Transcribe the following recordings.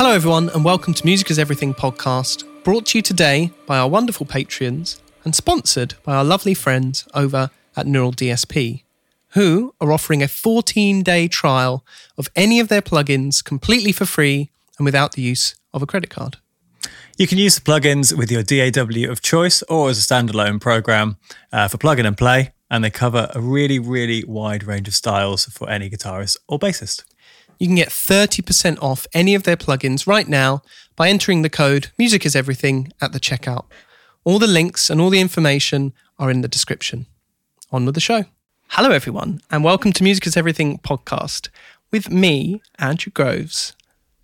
Hello everyone and welcome to Music is Everything podcast, brought to you today by our wonderful Patreons and sponsored by our lovely friends over at Neural DSP, who are offering a 14-day trial of any of their plugins completely for free and without the use of a credit card. You can use the plugins with your DAW of choice or as a standalone program for plug-in and play, and they cover a really, really wide range of styles for any guitarist or bassist. You can get 30% off any of their plugins right now by entering the code MUSICISEVERYTHING at the checkout. All the links and all the information are in the description. On with the show. Hello everyone and welcome to Music is Everything podcast with me, Andrew Groves,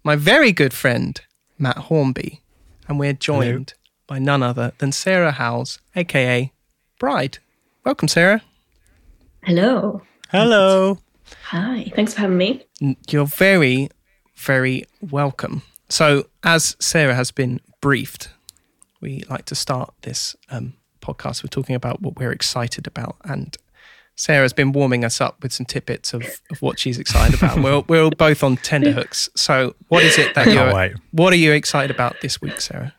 my very good friend, Matt Hornby, and we're joined by none other than Sarah Howes, aka Bride. Welcome, Sarah. Hello. Hello. Hi, thanks for having me. You're very, very welcome. So, as Sarah has been briefed, we like to start this podcast with talking about what we're excited about. And Sarah's been warming us up with some tidbits of what she's excited about. We're both on tenterhooks. So, what is it that what are you excited about this week, Sarah?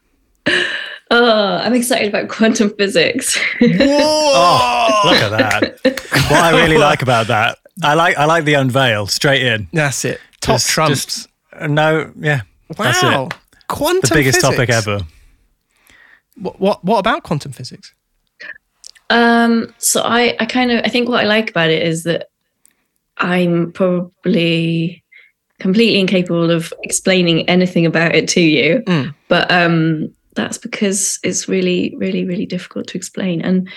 Oh, I'm excited about quantum physics. Whoa! Oh, look at that. What I really like about that. I like the unveil straight in. That's it. Top trumps. Wow. That's it. Quantum physics. The biggest topic ever. What about quantum physics? So I think what I like about it is that I'm probably completely incapable of explaining anything about it to you. Mm. But that's because it's really, really, really difficult to explain. And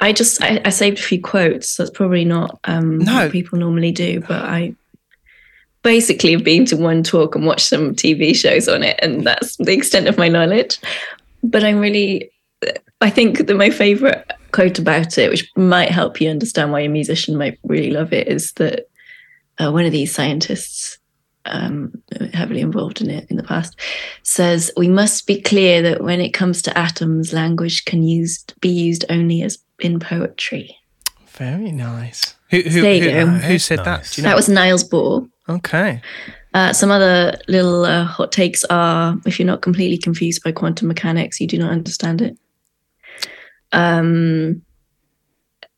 I saved a few quotes. So that's probably not what people normally do, but I basically have been to one talk and watched some TV shows on it, and that's the extent of my knowledge. But I think that my favourite quote about it, which might help you understand why a musician might really love it, is that one of these scientists heavily involved in it in the past says, "We must be clear that when it comes to atoms, language can be used only as in poetry." Very nice. Who said that? Do you know? That was Niels Bohr. Okay. Some other little hot takes are: if you're not completely confused by quantum mechanics, you do not understand it.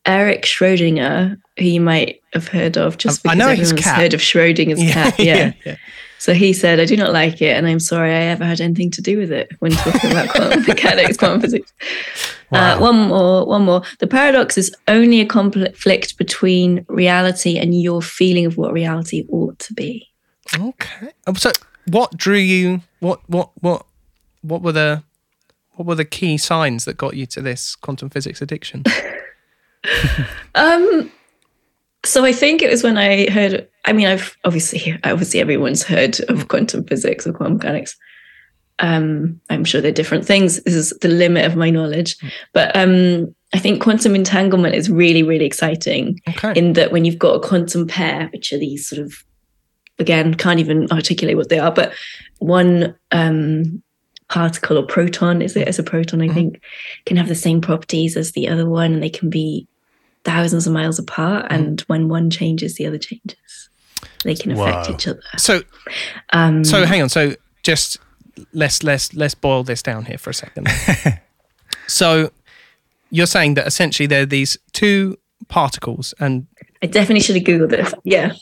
Eric Schrödinger, who you might have heard of, just because I know everyone's heard of Schrödinger's cat. Yeah. So he said, "I do not like it, and I'm sorry I ever had anything to do with it," when talking about quantum mechanics, quantum physics. Wow. One more. The paradox is only a conflict between reality and your feeling of what reality ought to be. Okay. So, what drew you? What were the key signs that got you to this quantum physics addiction? So I think it was when I heard. I mean, I've obviously everyone's heard of quantum physics or quantum mechanics. I'm sure they're different things. This is the limit of my knowledge. But I think quantum entanglement is really, really exciting in that when you've got a quantum pair, which are these sort of, again, can't even articulate what they are, but one particle or proton, I think, can have the same properties as the other one, and they can be thousands of miles apart. Mm. And when one changes, the other changes. They can affect each other. So hang on. So just... Let's boil this down here for a second. So you're saying that essentially there are these two particles, and I definitely should have Googled it. Yeah.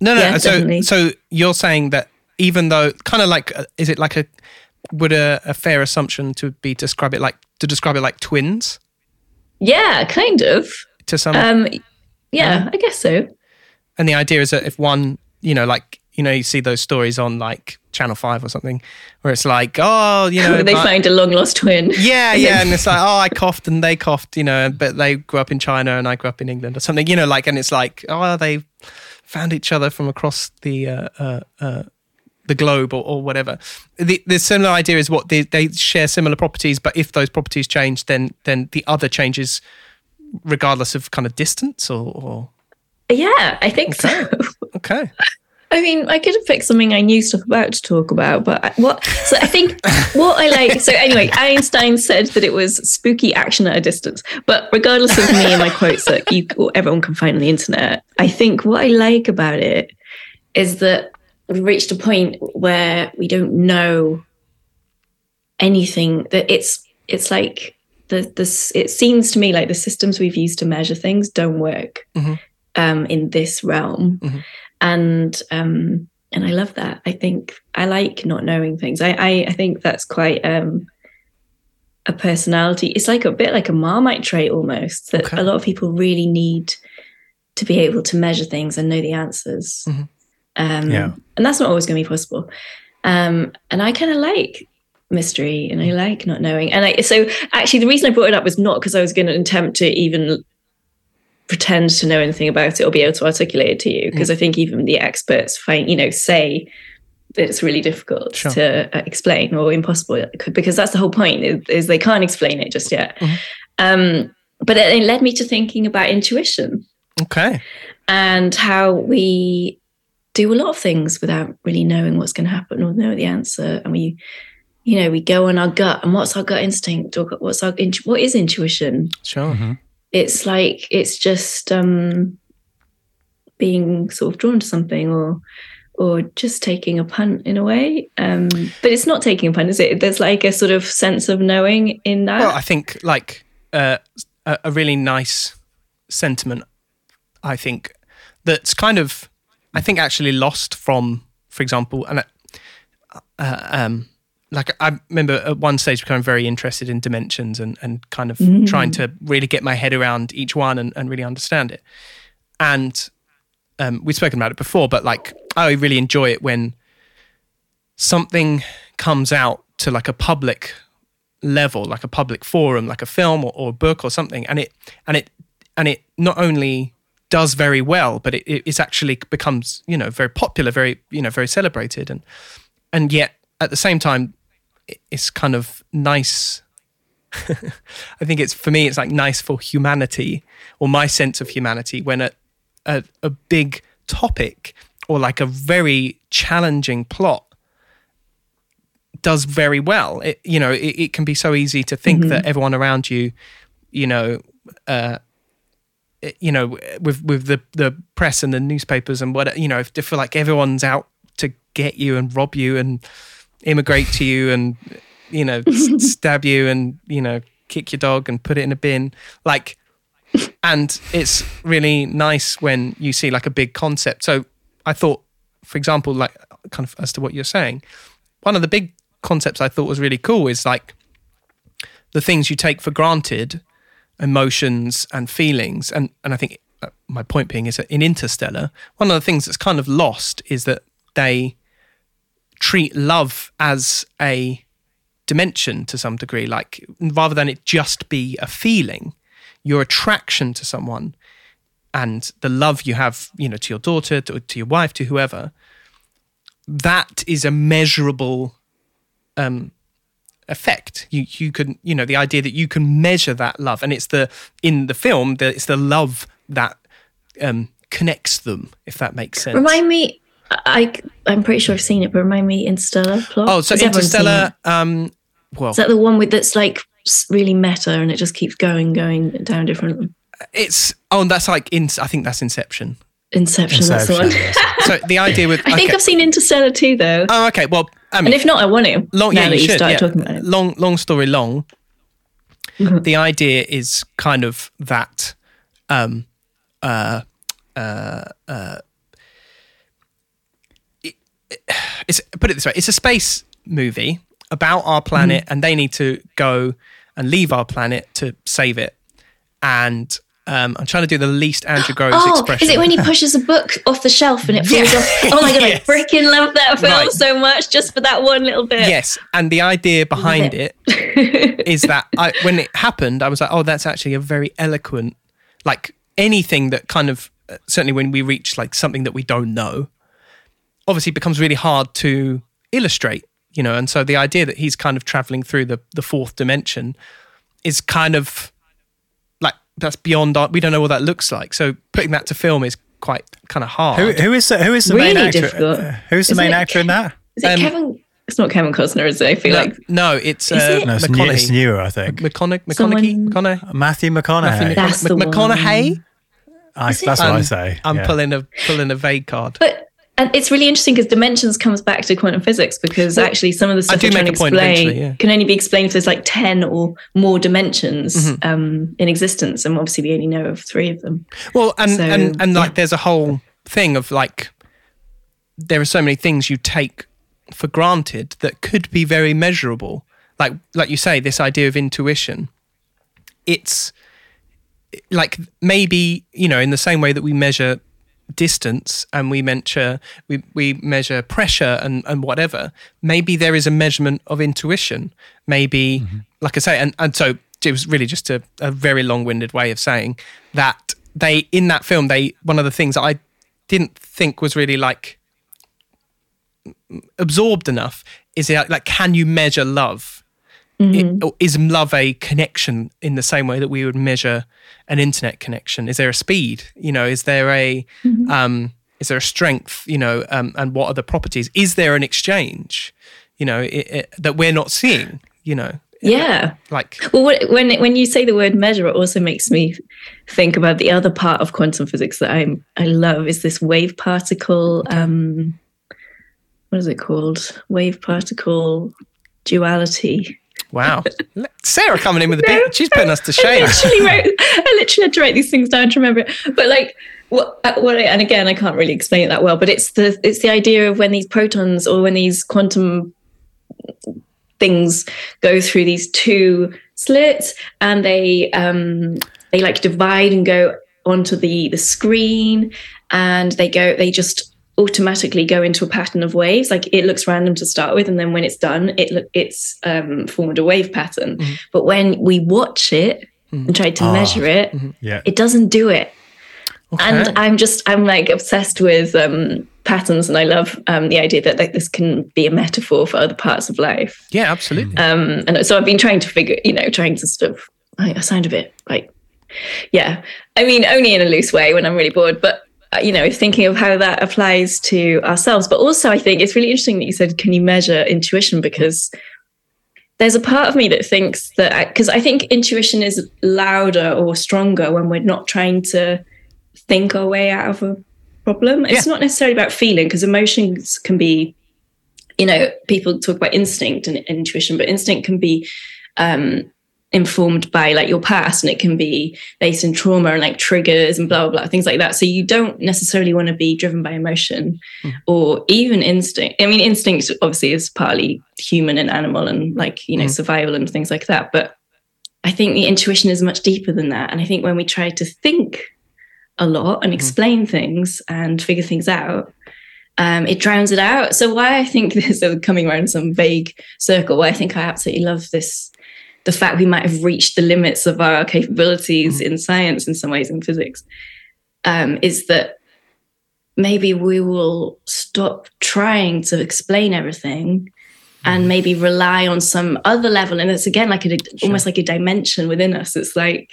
No. Yeah, so you're saying that even though kind of like, is it like a fair assumption to be describe it like twins? Yeah, kind of. To some. I guess so. And the idea is that if one, you see those stories on like Channel 5 or something, where it's like, they find a long-lost twin. Yeah, and it's like, oh, I coughed and they coughed, but they grew up in China and I grew up in England or something, and it's like, oh, they found each other from across the globe or whatever. The similar idea is what they share similar properties, but if those properties change, then the other changes regardless of kind of distance or... Yeah, I think so. Okay. I mean, I could have picked something I knew stuff about to talk about, but Einstein said that it was spooky action at a distance. But regardless of me and my quotes that everyone can find on the internet, I think what I like about it is that we've reached a point where we don't know anything. That it's like it seems to me like the systems we've used to measure things don't work in this realm. Mm-hmm. And I love that. I think I like not knowing things. I think that's quite a personality. It's like a bit like a Marmite trait almost, that a lot of people really need to be able to measure things and know the answers. Mm-hmm. And that's not always going to be possible. And I kind of like mystery and I like not knowing. And so actually the reason I brought it up was not because I was going to attempt to even pretend to know anything about it or be able to articulate it to you, because I think even the experts say that it's really difficult to explain or impossible, because that's the whole point, is they can't explain it just yet. Mm-hmm. But it led me to thinking about intuition. Okay. And how we do a lot of things without really knowing what's going to happen or know the answer. And we, we go on our gut, and what's our gut instinct, or what is intuition? Sure. Mm-hmm. It's like, it's just being sort of drawn to something or just taking a punt in a way. But it's not taking a punt, is it? There's like a sort of sense of knowing in that. Well, I think like a really nice sentiment, I think, that's kind of, I think actually lost from, for example, and like I remember at one stage becoming very interested in dimensions and kind of trying to really get my head around each one and really understand it. And we've spoken about it before, but like I really enjoy it when something comes out to like a public level, like a public forum, like a film or a book or something, and it not only does very well, but it's actually becomes, very popular, very, very celebrated. And yet at the same time, it's kind of nice. I think for me, it's like nice for humanity, or my sense of humanity, when a big topic or like a very challenging plot does very well. It can be so easy to think that everyone around you, with the press and the newspapers and whatever, if you feel like everyone's out to get you and rob you and immigrate to you and, stab you and, kick your dog and put it in a bin. Like, and it's really nice when you see like a big concept. So I thought, for example, like kind of as to what you're saying, one of the big concepts I thought was really cool is like the things you take for granted, emotions and feelings, and I think my point being is that in Interstellar, one of the things that's kind of lost is that they treat love as a dimension to some degree, like rather than it just be a feeling, your attraction to someone and the love you have, to your daughter, to your wife, to whoever, that is a measurable effect. You can, the idea that you can measure that love, and it's in the film, it's the love that connects them, if that makes sense. Remind me, I'm pretty sure I've seen it, but remind me, Interstellar plot. Oh, so Interstellar, well, is that the one with that's like really meta and it just keeps going down different? It's that's like I think that's Inception. Inception, that's the one. So the idea with I think I've seen Interstellar too, though. Oh, okay. Well, I mean, and if not, I want it. Talking about it. Long story long. Mm-hmm. The idea is kind of that it's, put it this way, it's a space movie about our planet, and they need to go and leave our planet to save it. And I'm trying to do the least Andrew Groves expression. Is it when he pushes a book off the shelf and it falls off? Oh my God, I freaking love that film so much just for that one little bit. Yes, and the idea behind it is that when it happened, I was like, that's actually a very eloquent, like anything that kind of, certainly when we reach like something that we don't know, obviously becomes really hard to illustrate, and so the idea that he's kind of traveling through the fourth dimension is kind of, that's beyond we don't know what that looks like. So putting that to film is quite kind of hard. Who is the really main actor? Difficult. Who's the main actor in that? Is it Kevin? It's not Kevin Costner, is it? I feel like no, it's McConaughey. It's newer, I think. McConaughey. Matthew McConaughey. That's the one. McConaughey. That's what I say. I'm pulling a vague card. But And it's really interesting because dimensions comes back to quantum physics, because actually some of the stuff we're trying to explain can only be explained if there's like 10 or more dimensions in existence. And obviously we only know of 3 of them. Well, and like there's a whole thing of like, there are so many things you take for granted that could be very measurable. Like you say, this idea of intuition, it's like maybe, you know, in the same way that we measure distance and we measure pressure and whatever, maybe there is a measurement of intuition. Maybe, like I say, and so it was really just a very long-winded way of saying that they, in that film, they, one of the things that I didn't think was really like absorbed enough is like, can you measure love? Is love a connection in the same way that we would measure an internet connection? Is there a speed? You know, is there a is there a strength? You know, and what are the properties? Is there an exchange? You know, that we're not seeing. You know, when you say the word measure, it also makes me think about the other part of quantum physics that I love is this wave particle. What is it called? Wave particle duality. Wow. Sarah coming in with a bit. She's putting us to shame. I literally had to write these things down to remember it. But like, and again, I can't really explain it that well, but it's the idea of when these protons or when these quantum things go through these 2 slits and they like divide and go onto the screen, and they just automatically go into a pattern of waves. Like it looks random to start with, and then when it's done it's formed a wave pattern, but when we watch it and try to measure it, it doesn't do it. Okay. And I'm like obsessed with patterns, and I love the idea that like this can be a metaphor for other parts of life. Yeah, absolutely. And so I've been trying to I sound a bit like, yeah, I mean only in a loose way when I'm really bored, but you know, thinking of how that applies to ourselves. But also I think it's really interesting that you said, can you measure intuition? Because there's a part of me that thinks that, because I think intuition is louder or stronger when we're not trying to think our way out of a problem. It's not necessarily about feeling, because emotions can be, you know, people talk about instinct and intuition, but instinct can be informed by like your past, and it can be based in trauma and like triggers and blah, blah, blah, things like that. So you don't necessarily want to be driven by emotion or even instinct. I mean, instinct obviously is partly human and animal and like, you know, survival and things like that. But I think the intuition is much deeper than that. And I think when we try to think a lot and explain things and figure things out, it drowns it out. So why I think this is coming around some vague circle, why I think I absolutely love this, the fact we might have reached the limits of our capabilities in science, in some ways in physics, is that maybe we will stop trying to explain everything and maybe rely on some other level. And it's again, like almost like a dimension within us. It's like,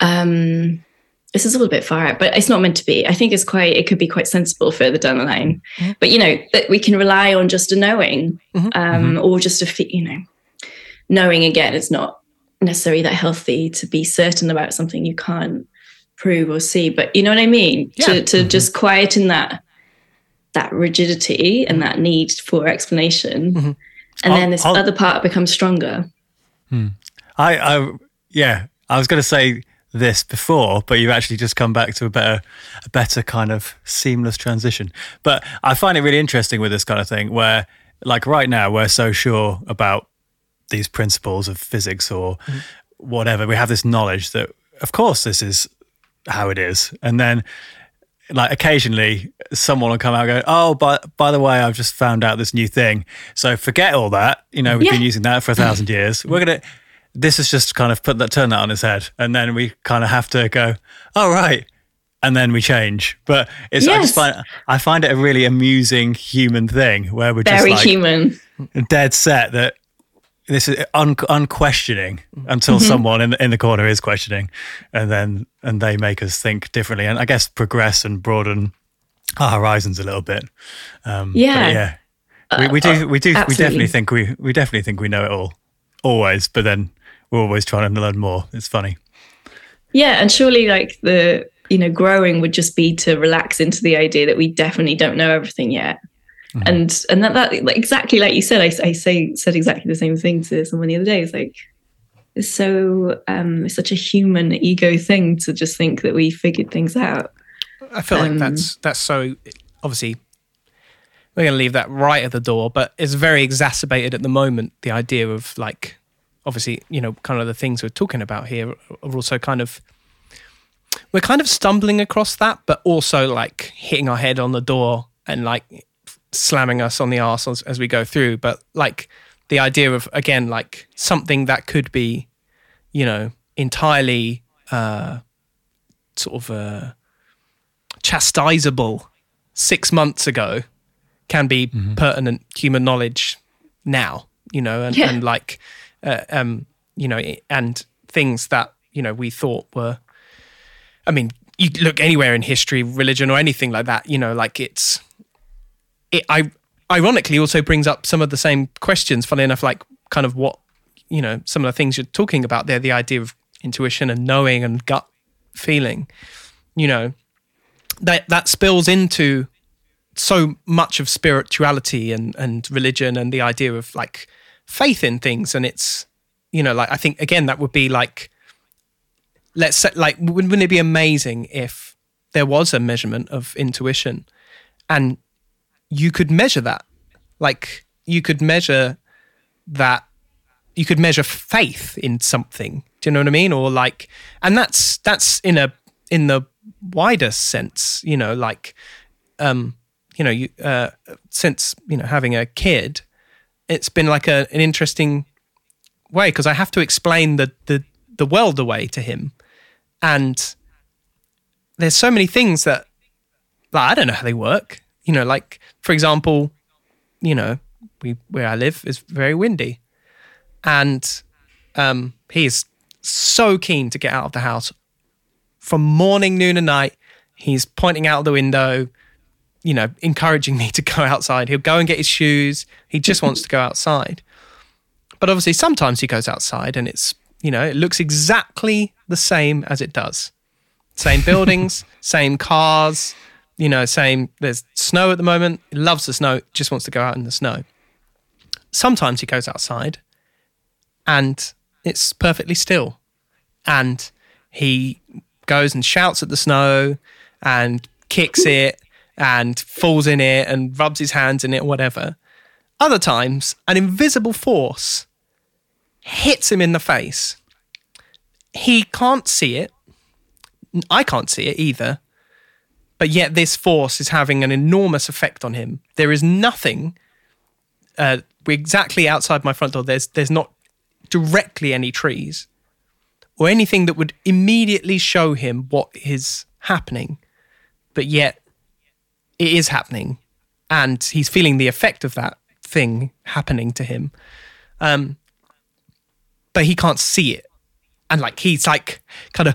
this is all a bit far out, but it's not meant to be. I think it could be quite sensible further down the line, but you know, that we can rely on just a knowing, or just knowing. Again, it's not necessarily that healthy to be certain about something you can't prove or see, but you know what I mean? Yeah. To just quieten that rigidity and that need for explanation. And then this other part becomes stronger. I was going to say this before, but you've actually just come back to a better kind of seamless transition. But I find it really interesting with this kind of thing where like right now we're so sure about these principles of physics or whatever. We have this knowledge that of course this is how it is, and then like occasionally someone will come out and go, oh, but by the way, I've just found out this new thing, so forget all that, you know, we've been using that for 1,000 years, this is just kind of turn that on its head, and then we kind of have to go, oh right, and then we change. But it's I find it a really amusing human thing where we're very just like human, dead set that this is unquestioning until someone in the corner is questioning, and they make us think differently, and I guess progress and broaden our horizons a little bit. We definitely think we know it all, always. But then we're always trying to learn more. It's funny. Yeah, and surely like the you know, growing would just be to relax into the idea that we definitely don't know everything yet. Mm-hmm. And that exactly like you said, I said exactly the same thing to someone the other day. It's like, it's so it's such a human ego thing to just think that we figured things out. I feel like that's so, obviously we're going to leave that right at the door, but it's very exacerbated at the moment. The idea of, like, obviously, you know, kind of the things we're talking about here are also kind of, we're kind of stumbling across that, but also like hitting our head on the door and like slamming us on the arse as we go through. But like the idea of, again, like something that could be, you know, entirely sort of chastisable 6 months ago can be pertinent human knowledge now, you know, and like, you know, and things that, you know, we thought were, I mean, you look anywhere in history, religion or anything like that, you know, like it ironically also brings up some of the same questions, funny enough, like kind of what, you know, some of the things you're talking about there, the idea of intuition and knowing and gut feeling, you know, that spills into so much of spirituality and religion and the idea of like faith in things. And it's, you know, like, I think again, that would be like, let's say, like, wouldn't it be amazing if there was a measurement of intuition and you could measure that? Like you could measure faith in something. Do you know what I mean? Or like, and that's in the wider sense, you know, like, you know, since, you know, having a kid, it's been like an interesting way because I have to explain the world away to him. And there's so many things that, like, I don't know how they work. You know, like, for example, you know, where I live is very windy. And he is so keen to get out of the house from morning, noon and night. He's pointing out the window, you know, encouraging me to go outside. He'll go and get his shoes. He just wants to go outside. But obviously sometimes he goes outside and it's, you know, it looks exactly the same as it does. Same buildings, same cars, you know, same, there's snow at the moment. He loves the snow, just wants to go out in the snow. Sometimes he goes outside and it's perfectly still. And he goes and shouts at the snow and kicks it and falls in it and rubs his hands in it, whatever. Other times, an invisible force hits him in the face. He can't see it. I can't see it either. But yet this force is having an enormous effect on him. There is nothing exactly outside my front door. There's not directly any trees or anything that would immediately show him what is happening. But yet it is happening, and he's feeling the effect of that thing happening to him. But he can't see it. And like, he's like, kind of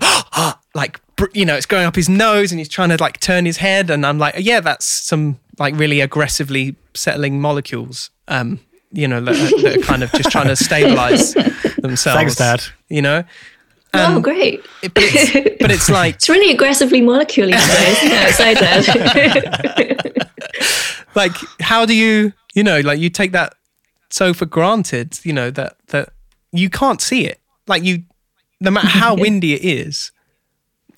like, you know, it's going up his nose and he's trying to like turn his head. And I'm like, yeah, that's some like really aggressively settling molecules, you know, that are kind of just trying to stabilize themselves. Thanks, Dad. You know? Oh, great. But it's like... It's really aggressively molecular today, isn't it? Outside that. Like, how do you, you know, like you take that so for granted, you know, that you can't see it. Like you, no matter how windy it is,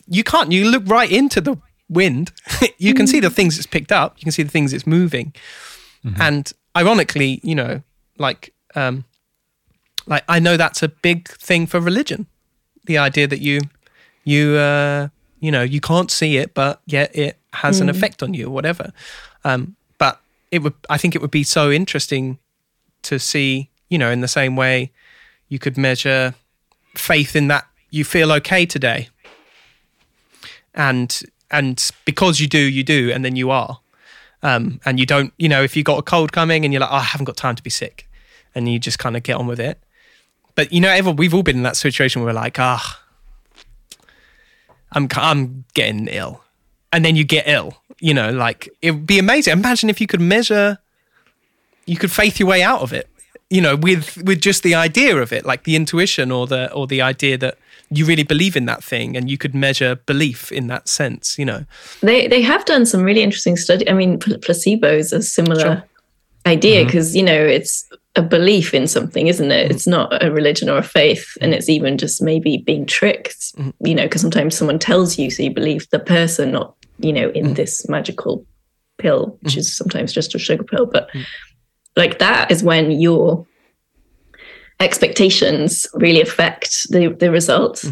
you can't, you look right into the wind. You can see the things it's picked up. You can see the things it's moving. Mm-hmm. And ironically, you know, like I know that's a big thing for religion. The idea that you know, you can't see it, but yet it has an effect on you or whatever. But I think it would be so interesting to see, you know, in the same way you could measure faith in that you feel okay today. And because you do, and then you are. And you don't, you know, if you got a cold coming and you're like, oh, I haven't got time to be sick. And you just kind of get on with it. But, you know, we've all been in that situation where we're like, I'm getting ill. And then you get ill, you know, like, it would be amazing. Imagine if you could measure, you could faith your way out of it, you know, with just the idea of it, like the intuition or the idea that you really believe in that thing, and you could measure belief in that sense, you know. They have done some really interesting studies. I mean, placebos are similar idea, because, you know, it's a belief in something, isn't it? It's not a religion or a faith, and it's even just maybe being tricked, you know, because sometimes someone tells you, so you believe the person, not, you know, in this magical pill, which is sometimes just a sugar pill. But like, that is when your expectations really affect the results.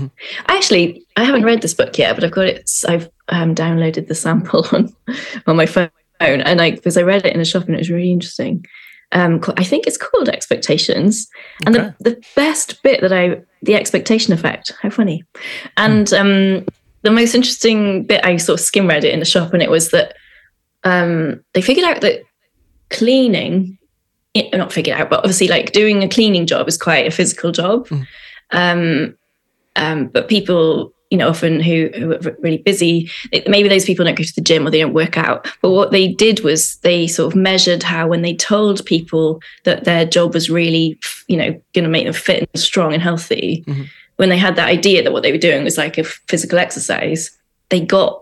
Actually, I haven't read this book yet, but I've got it. I've downloaded the sample on my phone, and because I read it in a shop, and it was really interesting. I think it's called Expectations. And the best bit that the expectation effect, how funny. And the most interesting bit, I sort of skim read it in the shop, and it was that they figured out that obviously, like, doing a cleaning job is quite a physical job. But people, you know, often who are really busy, maybe those people don't go to the gym or they don't work out. But what they did was they sort of measured how, when they told people that their job was really, you know, going to make them fit and strong and healthy, when they had that idea that what they were doing was like a physical exercise, they got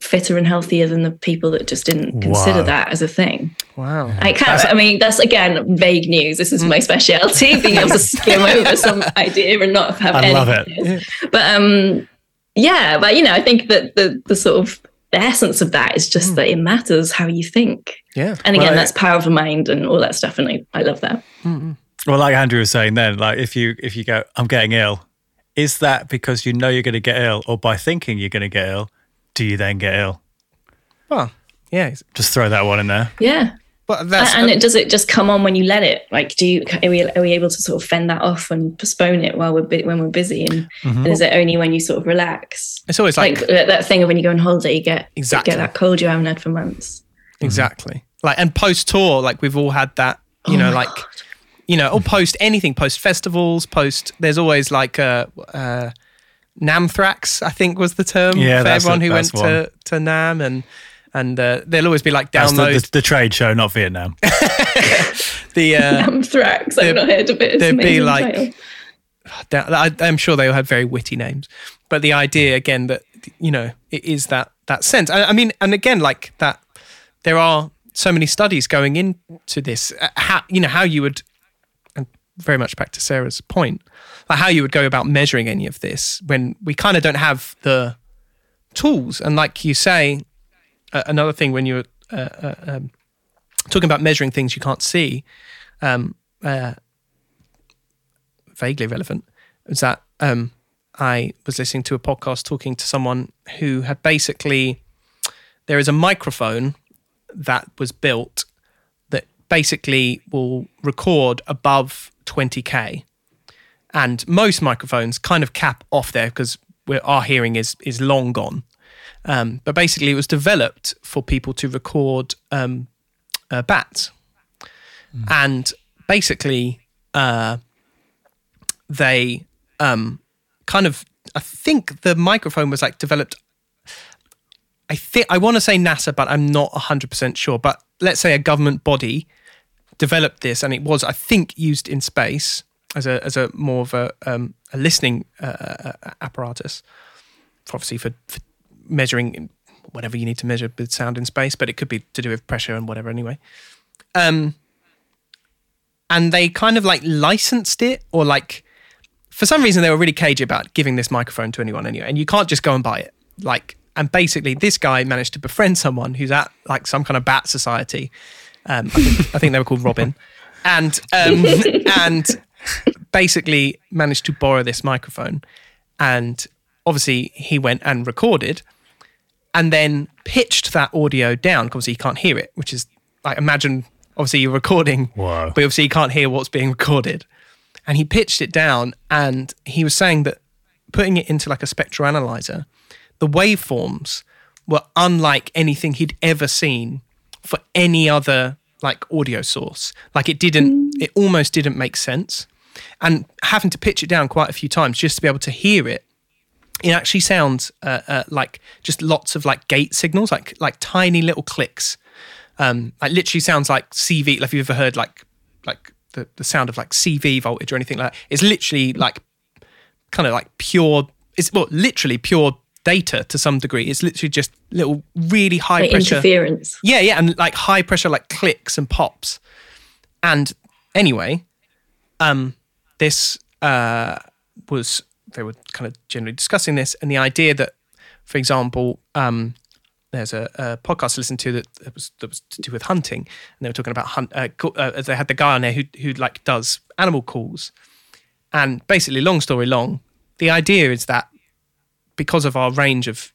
fitter and healthier than the people that just didn't consider that as a thing. Wow. That's again vague news. This is my specialty, being able to skim over some idea and not have any. I love it. Yeah. But but you know, I think that the sort of the essence of that is just that it matters how you think. Yeah. And again, that's power of the mind and all that stuff, and I love that. Mm-hmm. Well, like Andrew was saying then, like, if you go, I'm getting ill, is that because you know you're going to get ill, or by thinking you're going to get ill, do you then get ill? Well, yeah. Just throw that one in there. Yeah. But does it just come on when you let it? Like, are we able to sort of fend that off and postpone it while when we're busy? And, and is it only when you sort of relax? It's always like that thing of when you go on holiday, you get you get that cold you haven't had for months. Exactly. Like, and post tour, like, we've all had that. You know, like, God. You know, or post anything, post festivals, post. There's always like Namthrax, I think, was the term for everyone who went to Nam, and they'll always be like download the trade show, not Vietnam. Namthrax, I've not heard of it. There'd be like, I'm sure they all had very witty names, but the idea again that, you know, it is that sense. I mean, and again, like that, there are so many studies going into this. How you would. Very much back to Sarah's point, like how you would go about measuring any of this when we kind of don't have the tools. And like you say, another thing when you're talking about measuring things you can't see, vaguely relevant, is that I was listening to a podcast talking to someone who had basically, there is a microphone that was built that basically will record above 20K, and most microphones kind of cap off there because our hearing is long gone, but basically it was developed for people to record bats, and basically they kind of, I think the microphone was like developed, I think, I want to say NASA, but I'm not 100% sure, but let's say a government body developed this, and it was, I think, used in space as a more of a listening apparatus, obviously for measuring whatever you need to measure with sound in space, but it could be to do with pressure and whatever anyway. And they kind of like licensed it, or like for some reason they were really cagey about giving this microphone to anyone anyway, and you can't just go and buy it. Like, and basically this guy managed to befriend someone who's at like some kind of bat society. I think they were called Robin, and basically managed to borrow this microphone, and obviously he went and recorded, and then pitched that audio down because you can't hear it, which is like, imagine obviously you're recording, but obviously you can't hear what's being recorded, and he pitched it down, and he was saying that putting it into like a spectral analyzer, the waveforms were unlike anything he'd ever seen for any other like audio source. Like it almost didn't make sense, and having to pitch it down quite a few times just to be able to hear it, it actually sounds like just lots of like gate signals, like tiny little clicks. Like literally sounds like CV. Like if you've ever heard like the sound of like CV voltage or anything like that, it's literally like kind of like pure, it's well, literally pure data to some degree. It's literally just little really high like pressure interference. Yeah, yeah, and like high pressure like clicks and pops. And anyway, this was, they were kind of generally discussing this, and the idea that, for example, there's a podcast to listen to that was to do with hunting, and they were talking about they had the guy on there who like does animal calls, and basically, long story long, the idea is that because of our range of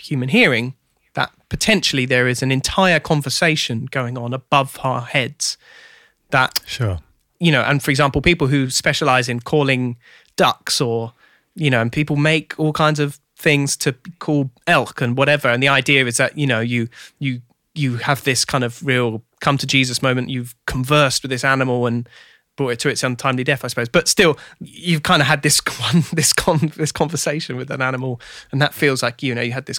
human hearing, that potentially there is an entire conversation going on above our heads. That sure, you know, and for example, people who specialize in calling ducks, or you know, and people make all kinds of things to call elk and whatever, and the idea is that, you know, you have this kind of real come to Jesus moment. You've conversed with this animal and brought it to its untimely death, I suppose, but still you've kind of had this conversation with an animal, and that feels like, you know, you had this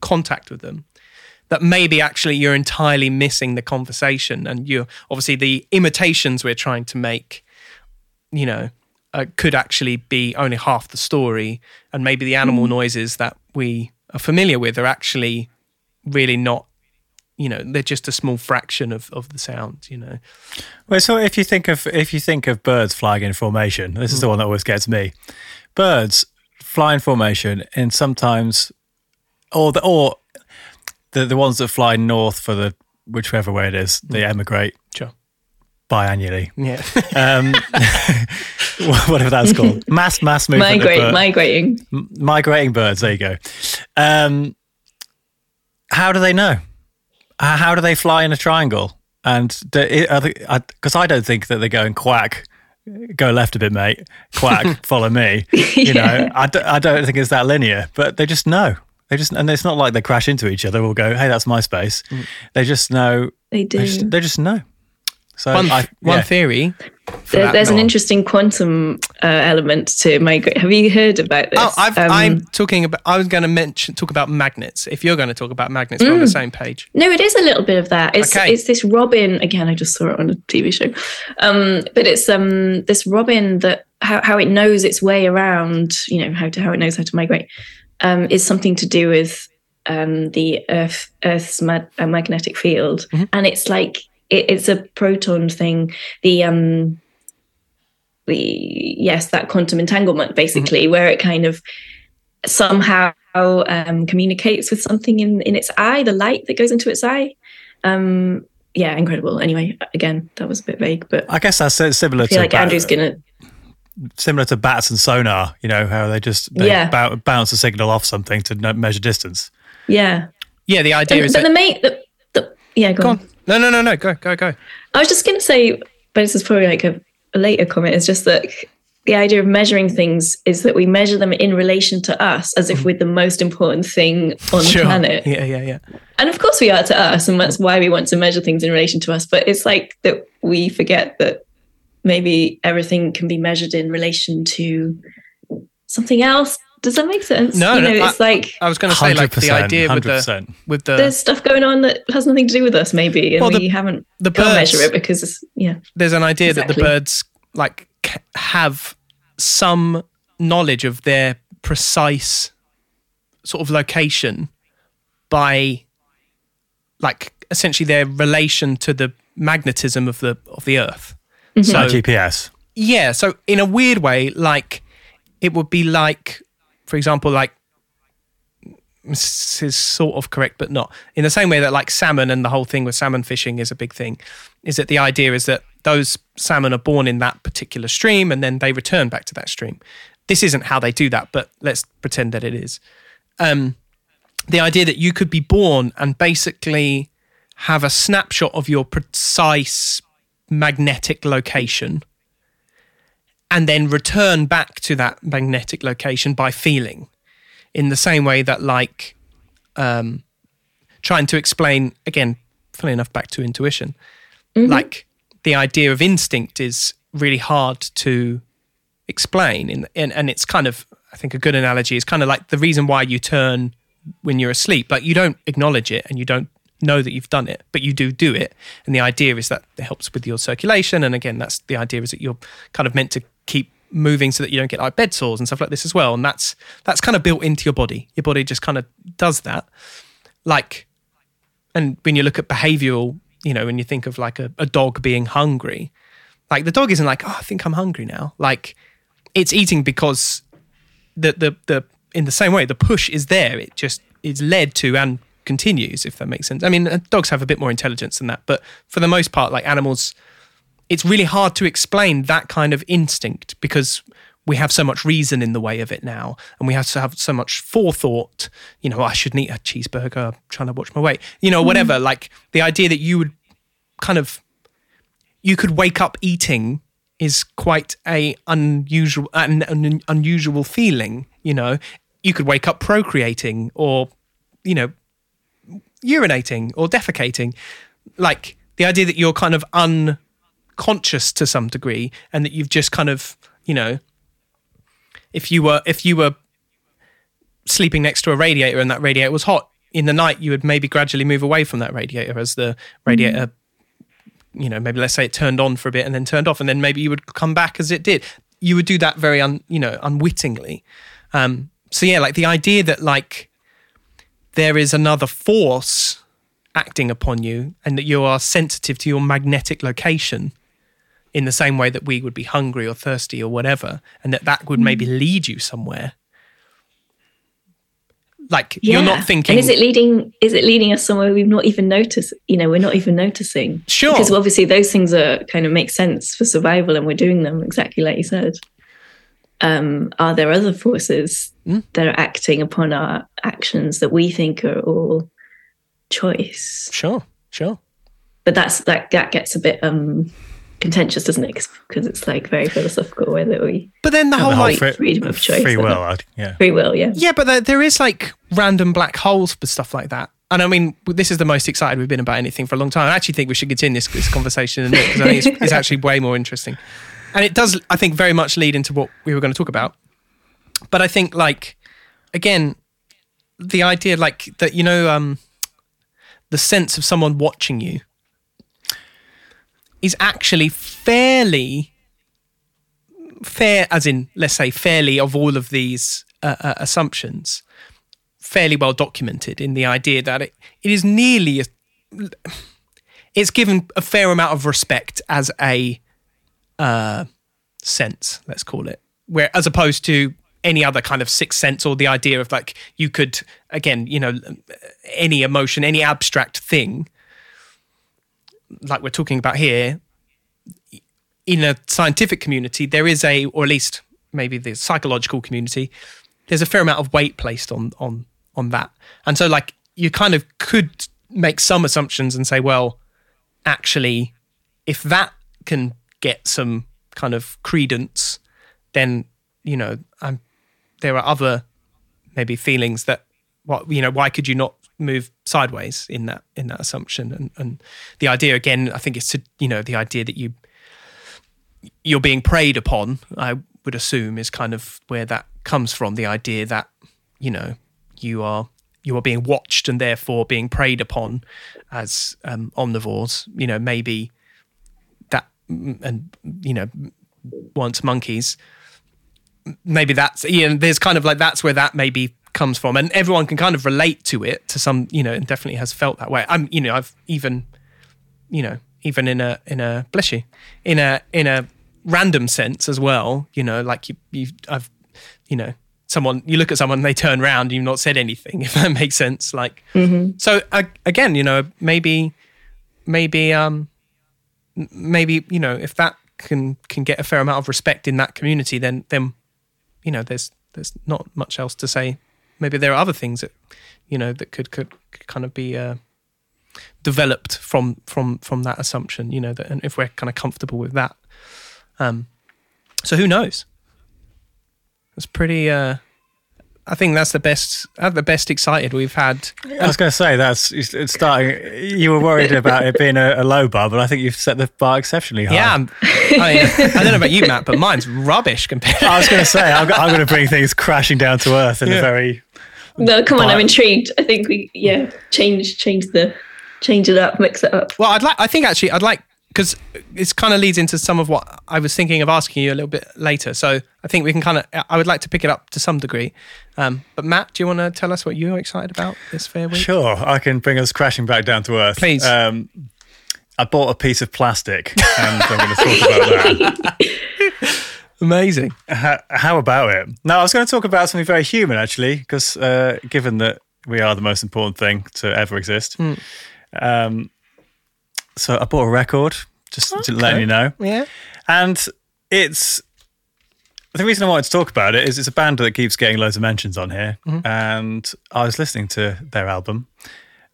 contact with them, that maybe actually you're entirely missing the conversation, and you're obviously the imitations we're trying to make, you know, could actually be only half the story, and maybe the animal noises that we are familiar with are actually really not, you know, they're just a small fraction of the sound, you know. Well, so if you think of birds flying in formation, this is the one that always gets me. Birds fly in formation, and sometimes or the ones that fly north for the whichever way it is, they emigrate. Sure. Biannually, yeah, whatever that's called, mass movement, migrating birds. There you go. How do they know? How do they fly in a triangle? And because I don't think that they're going quack, go left a bit, mate. Quack, follow me. You know, I don't think it's that linear, but they just know. And it's not like they crash into each other or go, hey, that's my space. Mm. They just know. They do. They just know. So one theory. There's an interesting quantum element to migrate. Have you heard about this? Oh, I'm talking about. I was going to talk about magnets. If you're going to talk about magnets, we're on the same page. No, it is a little bit of that. It's this robin again. I just saw it on a TV show, but it's this robin that how it knows its way around. You know how it knows how to migrate is something to do with the Earth's magnetic field, and it's like. It's a proton thing. That quantum entanglement, basically, where it kind of somehow communicates with something in its eye, the light that goes into its eye. Yeah, incredible. Anyway, again, that was a bit vague, but I guess that's similar. I feel like Andrew's gonna. Similar to bats and sonar, you know, how they bounce a signal off something to measure distance. Yeah. Yeah, the idea is. But that... go on. No, go. I was just going to say, but this is probably like a later comment, is just that the idea of measuring things is that we measure them in relation to us as if we're the most important thing on the planet. Yeah. And of course we are to us, and that's why we want to measure things in relation to us, but it's like that we forget that maybe everything can be measured in relation to something else. Does that make sense? No, you know, it's like I was going to say, like the idea with the there's stuff going on that has nothing to do with us, maybe, and we haven't can't measure it because there's an idea that the birds like have some knowledge of their precise sort of location by like essentially their relation to the magnetism of the Earth. Mm-hmm. So like GPS. Yeah, so in a weird way, like it would be like. For example, like this is sort of correct, but not in the same way that like salmon and the whole thing with salmon fishing is a big thing, is that the idea is that those salmon are born in that particular stream and then they return back to that stream. This isn't how they do that, but let's pretend that it is. The idea that you could be born and basically have a snapshot of your precise magnetic location and then return back to that magnetic location by feeling, in the same way that like trying to explain, again, funny enough, back to intuition, like the idea of instinct is really hard to explain. And it's kind of, I think a good analogy is kind of like the reason why you turn when you're asleep, like you don't acknowledge it and you don't know that you've done it, but you do it. And the idea is that it helps with your circulation. And again, that's the idea is that you're kind of meant to keep moving so that you don't get like bed sores and stuff like this as well. And that's kind of built into your body. Your body just kind of does that. Like, and when you look at behavioural, you know, when you think of like a dog being hungry, like the dog isn't like, oh, I think I'm hungry now. Like it's eating because the in the same way, the push is there. It just is led to and continues, if that makes sense. I mean, dogs have a bit more intelligence than that, but for the most part, like animals, it's really hard to explain that kind of instinct because we have so much reason in the way of it now, and we have to have so much forethought. You know, I shouldn't eat a cheeseburger, I'm trying to watch my weight, you know, whatever. Mm. Like the idea that you would kind of, you could wake up eating is quite an unusual feeling, you know. You could wake up procreating or, you know, urinating or defecating. Like the idea that you're kind of unconscious to some degree, and that you've just kind of, you know, if you were sleeping next to a radiator and that radiator was hot in the night, you would maybe gradually move away from that radiator as the radiator, you know, maybe let's say it turned on for a bit and then turned off, and then maybe you would come back as it did. You would do that very unwittingly. So yeah, like the idea that like there is another force acting upon you, and that you are sensitive to your magnetic location in the same way that we would be hungry or thirsty or whatever, and that would maybe lead you somewhere. Like you're not thinking. And is it leading us somewhere we've not even noticed? You know, we're not even noticing. Sure. Because obviously those things are kind of make sense for survival, and we're doing them exactly like you said. Are there other forces that are acting upon our actions that we think are all choice? Sure. But that gets a bit contentious, doesn't it? Because it's like very philosophical whether we. But then the whole freedom of choice, free will, free will, yeah. Yeah, but there is like random black holes for stuff like that. And I mean, this is the most excited we've been about anything for a long time. I actually think we should continue this conversation because I think it's actually way more interesting. And it does, I think, very much lead into what we were going to talk about. But I think, like, again, the idea, like, that, you know, the sense of someone watching you is actually fairly fair, as in, let's say, fairly of all of these assumptions, fairly well documented in the idea that it is nearly, it's given a fair amount of respect as a sense, let's call it, where as opposed to any other kind of sixth sense or the idea of like you could, again, you know, any emotion, any abstract thing like we're talking about here. In a scientific community, there is or at least maybe the psychological community, there's a fair amount of weight placed on that. And so like you kind of could make some assumptions and say, well, actually, if that can get some kind of credence, then, you know, there are other maybe feelings that, you know, why could you not move sideways in that assumption? And the idea, again, I think it's to, you know, the idea that you're being preyed upon, I would assume, is kind of where that comes from. The idea that, you know, you are being watched and therefore being preyed upon as omnivores, you know, maybe. And, you know, once monkeys, maybe that's, you know, there's kind of like, that's where that maybe comes from. And everyone can kind of relate to it to some, you know, and definitely has felt that way. I'm, you know, I've even, you know, even in a, bless you, in a random sense as well, you know, like I've, you know, someone, you look at someone, they turn around, you've not said anything, if that makes sense. Like, So again, you know, maybe, you know, if that can get a fair amount of respect in that community, then you know, there's not much else to say. Maybe there are other things that, you know, that could kind of be developed from that assumption, you know, that, and if we're kind of comfortable with that. So who knows? It's pretty... I think that's the best excited we've had. I was going to say it's starting. You were worried about it being a low bar, but I think you've set the bar exceptionally high. Yeah, I don't know about you, Matt, but mine's rubbish compared. I was going to say I'm going to bring things crashing down to earth in a very. No, come on! I'm intrigued. I think we change it up, mix it up. Well, I'd like. I think actually, I'd like because this kind of leads into some of what I was thinking of asking you a little bit later. So I think we can kind of, I would like to pick it up to some degree. But Matt, do you want to tell us what you're excited about this fair week? Sure, I can bring us crashing back down to earth. Please. I bought a piece of plastic and I'm going to talk about that. Amazing. How about it? Now, I was going to talk about something very human, actually, because given that we are the most important thing to ever exist. Mm. So I bought a record, just to let you know. Yeah. And it's... The reason I wanted to talk about it is it's a band that keeps getting loads of mentions on here. Mm-hmm. And I was listening to their album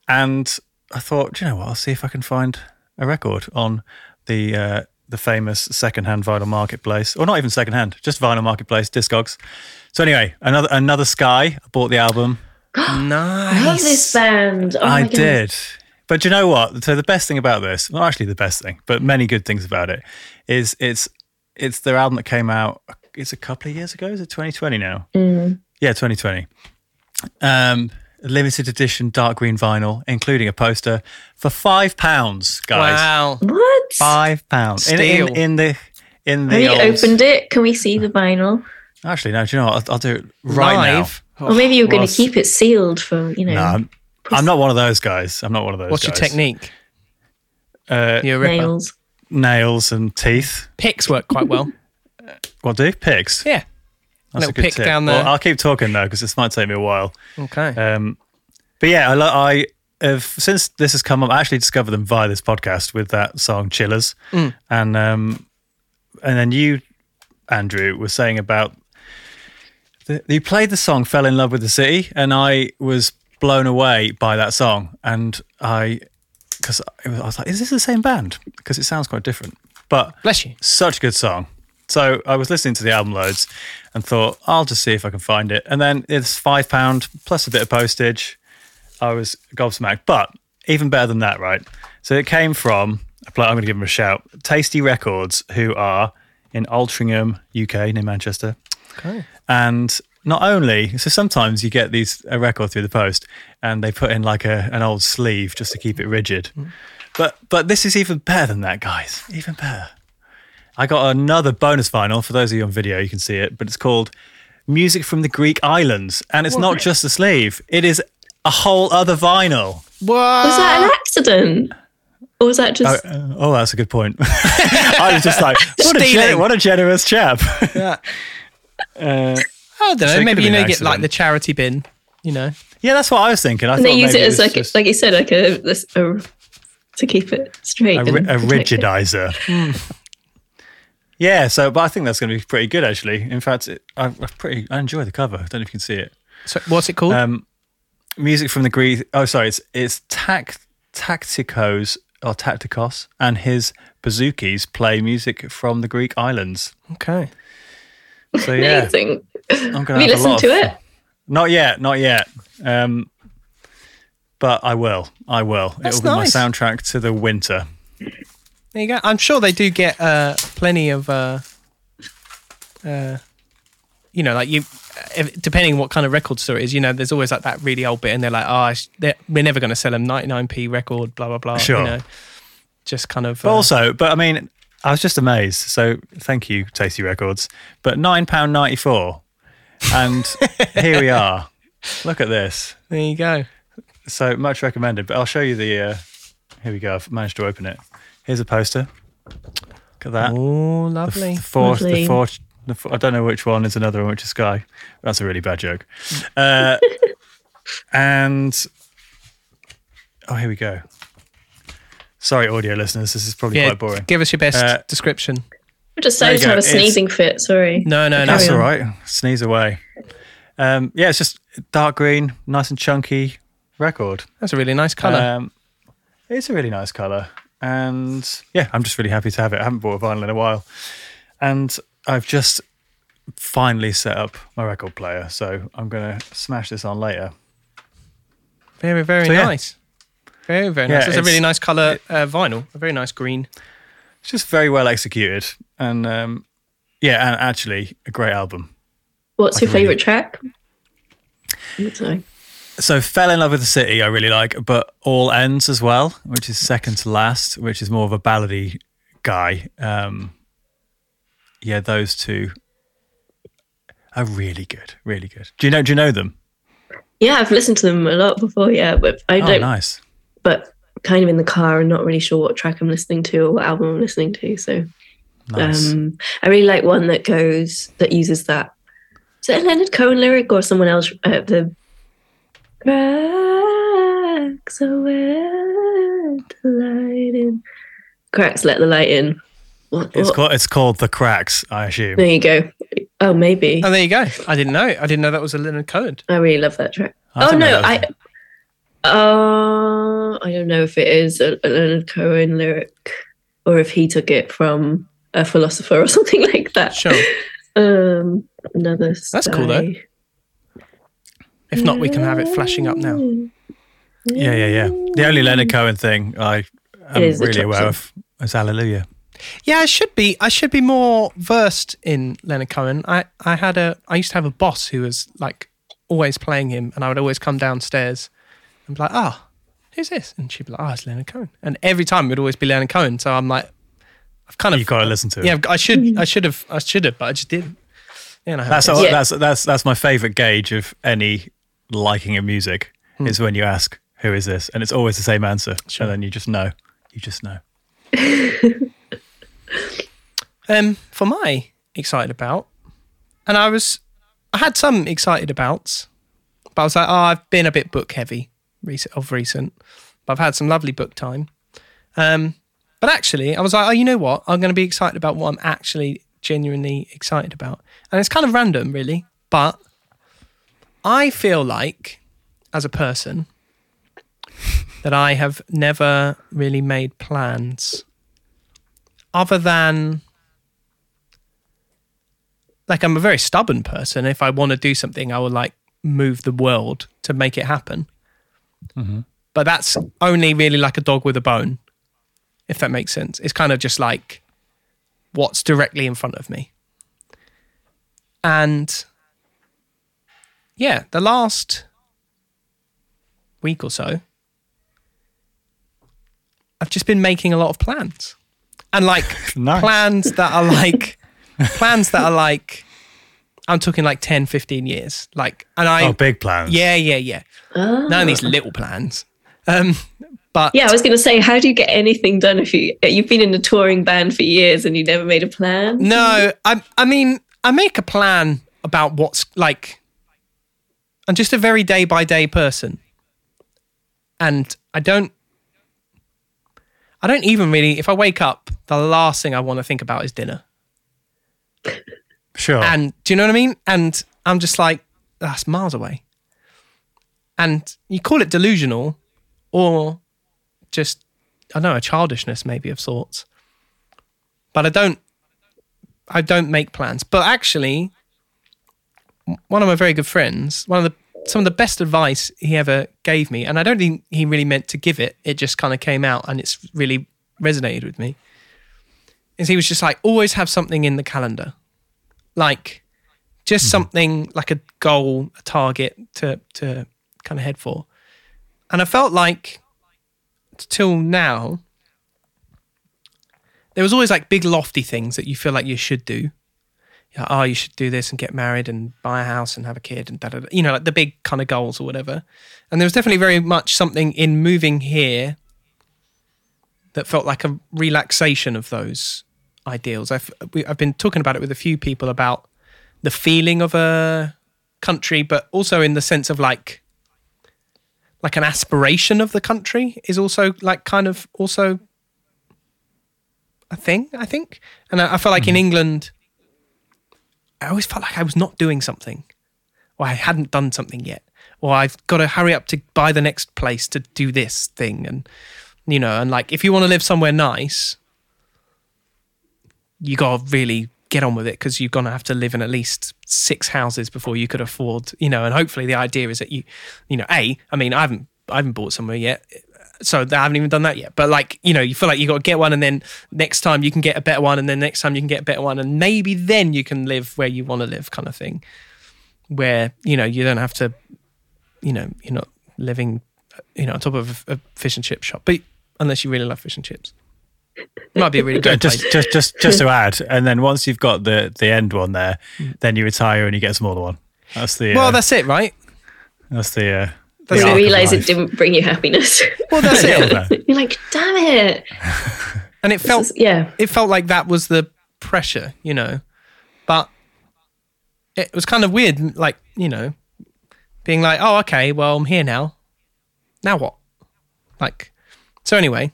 and I thought, do you know what, I'll see if I can find a record on the famous secondhand vinyl marketplace, or not even secondhand, just vinyl marketplace, Discogs. So anyway, Another Sky, I bought the album. Nice. I love this band. Oh, I did. But do you know what? So the best thing about this, not actually the best thing, but many good things about it, is it's their album that came out, it's a couple of years ago, is it 2020 now? Mm. Yeah, 2020. Limited edition dark green vinyl, including a poster, for £5, guys. Wow. What? £5. Steal. In the Have you opened it? Can we see the vinyl? Actually, no, do you know what? I'll do it right Live. Now. Or maybe you're going to keep it sealed for, you know. No, I'm not one of those guys. What's your technique? Your nails. Nails and teeth. Picks work quite well. What do? Picks? Yeah. That's a good pick tip. Down there. Well, I'll keep talking though because this might take me a while. Okay. But yeah, I have, since this has come up, I actually discovered them via this podcast with that song "Chillers," and then you, Andrew, were saying about you played the song "Fell in Love with the City," and I was blown away by that song, and because I was like, "Is this the same band?" Because it sounds quite different. But bless you, such a good song. So I was listening to the album loads and thought, I'll just see if I can find it. And then it's £5 plus a bit of postage. I was gobsmacked. But even better than that, right? So it came from, I'm going to give them a shout, Tasty Records, who are in Altrincham, UK, near Manchester. Okay. And not only, so sometimes you get a record through the post and they put in like an old sleeve just to keep it rigid. Mm. But this is even better than that, guys. Even better. I got another bonus vinyl. For those of you on video, you can see it, but it's called Music from the Greek Islands. And it's not just a sleeve. It is a whole other vinyl. What? Was that an accident? Or was that just... Oh, that's a good point. I was just like, what a generous chap. Yeah. I don't know. Maybe you get like the charity bin, you know. Yeah, that's what I was thinking. I thought they use it as like you said, like a to keep it straight. A rigidizer. Yeah, but I think that's going to be pretty good, actually. In fact, I enjoy the cover. I don't know if you can see it. So, what's it called? Music from the Greek... Oh, sorry, it's Tacticos, or Tacticos, and his Bazookies play music from the Greek islands. Okay. So, yeah. Amazing. Have you listened to it? Not yet. But I will. That's It'll be nice. My soundtrack to the winter. There you go. I'm sure they do get plenty of, depending what kind of record store it is, you know, there's always like that really old bit and they're like, we're never going to sell them 99p record, blah, blah, blah. Sure. You know, just kind of... But I mean, I was just amazed. So thank you, Tasty Records. But £9.94. And here we are. Look at this. There you go. So much recommended. But I'll show you the... here we go. I've managed to open it. Here's a poster. Look at that. Oh, lovely. The fourth, I don't know which one is another one, which is Sky. That's a really bad joke. And, here we go. Sorry, audio listeners, this is probably quite boring. Give us your best description. I just started to have a sneezing fit, sorry. No. That's all right. Sneeze away. It's just dark green, nice and chunky record. That's a really nice colour. It's a really nice colour. And yeah, I'm just really happy to have it. I haven't bought a vinyl in a while. And I've just finally set up my record player. So I'm going to smash this on later. Very, very nice. Yeah. Very, very nice. It's a really nice colour vinyl, a very nice green. It's just very well executed. And and actually a great album. What's your favourite track? So Fell in Love with the City I really like, but All Ends as well, which is second to last, which is more of a ballady guy. Yeah, those two are really good, really good. Do you know them? Yeah, I've listened to them a lot before. Yeah, but I don't. Nice. But kind of in the car and not really sure what track I'm listening to or what album I'm listening to. So, nice. I really like one that uses that. Is that a Leonard Cohen lyric or someone else? The cracks are where the light in. Cracks let the light in. What? It's called The Cracks, I assume. There you go. Oh, maybe. Oh, there you go. I didn't know that was a Leonard Cohen. I really love that track. I don't know if it is a Leonard Cohen lyric or if he took it from a philosopher or something like that. Sure. Another story. That's cool, though. If not, we can have it flashing up now. Yeah. The only Leonard Cohen thing I am really aware of is Hallelujah. Yeah, I should be more versed in Leonard Cohen. I used to have a boss who was like always playing him, and I would always come downstairs and be like, who's this? And she'd be like, it's Leonard Cohen. And every time it would always be Leonard Cohen. So I'm like, I've kind of... You've got to listen to it. Yeah, I should have, but I just didn't. Yeah, that's my favourite gauge of any liking of music is when you ask, who is this? And it's always the same answer. Sure. And then you just know. For my excited about, and I had some excited abouts, but I was like, I've been a bit book heavy recent, but I've had some lovely book time. But actually, I was like, you know what? I'm going to be excited about what I'm actually genuinely excited about. And it's kind of random, really, but I feel like, as a person, that I have never really made plans other than... Like, I'm a very stubborn person. If I want to do something, I will, move the world to make it happen. Mm-hmm. But that's only really like a dog with a bone, if that makes sense. It's kind of just like what's directly in front of me. And, yeah, the last week or so, I've just been making a lot of plans. And, nice. plans that are I'm talking 10, 15 years. Big plans. Yeah. Oh. None of these little plans. But yeah, I was going to say, how do you get anything done if you've been in a touring band for years and you never made a plan? No, I mean, I make a plan about what's I'm just a very day by day person. And I don't even really, if I wake up, the last thing I want to think about is dinner. Sure. And do you know what I mean? And I'm just like, that's miles away. And you call it delusional or just, I don't know, a childishness maybe of sorts. But I don't make plans. But actually, one of my very good friends, some of the best advice he ever gave me, and I don't think he really meant to give it, it just kind of came out and it's really resonated with me, is he was just like, always have something in the calendar. Just something like a goal, a target to kind of head for. And I felt like, till now, there was always big lofty things that you feel like you should do. Like, you should do this and get married and buy a house and have a kid and da-da-da. You know, the big kind of goals or whatever. And there was definitely very much something in moving here that felt like a relaxation of those ideals. I've been talking about it with a few people about the feeling of a country, but also in the sense of like an aspiration of the country is also kind of also a thing, I think. And I felt like in England, I always felt like I was not doing something, or I hadn't done something yet, or I've got to hurry up to buy the next place to do this thing. And, you know, and if you want to live somewhere nice, you got to really get on with it because you're going to have to live in at least 6 houses before you could afford, you know, and hopefully the idea is that I haven't bought somewhere yet. So I haven't even done that yet. But you feel like you got to get one and then next time you can get a better one and then next time you can get a better one and maybe then you can live where you want to live kind of thing where, you know, you don't have to, you know, you're not living, you know, on top of a fish and chip shop, but unless you really love fish and chips. Might be a really good just to add, and then once you've got the end one there, then you retire and you get a smaller one. That's the that's it, right? That's the. That's you realise it didn't bring you happiness. Well, that's it. You're like, damn it. And it felt, it felt like that was the pressure, you know. But it was kind of weird, like, you know, being like, oh, okay, well, I'm here now. Now what? Like, so anyway.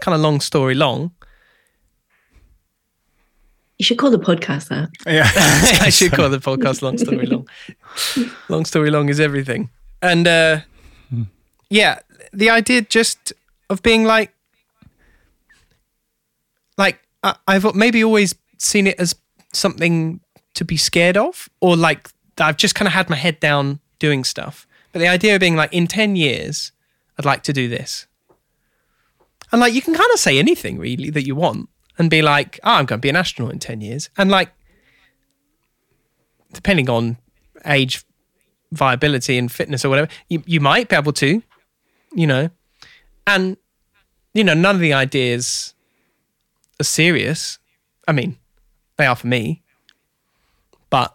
Kind of long story long. You should call the podcast that. Yeah, I should call the podcast long story long. Long story long is everything. And yeah, the idea just of being like I've maybe always seen it as something to be scared of, or like I've just kind of had my head down doing stuff. But the idea of being like, in 10 years, I'd like to do this. And like, you can kind of say anything really that you want and be like, oh, I'm going to be an astronaut in 10 years. And like, depending on age, viability and fitness or whatever, you might be able to, you know. And, you know, none of the ideas are serious. I mean, they are for me. But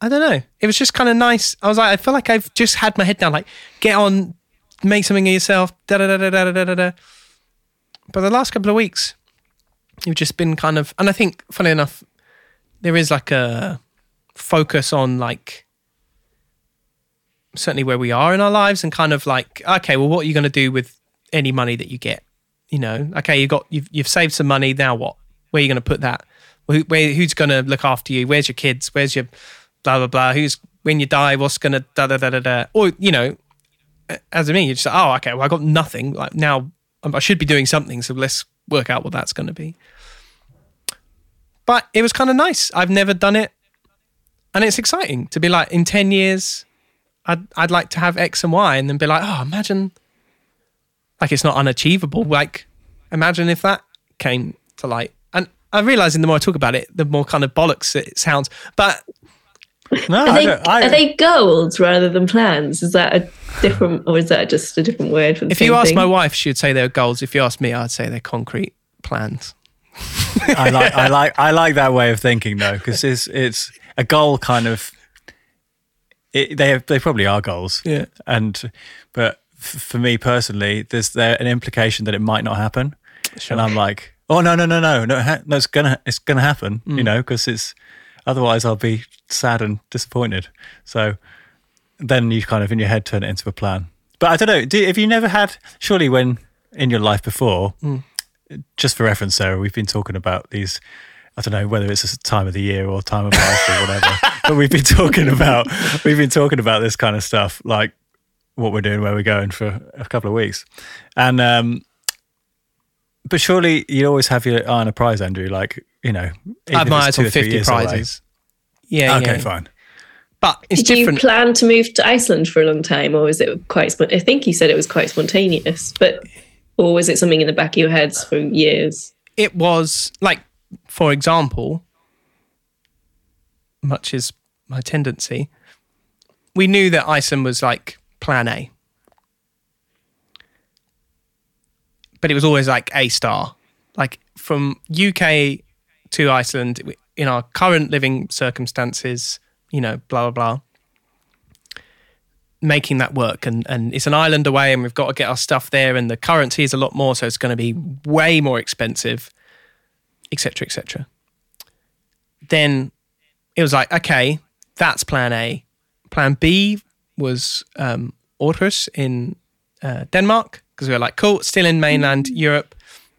I don't know. It was just kind of nice. I was like, I feel like I've just had my head down, like, get on, make something of yourself, But the last couple of weeks, you've just been kind of, and I think, funny enough, there is like a focus on like, certainly where we are in our lives, and kind of like, okay, well, what are you going to do with any money that you get? You know, okay, you've saved some money, now what? Where are you going to put that? Who's going to look after you? Where's your kids? Where's your blah, blah, blah? Who's, when you die, what's going to Or, you know, as I mean, you're just like, oh, okay, well, I got nothing. Like, now I should be doing something, so let's work out what that's going to be. But it was kind of nice. I've never done it. And it's exciting to be like, in 10 years, I'd like to have X and Y, and then be like, oh, imagine. Like, it's not unachievable. Like, imagine if that came to light. And I'm realising the more I talk about it, the more kind of bollocks it sounds. But... No, are they goals rather than plans? Is that a different, or is that just a different word for the same thing? If you ask my wife, she would say they're goals. If you ask me, I'd say they're concrete plans. I like that way of thinking though, because it's a goal kind of. They probably are goals, yeah. But for me personally, there's an implication that it might not happen, sure. And I'm like, oh no, it's gonna happen, you know, because it's. Otherwise, I'll be sad and disappointed. So then you kind of, in your head, turn it into a plan. But I don't know, have you never had, surely when in your life before, just for reference, Sarah, we've been talking about these, I don't know, whether it's a time of the year or time of life or whatever, but we've been talking about this kind of stuff, like what we're doing, where we're going for a couple of weeks. And, but surely you always have your eye on a prize, Andrew, like, you know, I have my eyes on 50 prizes. Away. Yeah. Okay, yeah. Fine. But it's different. Did you plan to move to Iceland for a long time, or was it quite? I think you said it was quite spontaneous, but or was it something in the back of your heads for years? It was like, for example, much is my tendency, we knew that Iceland was like plan A, but it was always like A star, like from UK. To Iceland in our current living circumstances, you know, blah, blah, blah. Making that work. And it's an island away, and we've got to get our stuff there, and the currency is a lot more, so it's going to be way more expensive, et cetera, et cetera. Then it was like, okay, that's plan A. Plan B was Aarhus in Denmark, because we were like, cool, still in mainland Europe.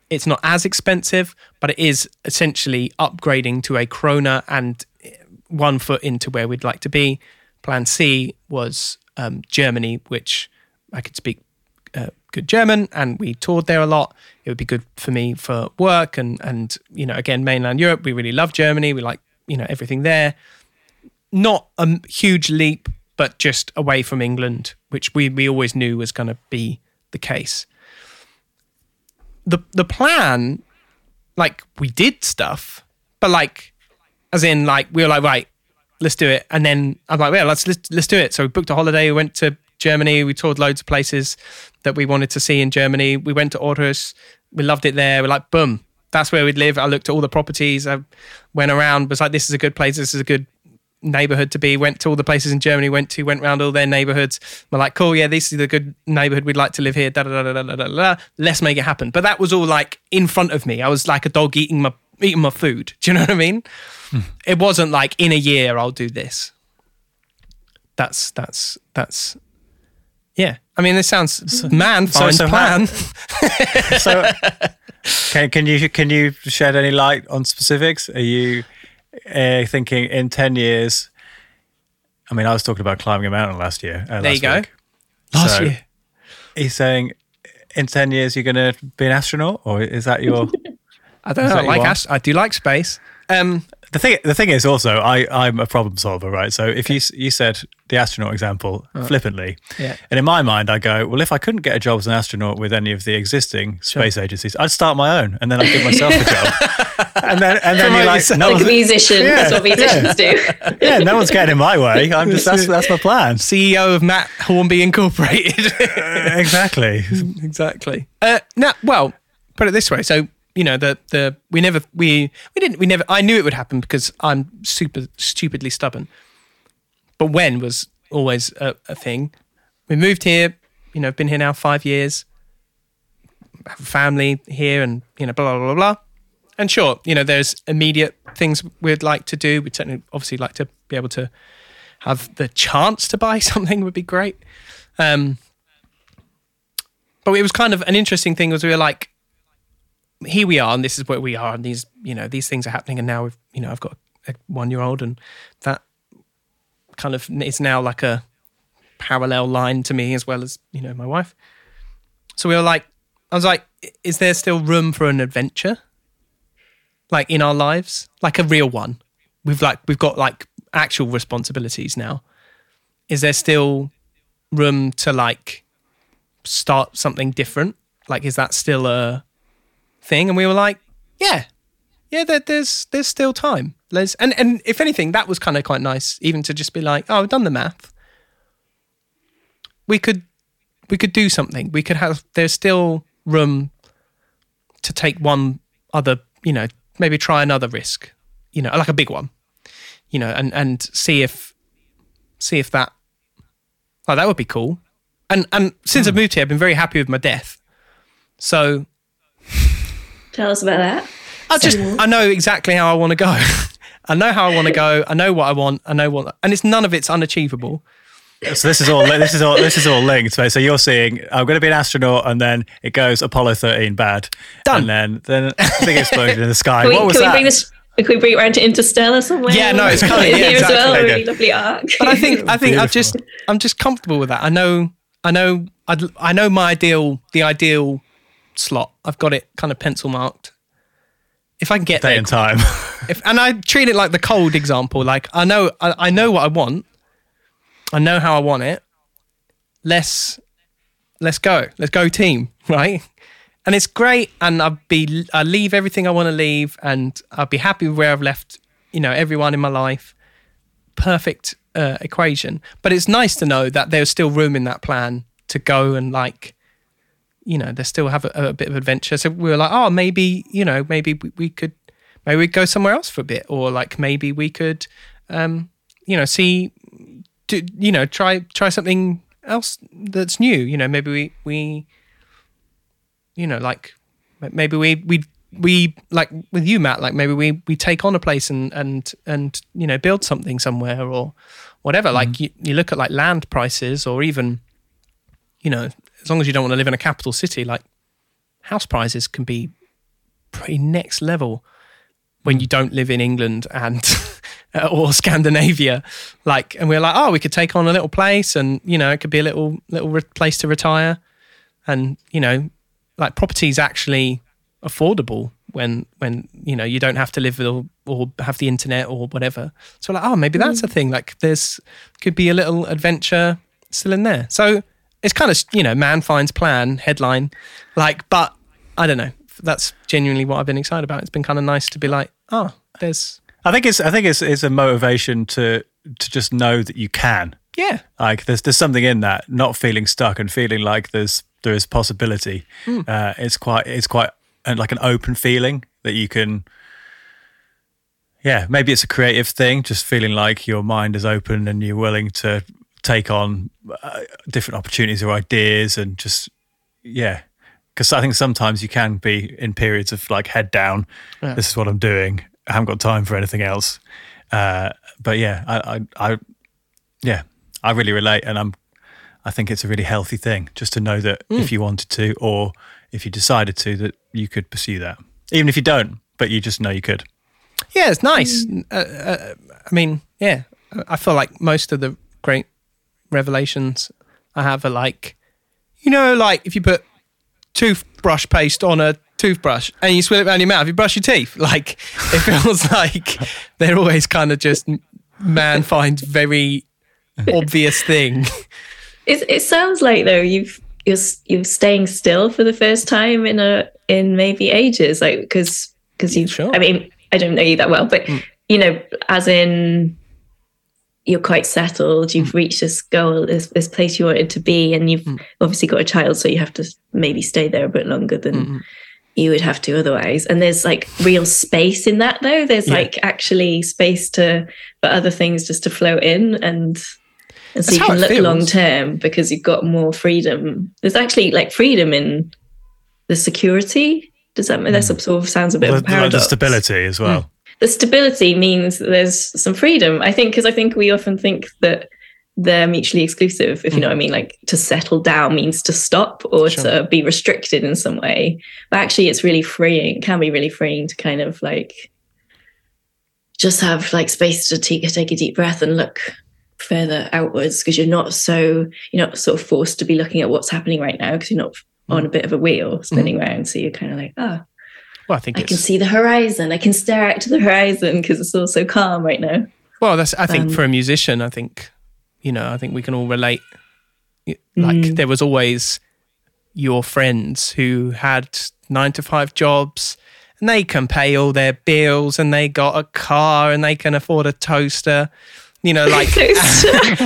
It's not as expensive, but it is essentially upgrading to a krona and 1 foot into where we'd like to be. Plan C was Germany, which I could speak good German, and we toured there a lot. It would be good for me for work, and you know, again, mainland Europe. We really love Germany. We like, you know, everything there. Not a huge leap, but just away from England, which we always knew was going to be the case. The plan, like, we did stuff, but like, as in like, we were like, right, let's do it. And then I'm like, well, let's do it. So we booked a holiday. We went to Germany. We toured loads of places that we wanted to see in Germany. We went to Aarhus. We loved it there. We're like, boom, that's where we'd live. I looked at all the properties. I went around, was like, this is a good place. This is a good neighborhood to be. Went to all the places in Germany, went round all their neighborhoods. We're like, cool, yeah, this is the good neighborhood. We'd like to live here. Da, da, da, da, da, da, da. Let's make it happen. But that was all like in front of me. I was like a dog eating my food. Do you know what I mean? It wasn't like in a year I'll do this. That's yeah. I mean, this sounds plan. So can you shed any light on specifics? Are you thinking in 10 years? I mean, I was talking about climbing a mountain last year. Last year. He's saying in 10 years you're going to be an astronaut, or is that your? I don't know. I do like space. The thing is also, I'm a problem solver, right? So if you said the astronaut example flippantly, yeah. And in my mind I go, well, if I couldn't get a job as an astronaut with any of the existing space agencies, I'd start my own, and then I'd give myself a job. and then you're like, no, like musicians, that's what musicians do. Yeah, no one's getting in my way. I'm just that's my plan. CEO of Matt Hornby Incorporated. Exactly. Well, put it this way, so. You know, I knew it would happen because I'm super stupidly stubborn. But when was always a thing. We moved here, you know, been here now 5 years, have a family here and, you know, blah, blah, blah, blah. And sure, you know, there's immediate things we'd like to do. We'd certainly obviously like to be able to have the chance to buy something would be great. But it was kind of an interesting thing was we were like, here we are and this is where we are and these, you know, these things are happening and now we've, you know, I've got a 1-year-old and that kind of is now like a parallel line to me as well as, you know, my wife. So we were like, I was like, is there still room for an adventure? Like in our lives, like a real one. We've got like actual responsibilities now. Is there still room to like start something different? Like, is that still a thing? And we were like, yeah, there's still time. And if anything, that was kind of quite nice, even to just be like, oh, I've done the math. We could do something. We could have. There's still room to take one other, you know, maybe try another risk, you know, like a big one, you know, and see if that. Oh, that would be cool. And since I've moved here, I've been very happy with my death. So. Tell us about that. I know exactly how I want to go. I know how I want to go. I know what I want. And it's none of it's unachievable. So this is all linked. So you're seeing, I'm going to be an astronaut, and then it goes Apollo 13 bad. Done. And then the big explosion in the sky. Can we bring it around to Interstellar somewhere? Yeah, no, it's coming. Yeah, here exactly. As well, really lovely arc. But I think I'm just comfortable with that. I know the ideal slot. I've got it kind of pencil marked. If I can get there in time, and I treat it like the cold example. Like I know what I want. I know how I want it. Let's go, team. Right, and it's great. And I leave everything I want to leave, and I'll be happy with where I've left. You know, everyone in my life. Perfect equation. But it's nice to know that there's still room in that plan to go and like. You know, they still have a bit of adventure. So we were like, oh, maybe, you know, maybe we'd go somewhere else for a bit, or like maybe we could, you know, try something else that's new. You know, maybe we you know, like maybe we like with you, Matt, like maybe we take on a place and you know, build something somewhere or whatever. Mm-hmm. Like you look at like land prices or even, you know. As long as you don't want to live in a capital city, like house prices can be pretty next level when you don't live in England and or Scandinavia. Like, and we're like, oh, we could take on a little place, and you know, it could be a little place to retire, and you know, like property's actually affordable when you know you don't have to live with or have the internet or whatever. So like, oh, maybe that's a thing. Like, there's could be a little adventure still in there. So. It's kind of, you know, man finds plan headline, like, but I don't know. That's genuinely what I've been excited about. It's been kind of nice to be like, oh, there's. I think it's a motivation to just know that you can. Yeah. Like there's something in that, not feeling stuck and feeling like there is possibility. Mm. It's quite like an open feeling that you can, yeah, maybe it's a creative thing, just feeling like your mind is open and you're willing to take on different opportunities or ideas and just, yeah. Because I think sometimes you can be in periods of like head down, yeah. This is what I'm doing, I haven't got time for anything else. But yeah, I really relate, and I think it's a really healthy thing just to know that if you wanted to or if you decided to, that you could pursue that. Even if you don't, but you just know you could. Yeah, it's nice. I mean, yeah, I feel like most of the great revelations I have are like, you know, like if you put toothbrush paste on a toothbrush and you swill it around your mouth, you brush your teeth. Like, it feels like they're always kind of just man finds very obvious thing. It sounds like though you're staying still for the first time in maybe ages, like because you. Sure. I mean, I don't know you that well, but you know, as in you're quite settled. You've reached this goal, this place you wanted to be, and you've obviously got a child, so you have to maybe stay there a bit longer than you would have to otherwise. And there's like real space in that, though. There's like actually space for other things just to float in and so that's you can look long term because you've got more freedom. There's actually like freedom in the security. Does that mean that sort of sounds a bit of a paradox? The stability as well. Mm. The stability means there's some freedom, I think, because I think we often think that they're mutually exclusive, if you know what I mean. Like to settle down means to stop or to be restricted in some way. But actually it's really freeing, can be really freeing to kind of like just have like space to take a deep breath and look further outwards, because you're not sort of forced to be looking at what's happening right now because you're not on a bit of a wheel spinning around. So you're kind of like, oh, well, I think I can see the horizon. I can stare out to the horizon because it's all so calm right now. Well, that's, I think for a musician, I think, you know, I think we can all relate. Like there was always your friends who had 9-to-5 jobs and they can pay all their bills and they got a car and they can afford a toaster. You know, like it's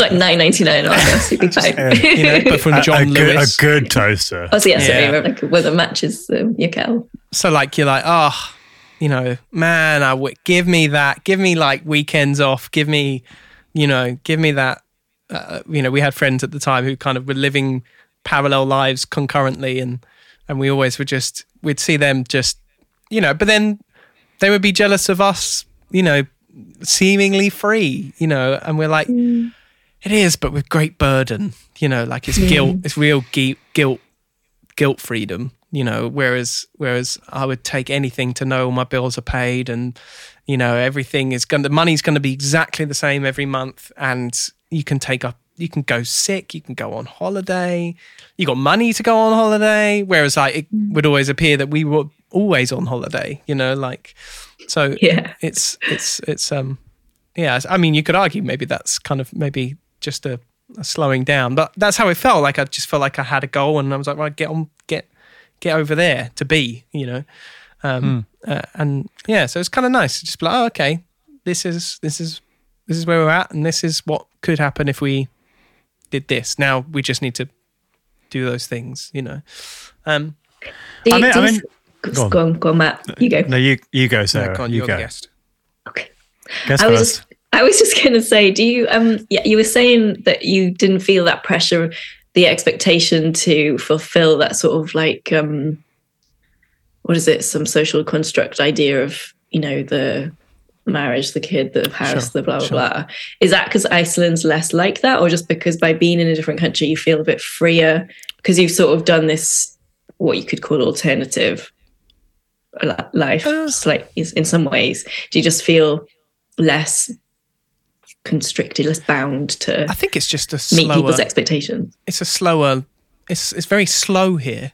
like $9.99 on £2.95. You know, but from John Lewis, a good toaster. Oh, so yeah, like whether matches your kettle. So like you're like, oh, you know, man, give me that, give me like weekends off, give me, you know, give me that. You know, we had friends at the time who kind of were living parallel lives concurrently, and we always were just we'd see them just, you know, but then they would be jealous of us, you know. Seemingly free, you know, and we're like, it is, but with great burden, you know, like it's guilt, it's real guilt freedom, you know, whereas I would take anything to know all my bills are paid and, you know, everything is the money's going to be exactly the same every month, and you can go sick, you can go on holiday, you got money to go on holiday, whereas like it would always appear that we were always on holiday, you know, like, so yeah. It's I mean, you could argue maybe that's kind of maybe just a slowing down, but that's how it felt. Like I just felt like I had a goal and I was like, well, get over there to be, you know, and yeah, so it's kind of nice. Just be like, oh, okay, this is where we're at, and this is what could happen if we did this. Now we just need to do those things, you know. Go on, Matt. You go. No, you go, Sarah. No, you're the guest. Okay. Guess first. I was just going to say, do you? You were saying that you didn't feel that pressure, the expectation to fulfill that sort of like, what is it? Some social construct idea of, you know, the marriage, the kid, the house, the blah blah blah. Is that because Iceland's less like that, or just because by being in a different country you feel a bit freer because you've sort of done this what you could call alternative life, like in some ways? Do you just feel less constricted, less bound to? I think it's just meet people's expectations. It's a slower. It's very slow here,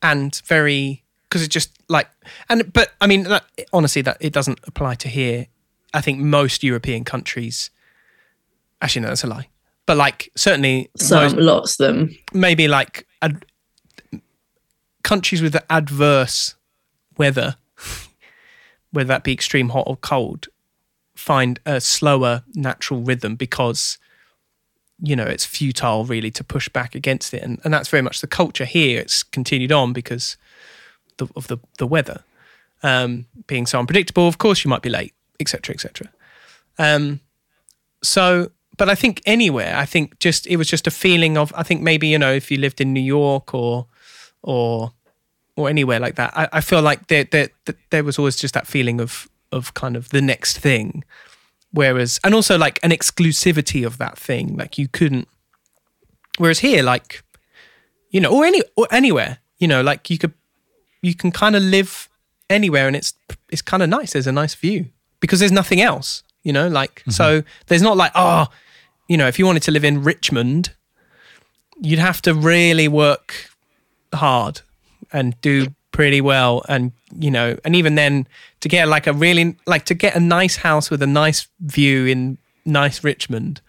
and very because it's just like and. But I mean, honestly, that it doesn't apply to here. I think most European countries. Actually, no, that's a lie. But like certainly lots of them. Maybe like countries with the adverse weather, whether that be extreme hot or cold, find a slower natural rhythm because you know, it's futile really to push back against it. And that's very much the culture here. It's continued on because of the weather being so unpredictable. Of course, you might be late, etc., etc. But I think anywhere, it was just a feeling of, I think maybe, you know, if you lived in New York or anywhere like that, I feel like there was always just that feeling of kind of the next thing. Whereas, and also like an exclusivity of that thing, like you couldn't, whereas here, like, you know, or anywhere, you know, like you can kind of live anywhere and it's kind of nice. There's a nice view because there's nothing else, you know, like, mm-hmm. So there's not like, you know, if you wanted to live in Richmond, you'd have to really work hard and do pretty well. And, you know, and even then to get like a nice house with a nice view in nice Richmond,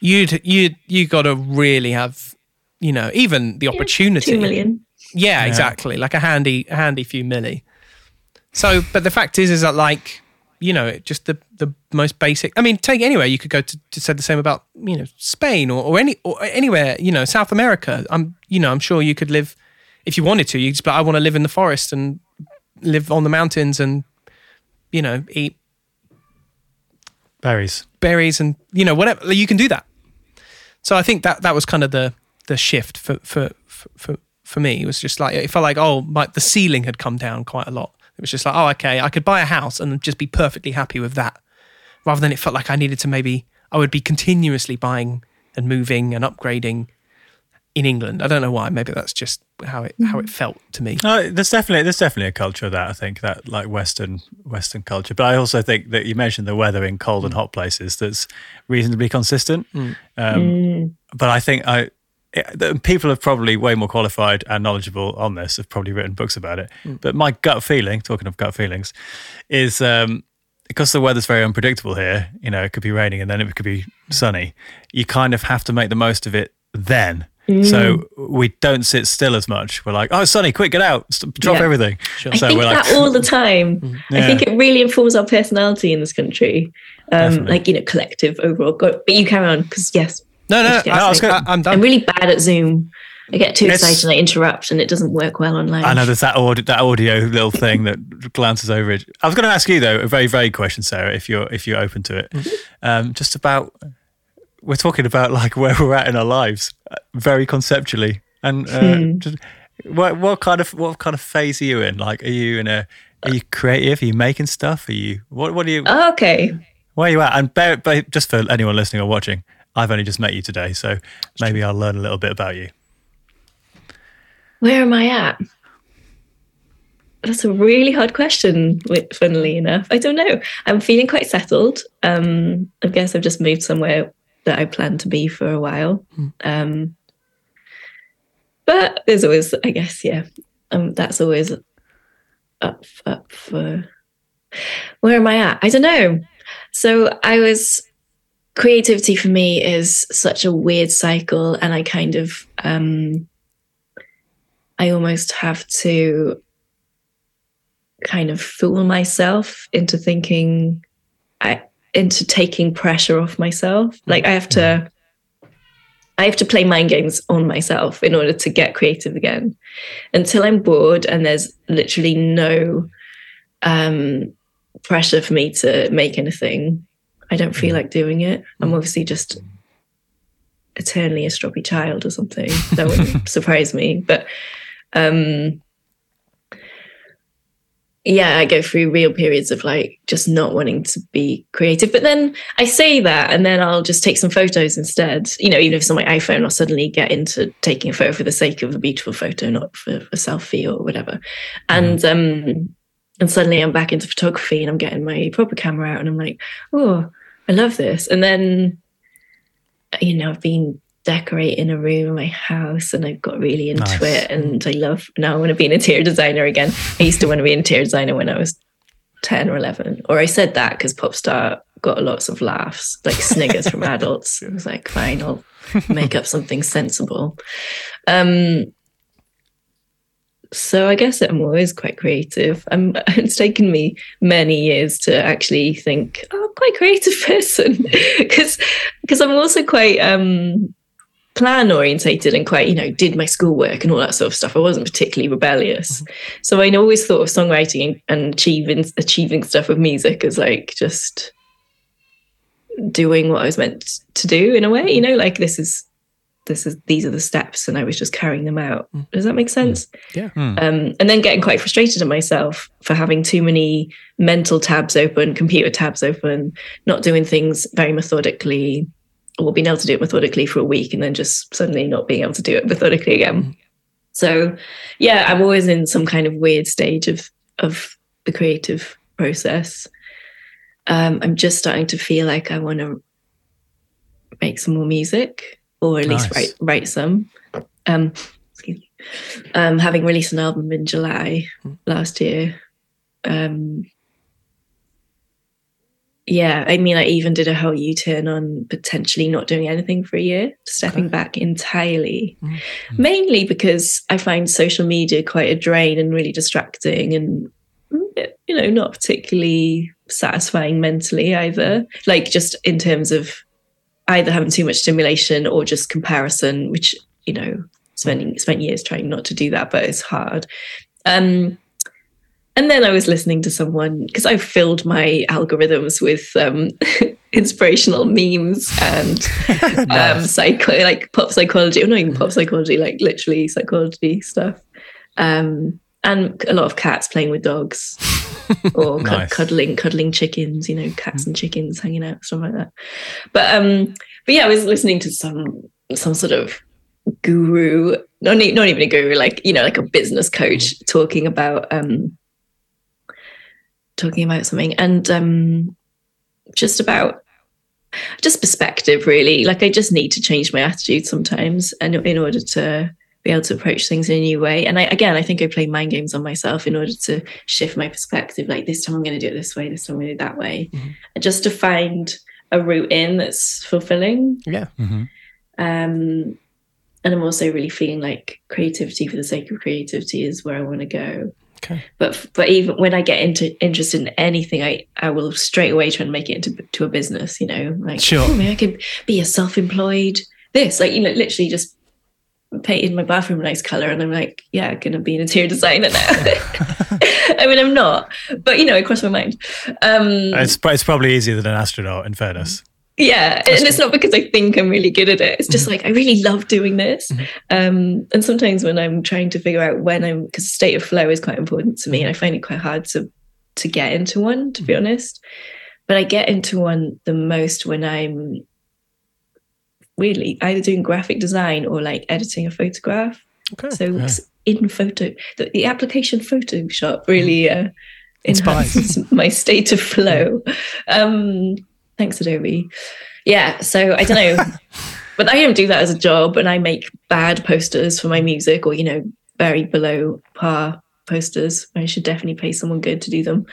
you got to really have, you know, even the opportunity. 2 million. Yeah, exactly. Like a handy few milli. So, but the fact is that like, you know, just the most basic, I mean, take anywhere. You could go to say the same about, you know, Spain or anywhere, you know, South America. I'm sure you could live. If you wanted to, you just, but I want to live in the forest and live on the mountains and, you know, eat berries and, you know, whatever. You can do that. So I think that was kind of the shift for me. It was just like, it felt like, the ceiling had come down quite a lot. It was just like, okay, I could buy a house and just be perfectly happy with that. Rather than it felt like I needed to I would be continuously buying and moving and upgrading in England. I don't know why. Maybe that's just how it felt to me. No, there's definitely a culture of that. I think that like Western culture. But I also think that you mentioned the weather in cold and hot places. That's reasonably consistent. But I think people are probably way more qualified and knowledgeable on this. Have probably written books about it. But my gut feeling, talking of gut feelings, is because the weather's very unpredictable here. You know, it could be raining and then it could be sunny. You kind of have to make the most of it then. So we don't sit still as much. We're like, it's sunny, quick, get out, drop everything. Sure. I think that all the time. Yeah. I think it really informs our personality in this country. Like, you know, collective overall. But you carry on, because yes. No, I'm done. I'm really bad at Zoom. I get too excited and I interrupt and it doesn't work well online. I know, there's that audio little thing that glances over it. I was going to ask you, though, a very vague question, Sarah, if you're open to it. Mm-hmm. Just about... We're talking about like where we're at in our lives, very conceptually. And just, what kind of phase are you in? Like, are you creative? Are you making stuff? Are you what are you? Oh, okay. Where are you at? And just for anyone listening or watching, I've only just met you today, so maybe I'll learn a little bit about you. Where am I at? That's a really hard question, funnily enough. I don't know. I'm feeling quite settled. I guess I've just moved somewhere that I plan to be for a while. But there's always, I guess, that's always up for... Where am I at? I don't know. So creativity for me is such a weird cycle, and I kind of, I almost have to kind of fool myself into thinking... into taking pressure off myself. Like I have to play mind games on myself in order to get creative again until I'm bored and there's literally no pressure for me to make anything. I don't feel like doing it. I'm obviously just eternally a stroppy child or something. That wouldn't surprise me. But I go through real periods of like just not wanting to be creative. But then I say that and then I'll just take some photos instead. You know, even if it's on my iPhone, I'll suddenly get into taking a photo for the sake of a beautiful photo, not for a selfie or whatever. And suddenly I'm back into photography and I'm getting my proper camera out and I'm like, I love this. And then, you know, I've been decorating a room in my house and I've got really into it and now I want to be an interior designer again. I used to want to be an interior designer when I was 10 or 11, or I said that because Popstar got lots of laughs, like sniggers from adults. It was like, fine, I'll make up something sensible. So I guess I'm always quite creative. It's taken me many years to actually think, I'm quite a creative person, because I'm also quite plan orientated and quite, did my schoolwork and all that sort of stuff. I wasn't particularly rebellious. So I always thought of songwriting and achieving stuff with music as like just doing what I was meant to do in a way, like these are the steps and I was just carrying them out. Does that make sense? Yeah. And then getting quite frustrated at myself for having too many mental tabs open, computer tabs open, not doing things very methodically or being able to do it methodically for a week and then just suddenly not being able to do it methodically again. Mm. So yeah, I'm always in some kind of weird stage of the creative process. I'm just starting to feel like I want to make some more music, or at least write some. Excuse me. Having released an album in July last year. I even did a whole U-turn on potentially not doing anything for a year, stepping back entirely, mainly because I find social media quite a drain and really distracting and, not particularly satisfying mentally either, like just in terms of either having too much stimulation or just comparison, which, spent years trying not to do that, but it's hard. And then I was listening to someone, because I filled my algorithms with inspirational memes and pop psychology, or not even pop psychology, like literally psychology stuff. And a lot of cats playing with dogs or cuddling chickens, cats and chickens hanging out, stuff like that. But I was listening to some sort of guru, not even a guru, like a business coach talking about something, and just about perspective really. Like I just need to change my attitude sometimes, and in order to be able to approach things in a new way. And I think I play mind games on myself in order to shift my perspective. Like this time I'm going to do it this way, this time I'm going to do it that way, and just to find a route in that's fulfilling. Yeah. Mm-hmm. And I'm also really feeling like creativity for the sake of creativity is where I want to go. Okay. But even when I get interested in anything, I will straight away try and make it into a business. Maybe I could be a self-employed this. Literally just painted my bathroom a nice colour, and I'm like, yeah, I'm gonna be an interior designer now. I mean, I'm not, but it crossed my mind. It's probably easier than an astronaut, in fairness. Yeah, and it's not because I think I'm really good at it. It's just like I really love doing this. And sometimes when I'm trying to figure out because state of flow is quite important to me, and I find it quite hard to get into one, to be honest. But I get into one the most when I'm really either doing graphic design or like editing a photograph. Okay. So in photo, the application Photoshop really enhances my state of flow. Thanks, Adobe. Yeah, so I don't know. But I don't do that as a job, and I make bad posters for my music, or, very below par posters. I should definitely pay someone good to do them.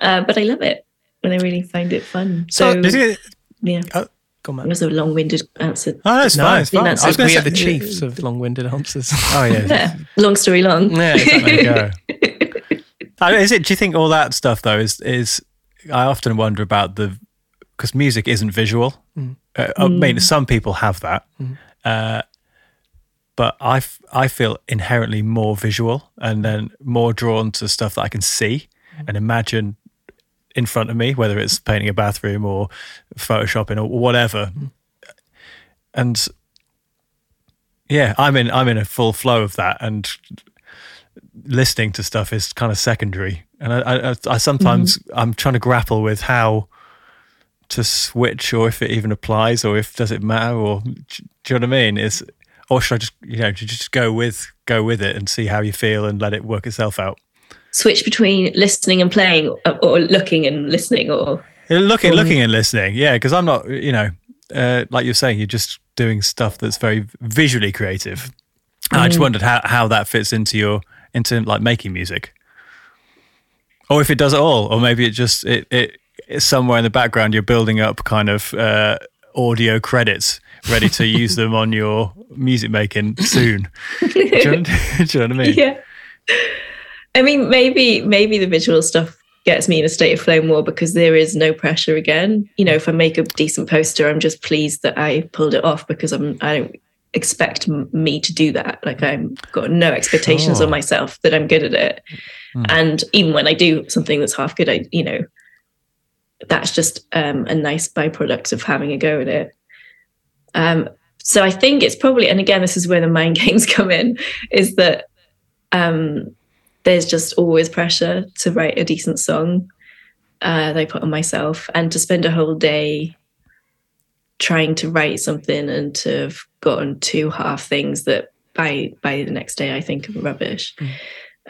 But I love it, and I really find it fun. Go on, man. It was a long-winded answer. Oh, that's fine. It's fine. I was going to say the chiefs of long-winded answers. Oh, yeah. Long story long. Yeah, exactly. There you go. Do you think all that stuff, though, is I often wonder about because music isn't visual. I mean, some people have that, but I feel inherently more visual, and then more drawn to stuff that I can see and imagine in front of me, whether it's painting a bathroom or photoshopping or whatever. And yeah, I'm in a full flow of that, and listening to stuff is kind of secondary. And I sometimes I'm trying to grapple with how to switch, or if it even applies, or if does it matter, or do you know what I mean? Or should I just just go with it and see how you feel and let it work itself out? Switch between listening and playing, or looking and listening, or looking and listening. Yeah, because I'm not, like you're saying, you're just doing stuff that's very visually creative. And I just wondered how that fits into like making music, or if it does at all, or maybe it just it's somewhere in the background you're building up kind of audio credits ready to use them on your music making soon. Do you know what I mean? Yeah. I mean, maybe the visual stuff gets me in a state of flow more because there is no pressure again. You know, if I make a decent poster, I'm just pleased that I pulled it off because I don't expect me to do that. Like, I've got no expectations on myself that I'm good at it. Mm. And even when I do something that's half good, that's just a nice byproduct of having a go at it. So I think it's probably, and again, this is where the mind games come in, is that there's just always pressure to write a decent song that I put on myself, and to spend a whole day trying to write something and to have gotten two half things that by the next day I think are rubbish.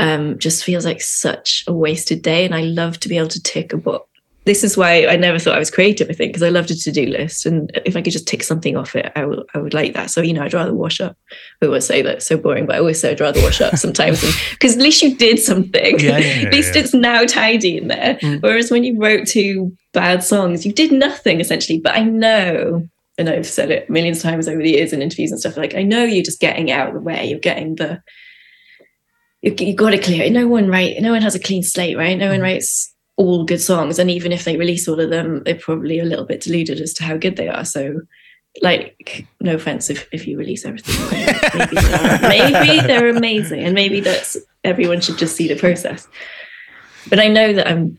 Mm. Just feels like such a wasted day. And I love to be able to tick a box. This is why I never thought I was creative, I think, because I loved a to-do list. And if I could just tick something off it, I would like that. So, I'd rather wash up. I always say that's so boring, but I always say I'd rather wash up sometimes. Because at least you did something. Yeah, at least it's now tidy in there. Mm. Whereas when you wrote two bad songs, you did nothing, essentially. But I know, and I've said it millions of times over the years in interviews and stuff, like, I know you're just getting out of the way. You're getting the... You've got to clear it. No one has a clean slate, right? No one writes... all good songs, and even if they release all of them, they're probably a little bit deluded as to how good they are. So, like, no offense if you release everything, maybe they're amazing, and maybe that's everyone should just see the process. But I know that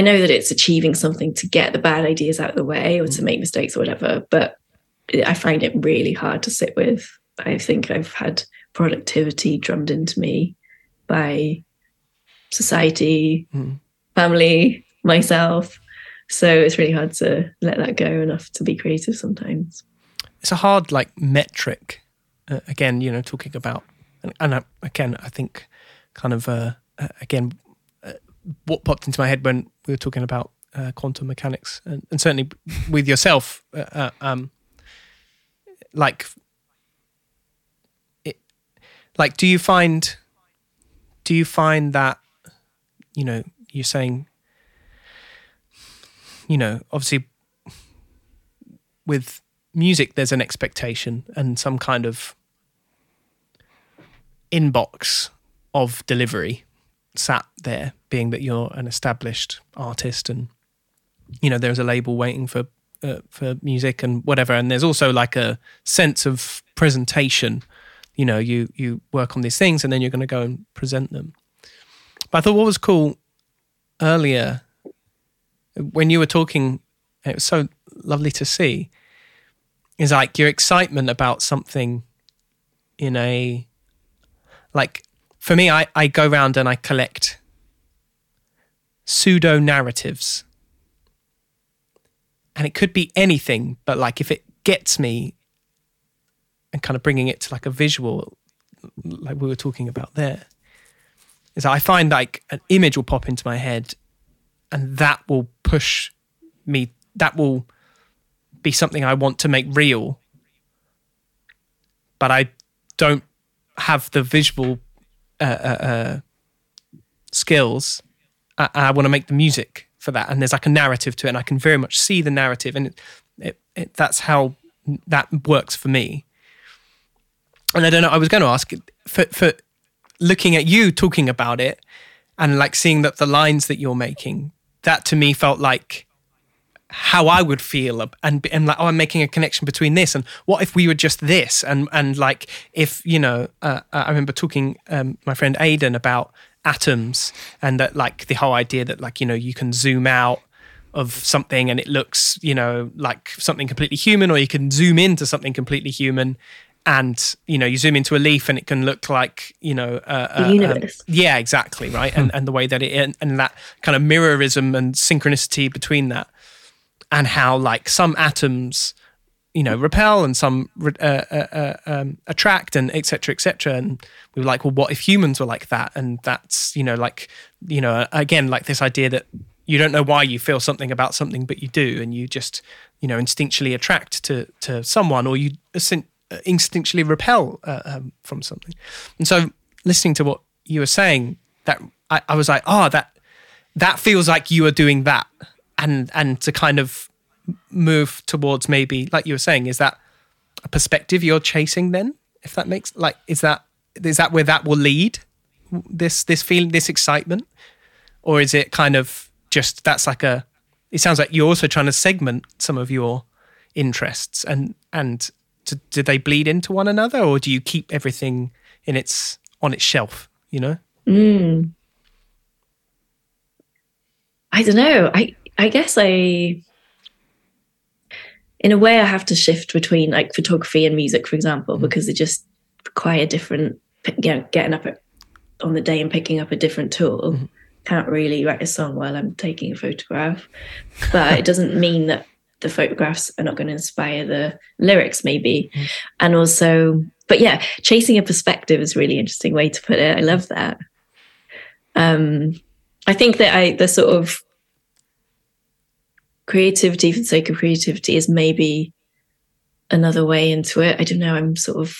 it's achieving something to get the bad ideas out of the way or to make mistakes or whatever. But I find it really hard to sit with. I think I've had productivity drummed into me by society. Mm. Family, myself. So it's really hard to let that go enough to be creative sometimes. It's a hard, metric. Talking about, and I think kind of, what popped into my head when we were talking about quantum mechanics, and certainly with yourself, do you find that, you're saying, obviously with music, there's an expectation and some kind of inbox of delivery sat there, being that you're an established artist and, there's a label waiting for music and whatever. And there's also a sense of presentation, you work on these things and then you're going to go and present them. But I thought what was cool earlier, when you were talking, it was so lovely to see, is your excitement about something in a, for me, I go round and I collect pseudo-narratives. And it could be anything, but if it gets me and kind of bringing it to a visual, like we were talking about there, is I find an image will pop into my head and that will push me, that will be something I want to make real, but I don't have the visual skills. I want to make the music for that, and there's a narrative to it, and I can very much see the narrative, and it that's how that works for me. And I don't know, I was going to ask, for looking at you talking about it and seeing that the lines that you're making, that to me felt like how I would feel, and I'm making a connection between this and what if we were just this, and I remember talking my friend Aidan about atoms, and that the whole idea that you can zoom out of something and it looks like something completely human, or you can zoom into something completely human. And, you zoom into a leaf and it can look the universe. Yeah, exactly, right? And the way that it... And that kind of mirrorism and synchronicity between that, and how, some atoms, repel and some attract, and et cetera, et cetera. And we were well, what if humans were like that? And that's, again, this idea that you don't know why you feel something about something, but you do, and you just, instinctually attract to someone, or you... instinctually repel from something. And so listening to what you were saying, that I was that feels like you are doing that, and to kind of move towards, maybe like you were saying, is that a perspective you're chasing then, if that makes, is that where that will lead, this feeling, this excitement? Or is it kind of just, that's like a, it sounds like you're also trying to segment some of your interests, and do they bleed into one another, or do you keep everything in its, on its shelf, you know? Mm. I don't know. I guess I, in a way, I have to shift between like photography and music, for example, because they just require different, you know, getting up on the day and picking up a different tool. Mm-hmm. Can't really write a song while I'm taking a photograph, but it doesn't mean that the photographs are not going to inspire the lyrics, maybe. Mm-hmm. And also, but yeah, chasing a perspective is a really interesting way to put it. I love that. I think that the sort of creativity for the sake of creativity is maybe another way into it. I don't know. I'm sort of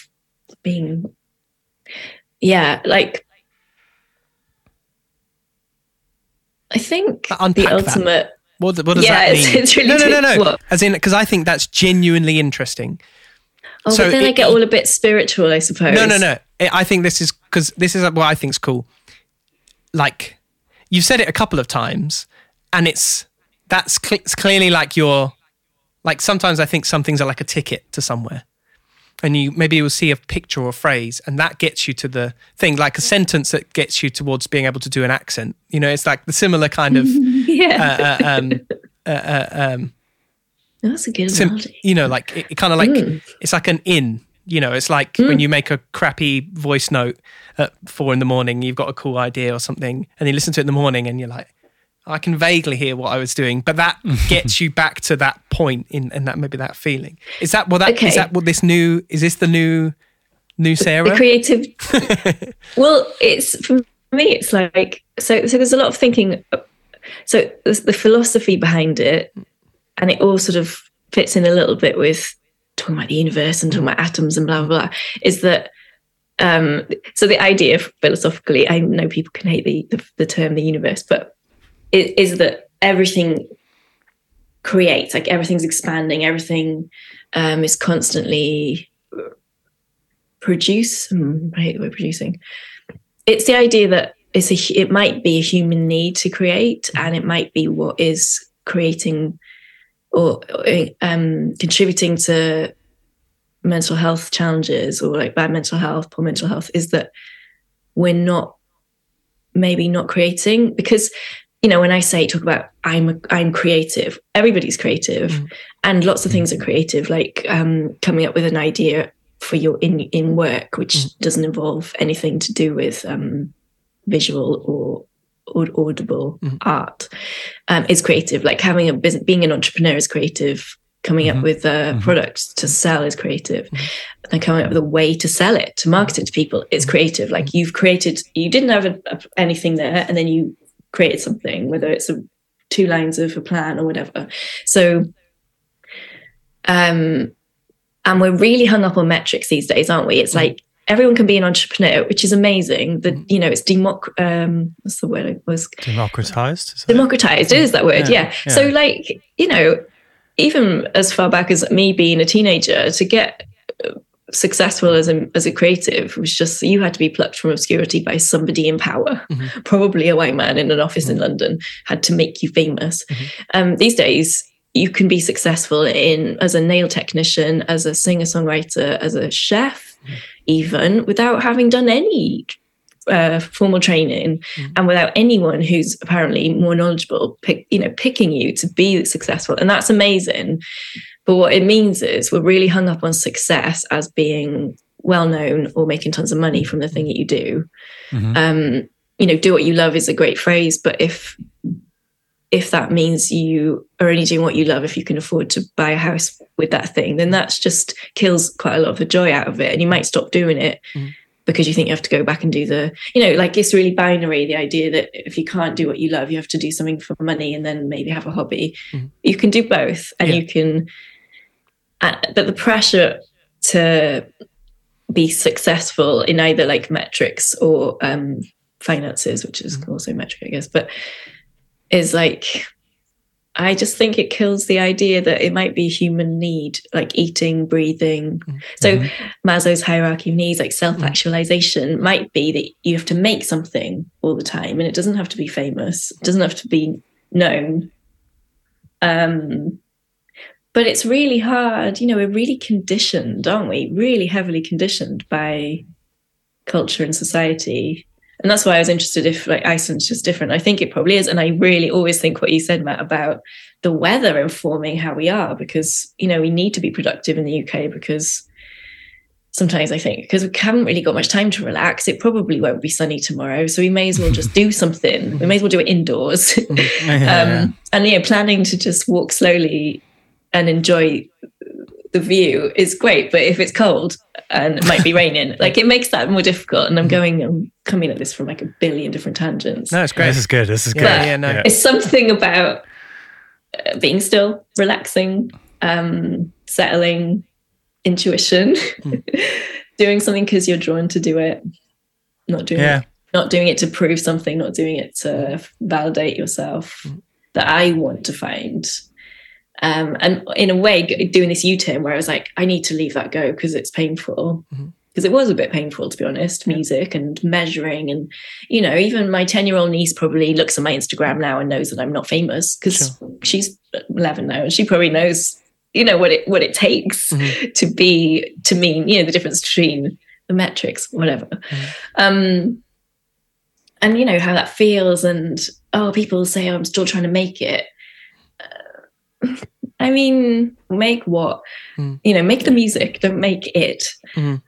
being, yeah, like, I think the ultimate. That. What does that mean? It's really no. What? As in, because I think that's genuinely interesting. Oh, so but then I get all a bit spiritual, I suppose. No. I think this is, because this is what I think's cool. Like, you've said it a couple of times, and it's clearly like your, like sometimes I think some things are like a ticket to somewhere, and you maybe you'll see a picture or a phrase, and that gets you to the thing, like a sentence that gets you towards being able to do an accent. You know, it's like the similar kind of, that's a good analogy. You know, like it kind of like it's like an in. You know, it's like when you make a crappy voice note at 4 a.m, you've got a cool idea or something, and you listen to it in the morning, and you're like, I can vaguely hear what I was doing, but that gets you back to that point and that maybe that feeling. Is that is this the new Sarah? The creative. Well, it's, for me, it's like, so there's a lot of thinking. So there's the philosophy behind it, and it all sort of fits in a little bit with talking about the universe and talking about atoms and blah, blah, blah, is that, so the idea philosophically, I know people can hate the term the universe, but it is that everything creates, like everything's expanding, everything is constantly I hate the word producing. It's the idea that it might be a human need to create, and it might be what is creating or contributing to mental health challenges, or like bad mental health, poor mental health, is that we're not creating, because, you know, when I talk about I'm creative, everybody's creative, and lots of things are creative, like coming up with an idea for your in work, which doesn't involve anything to do with visual or audible art, is creative. Like having a business, being an entrepreneur is creative. Coming up with products to sell is creative, and coming up with a way to sell it, to market it to people, is creative. Like you've created, you didn't have anything there, and then you created something, whether it's 2 lines of a plan or whatever. So, and we're really hung up on metrics these days, aren't we? It's like everyone can be an entrepreneur, which is amazing. That, you know, it's what's the word it was? Democratized. Democratized is that word? Yeah. So, like, you know, even as far back as me being a teenager, to get successful as a creative was just, you had to be plucked from obscurity by somebody in power, probably a white man in an office in London, had to make you famous. These days you can be successful as a nail technician, as a singer-songwriter, as a chef, even without having done any formal training, and without anyone who's apparently more knowledgeable picking you to be successful. And that's amazing. But what it means is we're really hung up on success as being well-known or making tons of money from the thing that you do. You know, do what you love is a great phrase, but if that means you are only doing what you love if you can afford to buy a house with that thing, then that's just kills quite a lot of the joy out of it. And you might stop doing it because you think you have to go back and do the, you know, like it's really binary, the idea that if you can't do what you love, you have to do something for money and then maybe have a hobby. You can do both, and you can... but the pressure to be successful in either like metrics or finances, which is also metric, I guess, but is like, I just think it kills the idea that it might be human need, like eating, breathing. Mm-hmm. So Maslow's hierarchy of needs, like self-actualization, might be that you have to make something all the time, and it doesn't have to be famous, it doesn't have to be known. But it's really hard, you know, we're really conditioned, aren't we? Really heavily conditioned by culture and society. And that's why I was interested if like Iceland's just different. I think it probably is. And I really always think what you said, Matt, about the weather informing how we are, because, you know, we need to be productive in the UK because sometimes I think because we haven't really got much time to relax, it probably won't be sunny tomorrow. So we may as well just do something. We may as well do it indoors. And, you know, planning to just walk slowly and enjoy the view is great, but if it's cold and it might be raining, like it makes that more difficult. And I'm coming at this from like a billion different tangents. No, it's great. This is good. Yeah. It's something about being still, relaxing, settling, intuition, doing something because you're drawn to do it, not doing it to prove something, not doing it to validate yourself. That I want to find. And in a way, doing this U-turn where I was like, I need to leave that go because it's painful. Because it was a bit painful, to be honest, music and measuring. And, you know, even my 10-year-old niece probably looks at my Instagram now and knows that I'm not famous because she's 11 now and she probably knows, you know, what it takes to mean, you know, the difference between the metrics, whatever. And, you know, how that feels. And, people say, I'm still trying to make it. I mean, make what? You know, make the music, don't make it.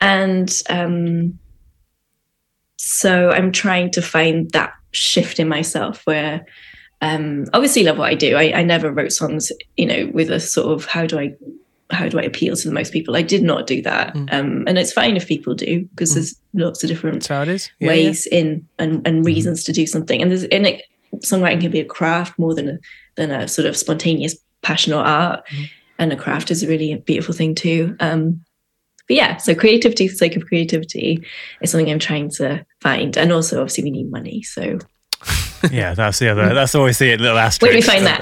And so I'm trying to find that shift in myself where obviously love what I do. I never wrote songs, you know, with a sort of how do I appeal to the most people? I did not do that. And it's fine if people do because there's lots of different ways in and reasons to do something. And there's in it, songwriting can be a craft more than a sort of spontaneous passion or art, and a craft is really a beautiful thing too. But yeah, so creativity for the sake of creativity is something I'm trying to find, and also obviously we need money. So yeah, that's the other. That's always the little asterisk. Where do we find that?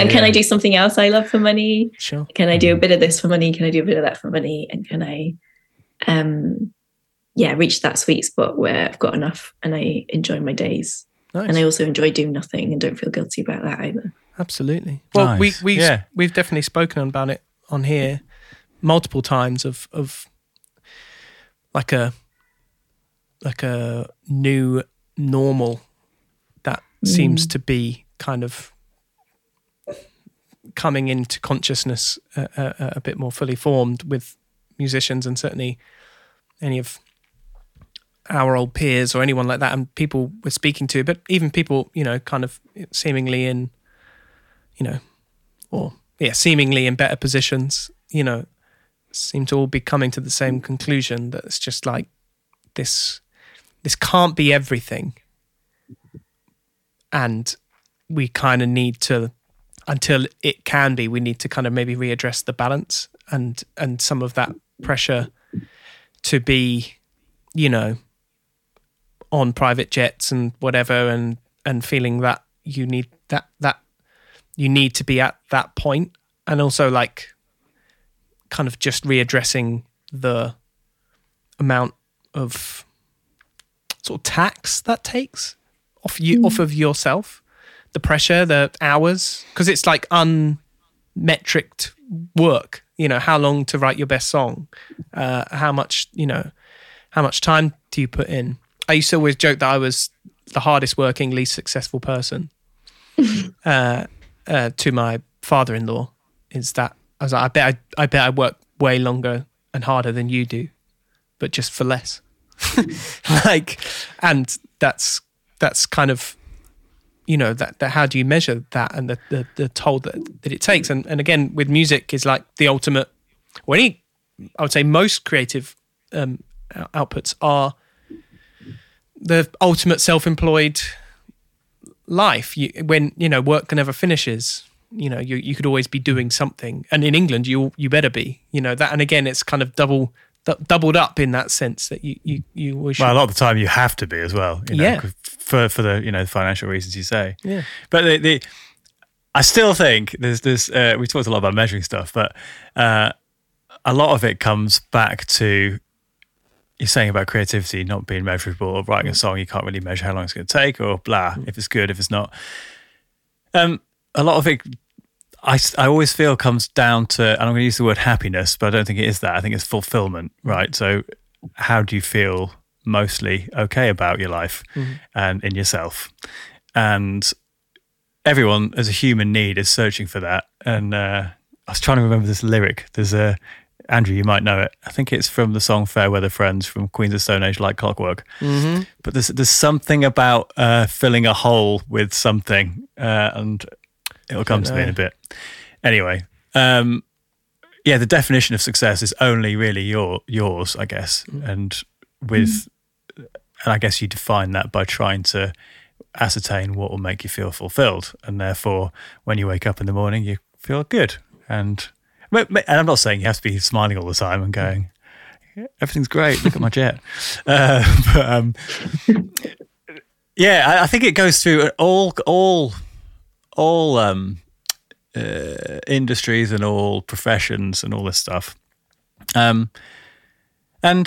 And can I do something else I love for money? Sure. Can I do a bit of this for money? Can I do a bit of that for money? And can I, reach that sweet spot where I've got enough and I enjoy my days. Nice. And I also enjoy doing nothing and don't feel guilty about that either. Absolutely. Well, nice. We've definitely spoken about it on here multiple times of like a new normal that seems to be kind of coming into consciousness a bit more fully formed with musicians and certainly any of our old peers or anyone like that and people we're speaking to, but even people, you know, kind of seemingly in, you know, seemingly in better positions, you know, seem to all be coming to the same conclusion that it's just like this can't be everything. And we kind of need to, until it can be, we need to kind of maybe readdress the balance and some of that pressure to be, you know, on private jets and whatever, and feeling that you need that you need to be at that point, and also like kind of just readdressing the amount of sort of tax that takes off you, off of yourself, the pressure, the hours, because it's like unmetriced work. You know, how long to write your best song, how much, you know, how much time do you put in? I used to always joke that I was the hardest working, least successful person to my father-in-law. Is that I was like, I bet I work way longer and harder than you do, but just for less. Like, and that's kind of, you know, that how do you measure that and the toll that it takes? And again, with music is like the ultimate. Or any, I would say most creative outputs are the ultimate self-employed life. When you know work never finishes, you know you could always be doing something. And in England, you better be, you know that. And again, it's kind of doubled up in that sense that you wish. Well, a lot of the time you have to be as well. You know, for the, you know, financial reasons you say. Yeah. But the I still think there's this, we talked a lot about measuring stuff, but a lot of it comes back to, you're saying about creativity not being measurable, or writing a song, you can't really measure how long it's going to take, or blah, if it's good, if it's not. A lot of it, I always feel comes down to, and I'm going to use the word happiness, but I don't think it is that. I think it's fulfillment, right? So how do you feel mostly okay about your life and in yourself? And everyone as a human need is searching for that. And I was trying to remember this lyric. There's a, Andrew, you might know it. I think it's from the song Fair Weather Friends from Queens of Stone Age, Like Clockwork. Mm-hmm. But there's something about filling a hole with something, and it'll come to me in a bit. Anyway, the definition of success is only really yours, I guess. And and I guess you define that by trying to ascertain what will make you feel fulfilled. And therefore, when you wake up in the morning, you feel good. And I'm not saying you have to be smiling all the time and going, everything's great, look at my jet. I think it goes through all industries and all professions and all this stuff. And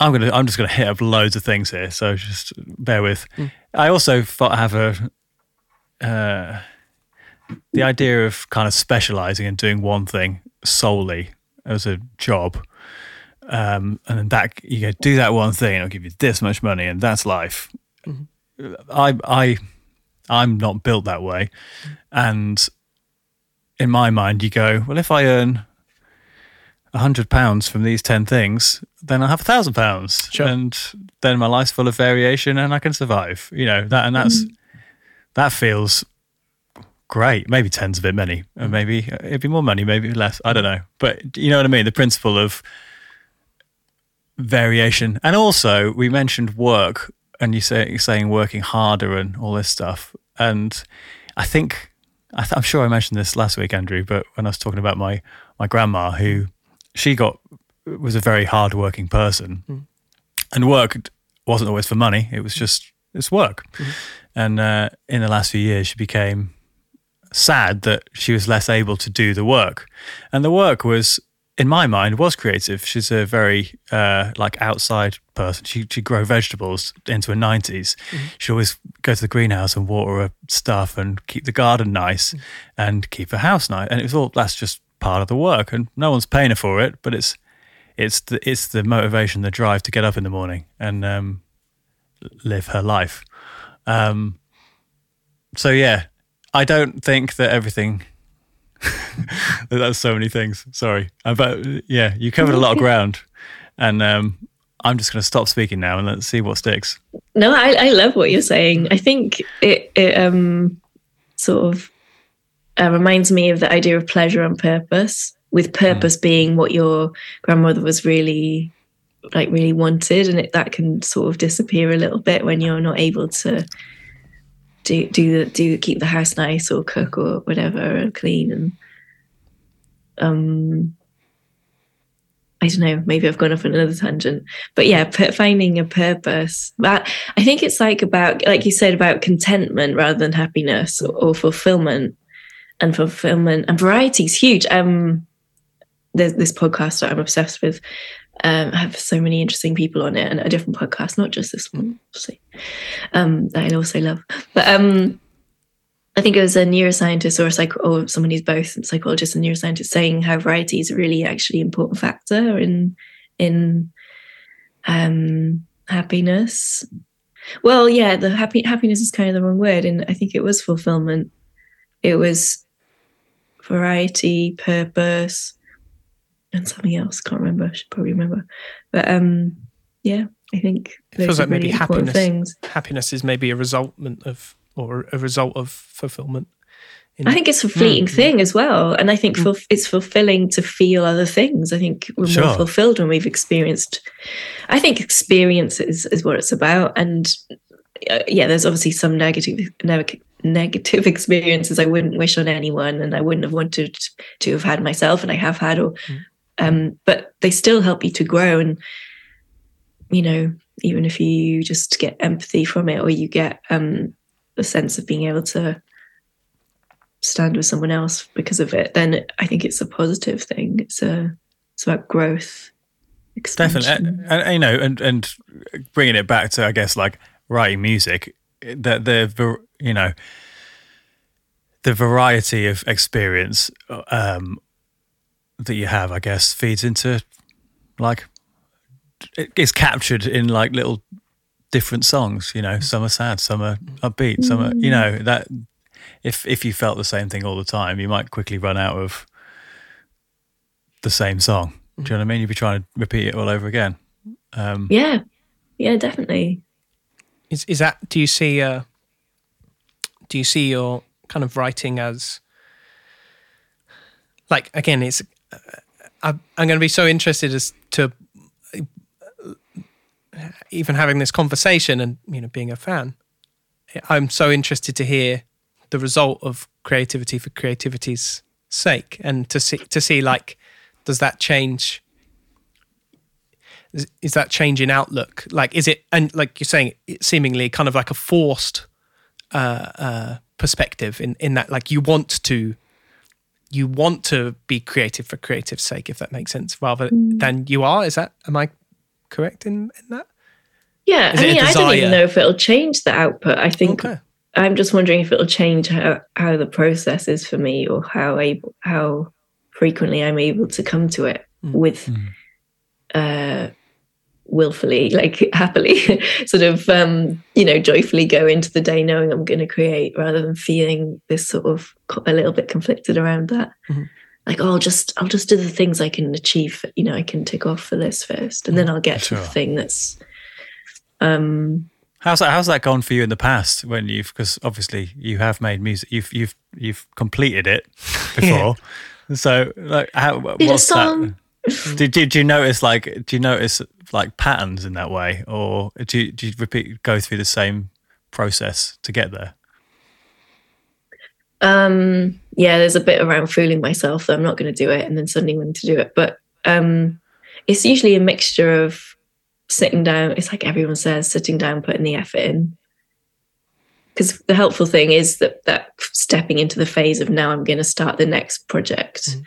I'm just going to hit up loads of things here, so just bear with. I also have the idea of kind of specialising and doing one thing solely as a job, and then that you go do that one thing, and I'll give you this much money, and that's life. I'm not built that way, and in my mind, you go, well, if I earn £100 from these 10 things, then I'll have £1,000, and then my life's full of variation, and I can survive. You know that, and that's that feels great. Maybe 10's a bit many, and maybe it'd be more money, maybe less. I don't know, but you know what I mean. The principle of variation, and also we mentioned work, and you're saying working harder and all this stuff, and I think I'm sure I mentioned this last week, Andrew, but when I was talking about my grandma, who was a very hard-working person, and work wasn't always for money. It was just, it's work. And in the last few years, she became sad that she was less able to do the work. And the work was, in my mind, was creative. She's a very, outside person. She'd grow vegetables into her 90s. She'd always go to the greenhouse and water her stuff and keep the garden nice and keep her house nice. And it was all, that's just part of the work, and no one's paying her for it, but it's the motivation, the drive to get up in the morning and live her life. I don't think that everything that's so many things, sorry, but yeah, you covered a lot of ground, and I'm just going to stop speaking now and let's see what sticks. No, I love what you're saying. I think it sort of reminds me of the idea of pleasure and purpose, with purpose being what your grandmother was really wanted, and that can sort of disappear a little bit when you're not able to do keep the house nice or cook or whatever, or clean. And I don't know, maybe I've gone off on another tangent, but yeah, finding a purpose. That, I think it's like you said, about contentment rather than happiness or fulfillment. And fulfillment and variety is huge. There's this podcast that I'm obsessed with. I have so many interesting people on it, and a different podcast, not just this one, obviously, that I also love. But I think it was a neuroscientist or someone who's both a psychologist and neuroscientist saying how variety is a really actually important factor in happiness. Well, yeah, the happiness is kind of the wrong word, and I think it was fulfillment. It was variety, purpose, and something else. Can't remember. I should probably remember. But I think it feels like really maybe happiness. Things. Happiness is maybe a result of fulfillment. I think it's a fleeting thing as well, and I think it's fulfilling to feel other things. I think we're more fulfilled when we've experienced. I think experience is what it's about, and there's obviously some negative experiences I wouldn't wish on anyone, and I wouldn't have wanted to have had myself, and I have had, but they still help you to grow. And you know, even if you just get empathy from it, or you get a sense of being able to stand with someone else because of it, then I think it's a positive thing. It's about growth, expansion. Definitely. And, you know, and bringing it back to, I guess, like writing music, that the you know, the variety of experience that you have, I guess, feeds into, like, it gets captured in like little different songs. You know, some are sad, some are upbeat, some are, you know, that if you felt the same thing all the time, you might quickly run out of the same song. Do you know what I mean? You'd be trying to repeat it all over again. Yeah, definitely. Is that? Do you see your kind of writing as, like, again, it's I'm going to be so interested as to even having this conversation and, you know, being a fan, I'm so interested to hear the result of creativity for creativity's sake, and to see like, does that change? Is that change in outlook? Like, is it, and like you're saying, it's seemingly kind of like a forced perspective in that, like, you want to be creative for creative's sake, if that makes sense, rather than you are. Is that, am I correct in that? Yeah, I mean, I don't even know if it'll change the output. I think, okay. I'm just wondering if it'll change how the process is for me, or how frequently I'm able to come to it with willfully, like happily, sort of, you know, joyfully go into the day knowing I'm going to create, rather than feeling this sort of a little bit conflicted around that. Mm-hmm. Like, oh, I'll just do the things I can achieve, you know, I can tick off the list first, and then I'll get to the thing that's... How's that gone for you in the past, when you've, because obviously you have made music, you've completed it before, yeah. So like, how, what's that? Do you notice like patterns in that way, or do you go through the same process to get there? Yeah, there's a bit around fooling myself that I'm not going to do it, and then suddenly wanting to do it. But it's usually a mixture of sitting down. It's like everyone says, sitting down, putting the effort in. Because the helpful thing is that stepping into the phase of, now I'm going to start the next project. Mm-hmm.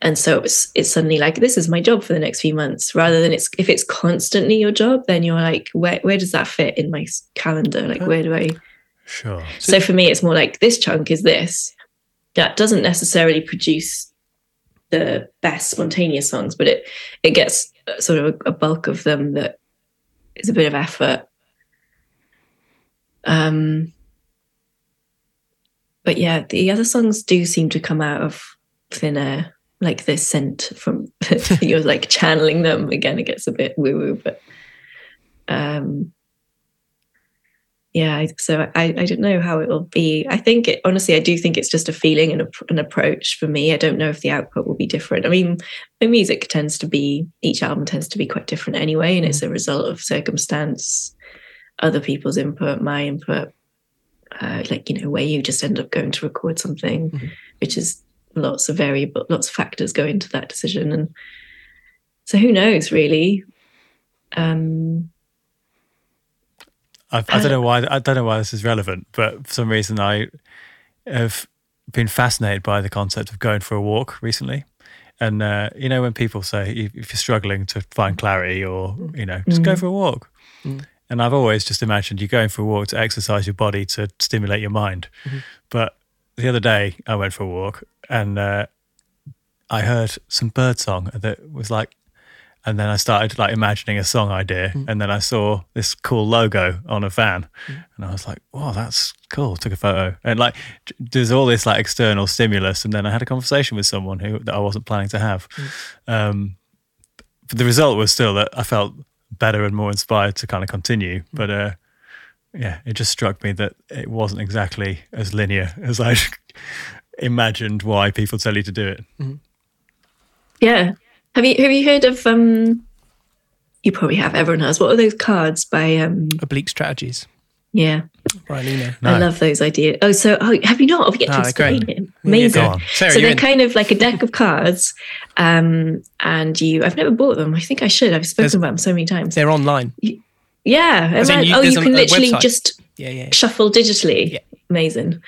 And so it's suddenly like, this is my job for the next few months, rather than if it's constantly your job, then you're like, where does that fit in my calendar? Like, where do I... Sure. So for me, it's more like, this chunk is this. That doesn't necessarily produce the best spontaneous songs, but it gets sort of a bulk of them that is a bit of effort. But yeah, the other songs do seem to come out of thin air, like they're sent from, you're like channeling them. Again, it gets a bit woo-woo, but... yeah, so I don't know how it will be. I think it, honestly, I do think it's just a feeling and an approach for me. I don't know if the output will be different. I mean, my music each album tends to be quite different anyway, and it's a result of circumstance, other people's input, my input, like, you know, where you just end up going to record something, which is lots of factors go into that decision. And so who knows, really? I don't know why this is relevant, but for some reason I have been fascinated by the concept of going for a walk recently. And you know, when people say, if you're struggling to find clarity, or, you know, just go for a walk. Mm. And I've always just imagined you're going for a walk to exercise your body, to stimulate your mind. Mm-hmm. But the other day I went for a walk, and I heard some bird song that was like, and then I started like imagining a song idea, and then I saw this cool logo on a van, and I was like, "Wow, that's cool!" Took a photo, and like, there's all this like external stimulus, and then I had a conversation with someone that I wasn't planning to have. But the result was still that I felt better and more inspired to kind of continue. But yeah, it just struck me that it wasn't exactly as linear as I imagined. Why people tell you to do it? Mm-hmm. Yeah. Have you heard of, you probably have, everyone has, what are those cards by... Oblique Strategies. Yeah. Right, Nina. No. I love those ideas. Oh, have you not? I'll get to explain it. Amazing. Yeah, Sarah, so they're kind of like a deck of cards, and I've never bought them. I think I should. I've spoken about them so many times. They're online. You can literally just shuffle digitally. Yeah. Amazing.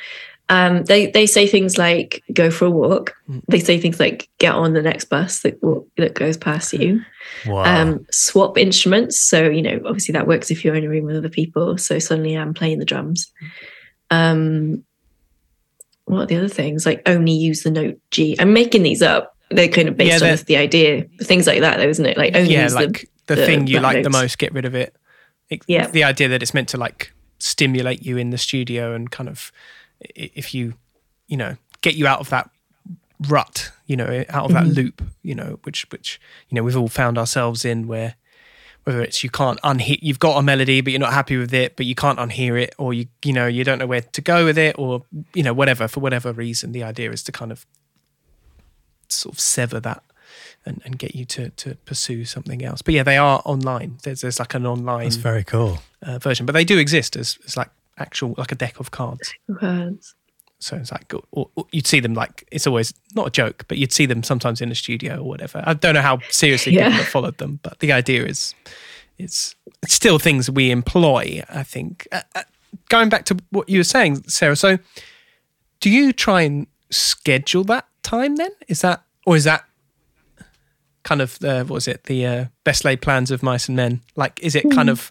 They say things like, go for a walk. They say things like, get on the next bus that goes past you. Wow. Swap instruments. So, you know, obviously that works if you're in a room with other people. So suddenly I'm playing the drums. What are the other things? Like, only use the note G. I'm making these up. They're kind of based on the idea. Things like that, though, isn't it? Like, only use the thing you like notes. The most, get rid of it. The idea that it's meant to, like, stimulate you in the studio and kind of... if you know, get you out of that rut, you know, out of that loop, you know, which you know, we've all found ourselves in, where whether it's you can't unhear, you've got a melody but you're not happy with it, but you can't unhear it, or you know, you don't know where to go with it, or you know, whatever, for whatever reason, the idea is to kind of sort of sever that and get you to pursue something else. But yeah, they are online. There's like an online That's very cool version, but they do exist as like actual, like a deck of cards. So it's like, or you'd see them, like, it's always not a joke, but you'd see them sometimes in a studio or whatever. I don't know how seriously people have followed them, but the idea is it's still things we employ, I think. Going back to what you were saying, Sarah, so do you try and schedule that time then? Is that kind of the best laid plans of mice and men? Like, is it kind of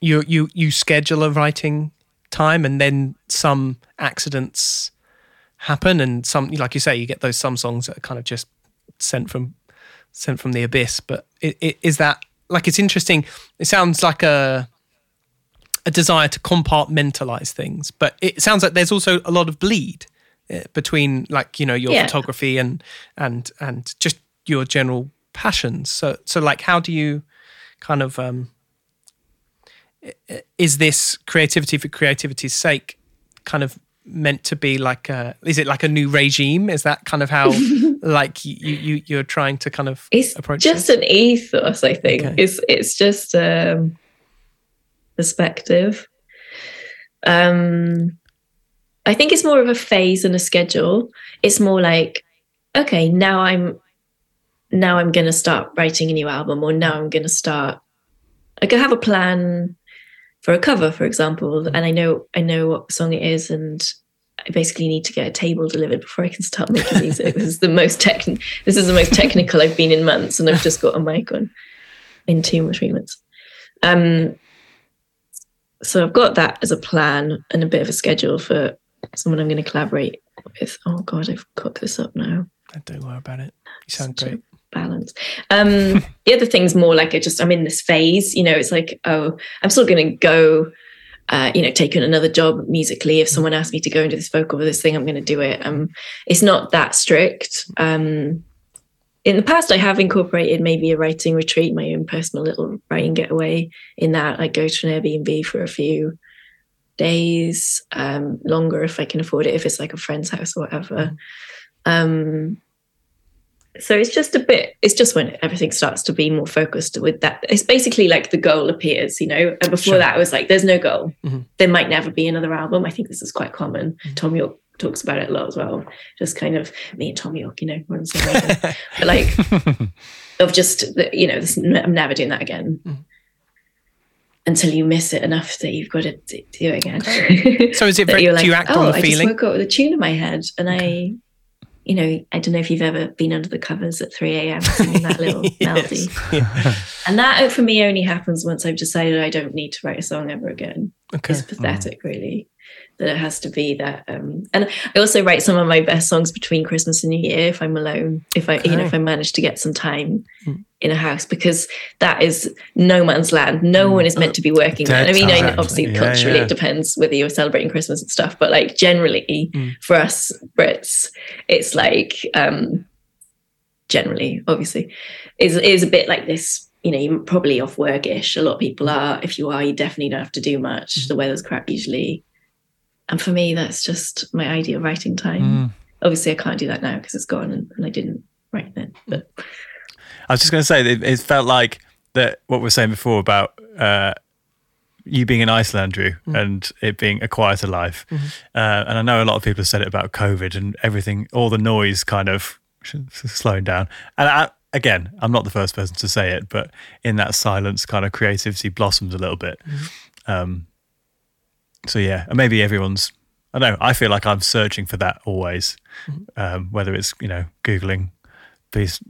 You schedule a writing time, and then some accidents happen, and some, like you say, you get those some songs that are kind of just sent from the abyss. But is that, like, it's interesting. It sounds like a desire to compartmentalize things, but it sounds like there's also a lot of bleed between, like, you know, your photography and just your general passions. So like, how do you kind of is this creativity for creativity's sake kind of meant to be like is it like a new regime? Is that kind of how like you're trying to kind of approach it? It's just an ethos, I think. Okay. It's just perspective. I think it's more of a phase and a schedule. It's more like, okay, now I'm going to start writing a new album, or now I'm going to start, like, I have a plan for a cover, for example, and I know what song it is, and I basically need to get a table delivered before I can start making music. This is the most technical I've been in months, and I've just got a mic on in 2 or 3 months. So I've got that as a plan and a bit of a schedule for someone I'm going to collaborate with. Oh God, I've cooked this up now. Don't worry about it. You sound great. Balance. The other thing's more like I'm in this phase, you know, it's like, oh, I'm still going to go, you know, take on another job musically. If someone asks me to go and do this vocal or this thing, I'm going to do it. It's not that strict. In the past, I have incorporated maybe a writing retreat, my own personal little writing getaway in that. I go to an Airbnb for a few days, longer if I can afford it, if it's like a friend's house or whatever. So it's just it's just when everything starts to be more focused with that. It's basically like the goal appears, you know, and before that I was like, there's no goal. Mm-hmm. There might never be another album. I think this is quite common. Mm-hmm. Thom Yorke talks about it a lot as well. Just kind of me and Thom Yorke, you know, we're on the same level. But like, of just, you know, I'm never doing that again. Mm-hmm. Until you miss it enough that you've got to do it again. Okay. So is it, do you act on the feeling? I just woke up with a tune in my head and I... You know, I don't know if you've ever been under the covers at 3 a.m. singing that little melody. Yeah. And that, for me, only happens once I've decided I don't need to write a song ever again. Okay. It's pathetic, really, that it has to be that. And I also write some of my best songs between Christmas and New Year if I'm alone, if I manage to get some time in a house, because that is no man's land. No one is meant to be working there. I mean, obviously, culturally, it depends whether you're celebrating Christmas and stuff, but like generally for us Brits, it's like, generally, obviously, is a bit like this. You know, you're probably off work-ish. A lot of people are. If you are, you definitely don't have to do much. The weather's crap usually. And for me, that's just my ideal writing time. Obviously, I can't do that now because it's gone and I didn't write then. But I was just going to say, it felt like that what we were saying before about you being in Iceland, Drew, and it being a quieter life. Mm-hmm. And I know a lot of people have said it about COVID and everything, all the noise kind of slowing down. And Again, I'm not the first person to say it, but in that silence, kind of creativity blossoms a little bit. So yeah, maybe everyone's I don't know, I feel like I'm searching for that always, whether it's, you know, Googling these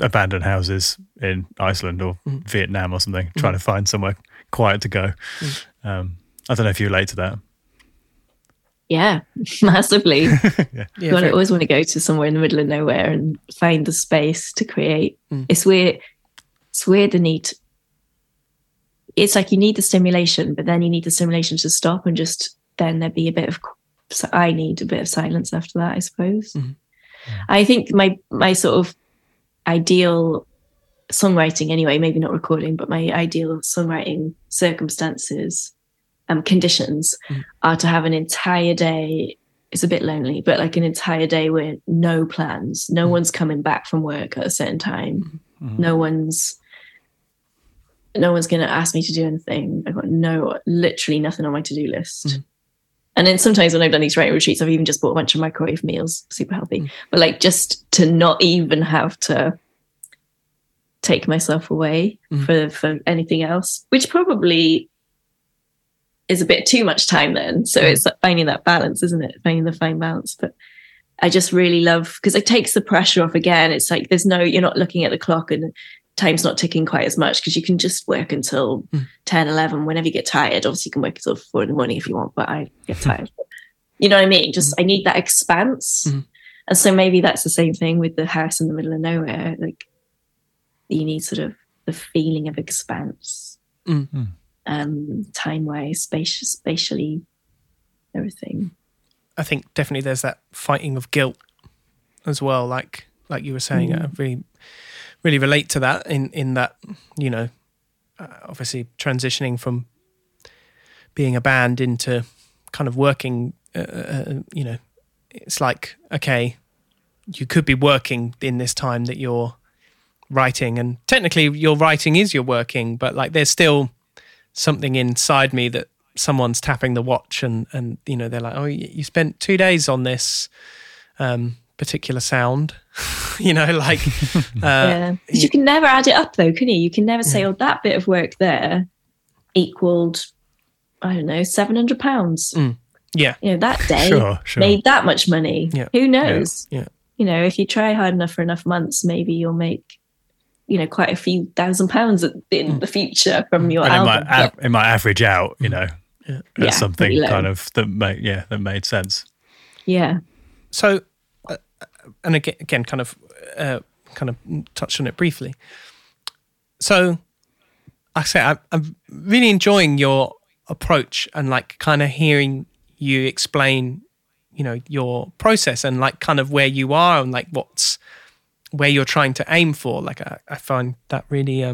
abandoned houses in Iceland or Vietnam or something, trying to find somewhere quiet to go. I don't know if you relate to that. Yeah, massively. I always want to go to somewhere in the middle of nowhere and find the space to create. It's weird. It's weird, the need. It's like you need the stimulation, but then you need the stimulation to stop, and just then there'd be a bit of. So I need a bit of silence after that, I suppose. I think my sort of ideal songwriting, anyway, maybe not recording, but my ideal songwriting circumstances. Conditions are to have an entire day. It's a bit lonely, but like an entire day where no plans, no one's coming back from work at a certain time, no one's going to ask me to do anything. I've got literally nothing on my to-do list. And then sometimes when I've done these writing retreats, I've even just bought a bunch of microwave meals, super healthy, but like just to not even have to take myself away for anything else, which probably is a bit too much time then. So it's finding that balance, isn't it? Finding the fine balance. But I just really love, because it takes the pressure off again. It's like you're not looking at the clock and time's not ticking quite as much, because you can just work until 10, 11, whenever you get tired. Obviously you can work until 4 in the morning if you want, but I get tired. You know what I mean? Just, I need that expanse. And so maybe that's the same thing with the house in the middle of nowhere. Like you need sort of the feeling of expanse. Time-wise, spatially, everything. I think definitely there's that fighting of guilt as well, like you were saying. I really, really relate to that in that, you know, obviously transitioning from being a band into kind of working, you know, it's like, okay, you could be working in this time that you're writing, and technically your writing is your working, but like there's still something inside me that someone's tapping the watch and you know, they're like, oh, you spent 2 days on this particular sound, you know, like... yeah. You can never add it up though, can you? You can never say, oh, that bit of work there equaled, I don't know, £700. Yeah. You know, that day made that much money. Yeah. Who knows? Yeah. You know, if you try hard enough for enough months, maybe you'll make... you know, quite a few £1,000 in the future from your album. It might average out, you know, as something kind of that made sense. Yeah. So, and again, kind of touched on it briefly. So, I say I'm really enjoying your approach and like kind of hearing you explain, you know, your process and like kind of where you are and like where you're trying to aim for. Like I find that really,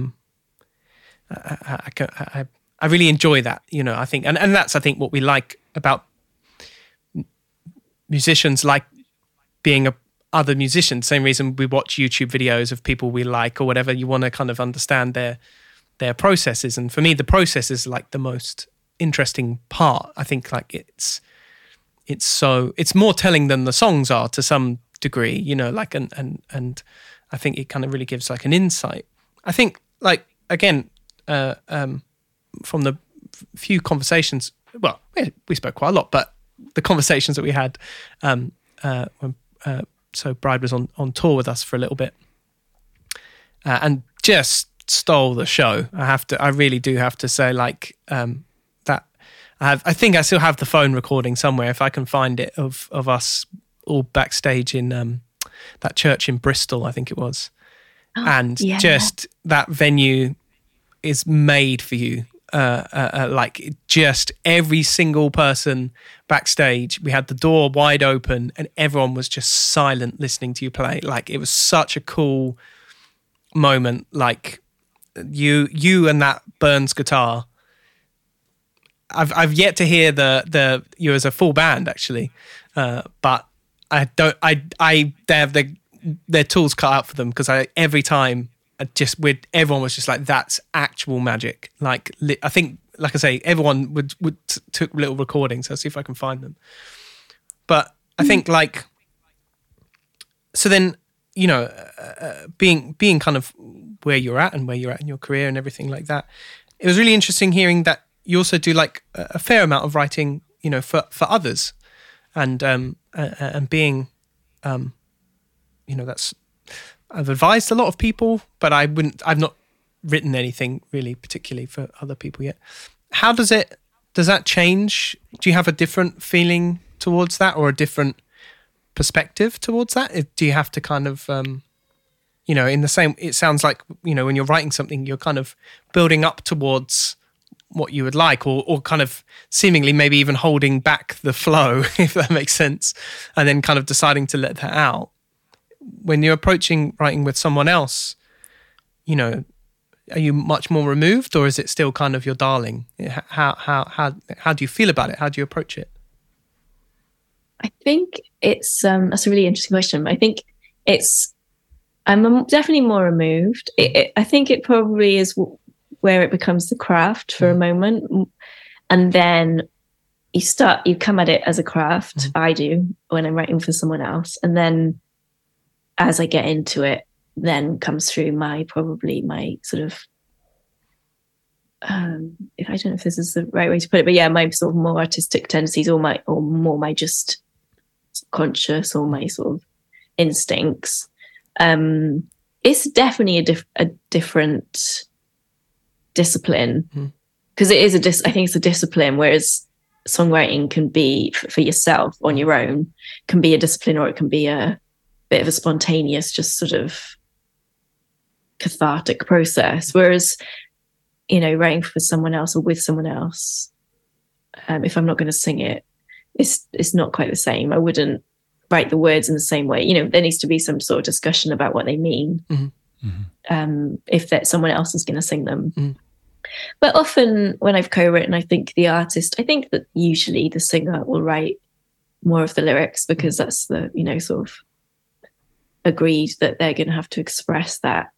I really enjoy that, you know, I think, and that's, I think, what we like about musicians, like being other musicians, same reason we watch YouTube videos of people we like or whatever. You want to kind of understand their processes. And for me, the process is like the most interesting part. I think like it's more telling than the songs are to some degree, you know, like and I think it kind of really gives like an insight. I think like again from the few conversations, well, we spoke quite a lot, but the conversations that we had when so Bride was on tour with us for a little bit and just stole the show. I really do have to say, like that I think I still have the phone recording somewhere if I can find it of us all backstage in that church in Bristol, I think it was. Just that venue is made for you. Like just every single person backstage, we had the door wide open and everyone was just silent listening to you play. Like it was such a cool moment. Like you and that Burns guitar. I've yet to hear the you as a full band actually, but I don't. They have their tools cut out for them, because every time everyone was just like, that's actual magic. Like I think, like I say, everyone would took little recordings. I'll see if I can find them. But I think like, so then, you know, being kind of where you're at in your career and everything like that. It was really interesting hearing that you also do like a fair amount of writing, you know, for others. and being, that's, I've advised a lot of people, but I've not written anything really particularly for other people yet. How does that change? Do you have a different feeling towards that or a different perspective towards that? Do you have to kind of, in the same, it sounds like, when you're writing something, you're kind of building up towards what you would like, or kind of seemingly maybe even holding back the flow, if that makes sense, and then kind of deciding to let that out. When you're approaching writing with someone else, are you much more removed, or is it still kind of your darling? How do you feel about it? How do you approach it? I think it's that's a really interesting question. I think I'm definitely more removed. I think it probably is where it becomes the craft for a moment, and then you come at it as a craft. I do when I'm writing for someone else, and then as I get into it, then comes through my sort of, if I don't know if this is the right way to put it, but yeah, my sort of more artistic tendencies, or more my just subconscious, or my sort of instincts. It's definitely a different discipline, because it is I think it's a discipline, whereas songwriting can be for yourself on your own, can be a discipline, or it can be a bit of a spontaneous, just sort of cathartic process. Whereas, writing for someone else or with someone else, if I'm not going to sing it, it's not quite the same. I wouldn't write the words in the same way. There needs to be some sort of discussion about what they mean. Mm-hmm. Mm-hmm. If that someone else is going to sing them. Mm-hmm. But often when I've co-written, I think that usually the singer will write more of the lyrics, because that's the, sort of, agreed that they're going to have to express that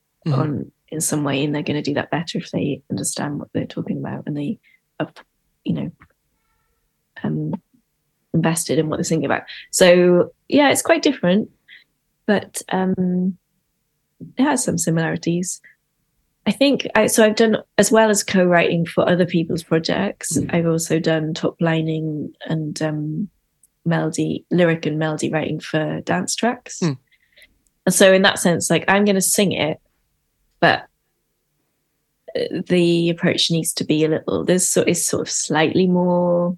in some way, and they're going to do that better if they understand what they're talking about and they are, invested in what they're thinking about. So yeah, it's quite different, but it has some similarities. I think, so I've done, as well as co-writing for other people's projects, I've also done top lining and lyric and melody writing for dance tracks. And so in that sense, I'm going to sing it, but the approach needs to be it's sort of slightly more,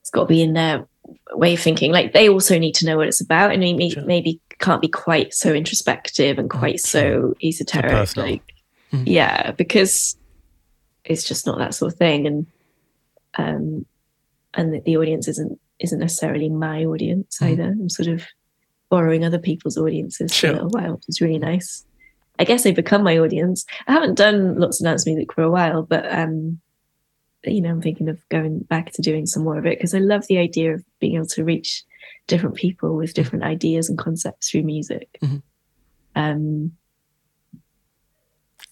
it's got to be in their way of thinking. They also need to know what it's about, and maybe can't be quite so introspective and quite so esoteric. Yeah, because it's just not that sort of thing. And the audience isn't necessarily my audience either. I'm sort of borrowing other people's audiences for a little while, which is really nice. I guess they've become my audience. I haven't done lots of dance music for a while, but I'm thinking of going back to doing some more of it, because I love the idea of being able to reach different people with different ideas and concepts through music. Mm-hmm.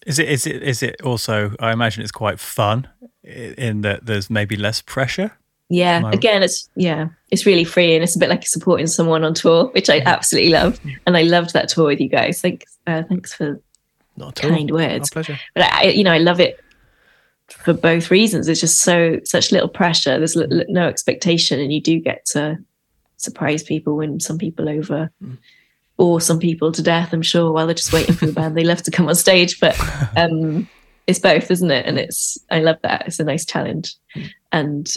Is it also, I imagine it's quite fun in that there's maybe less pressure? Yeah, again, it's really free, and it's a bit like supporting someone on tour, which I absolutely love. And I loved that tour with you guys. Thanks for kind words. Our pleasure. But I love it for both reasons. It's just such little pressure. There's no expectation, and you do get to surprise people, and some people over, or some people to death, I'm sure, while they're just waiting for the band they love to come on stage. But it's both, isn't it? And I love that. It's a nice challenge, and.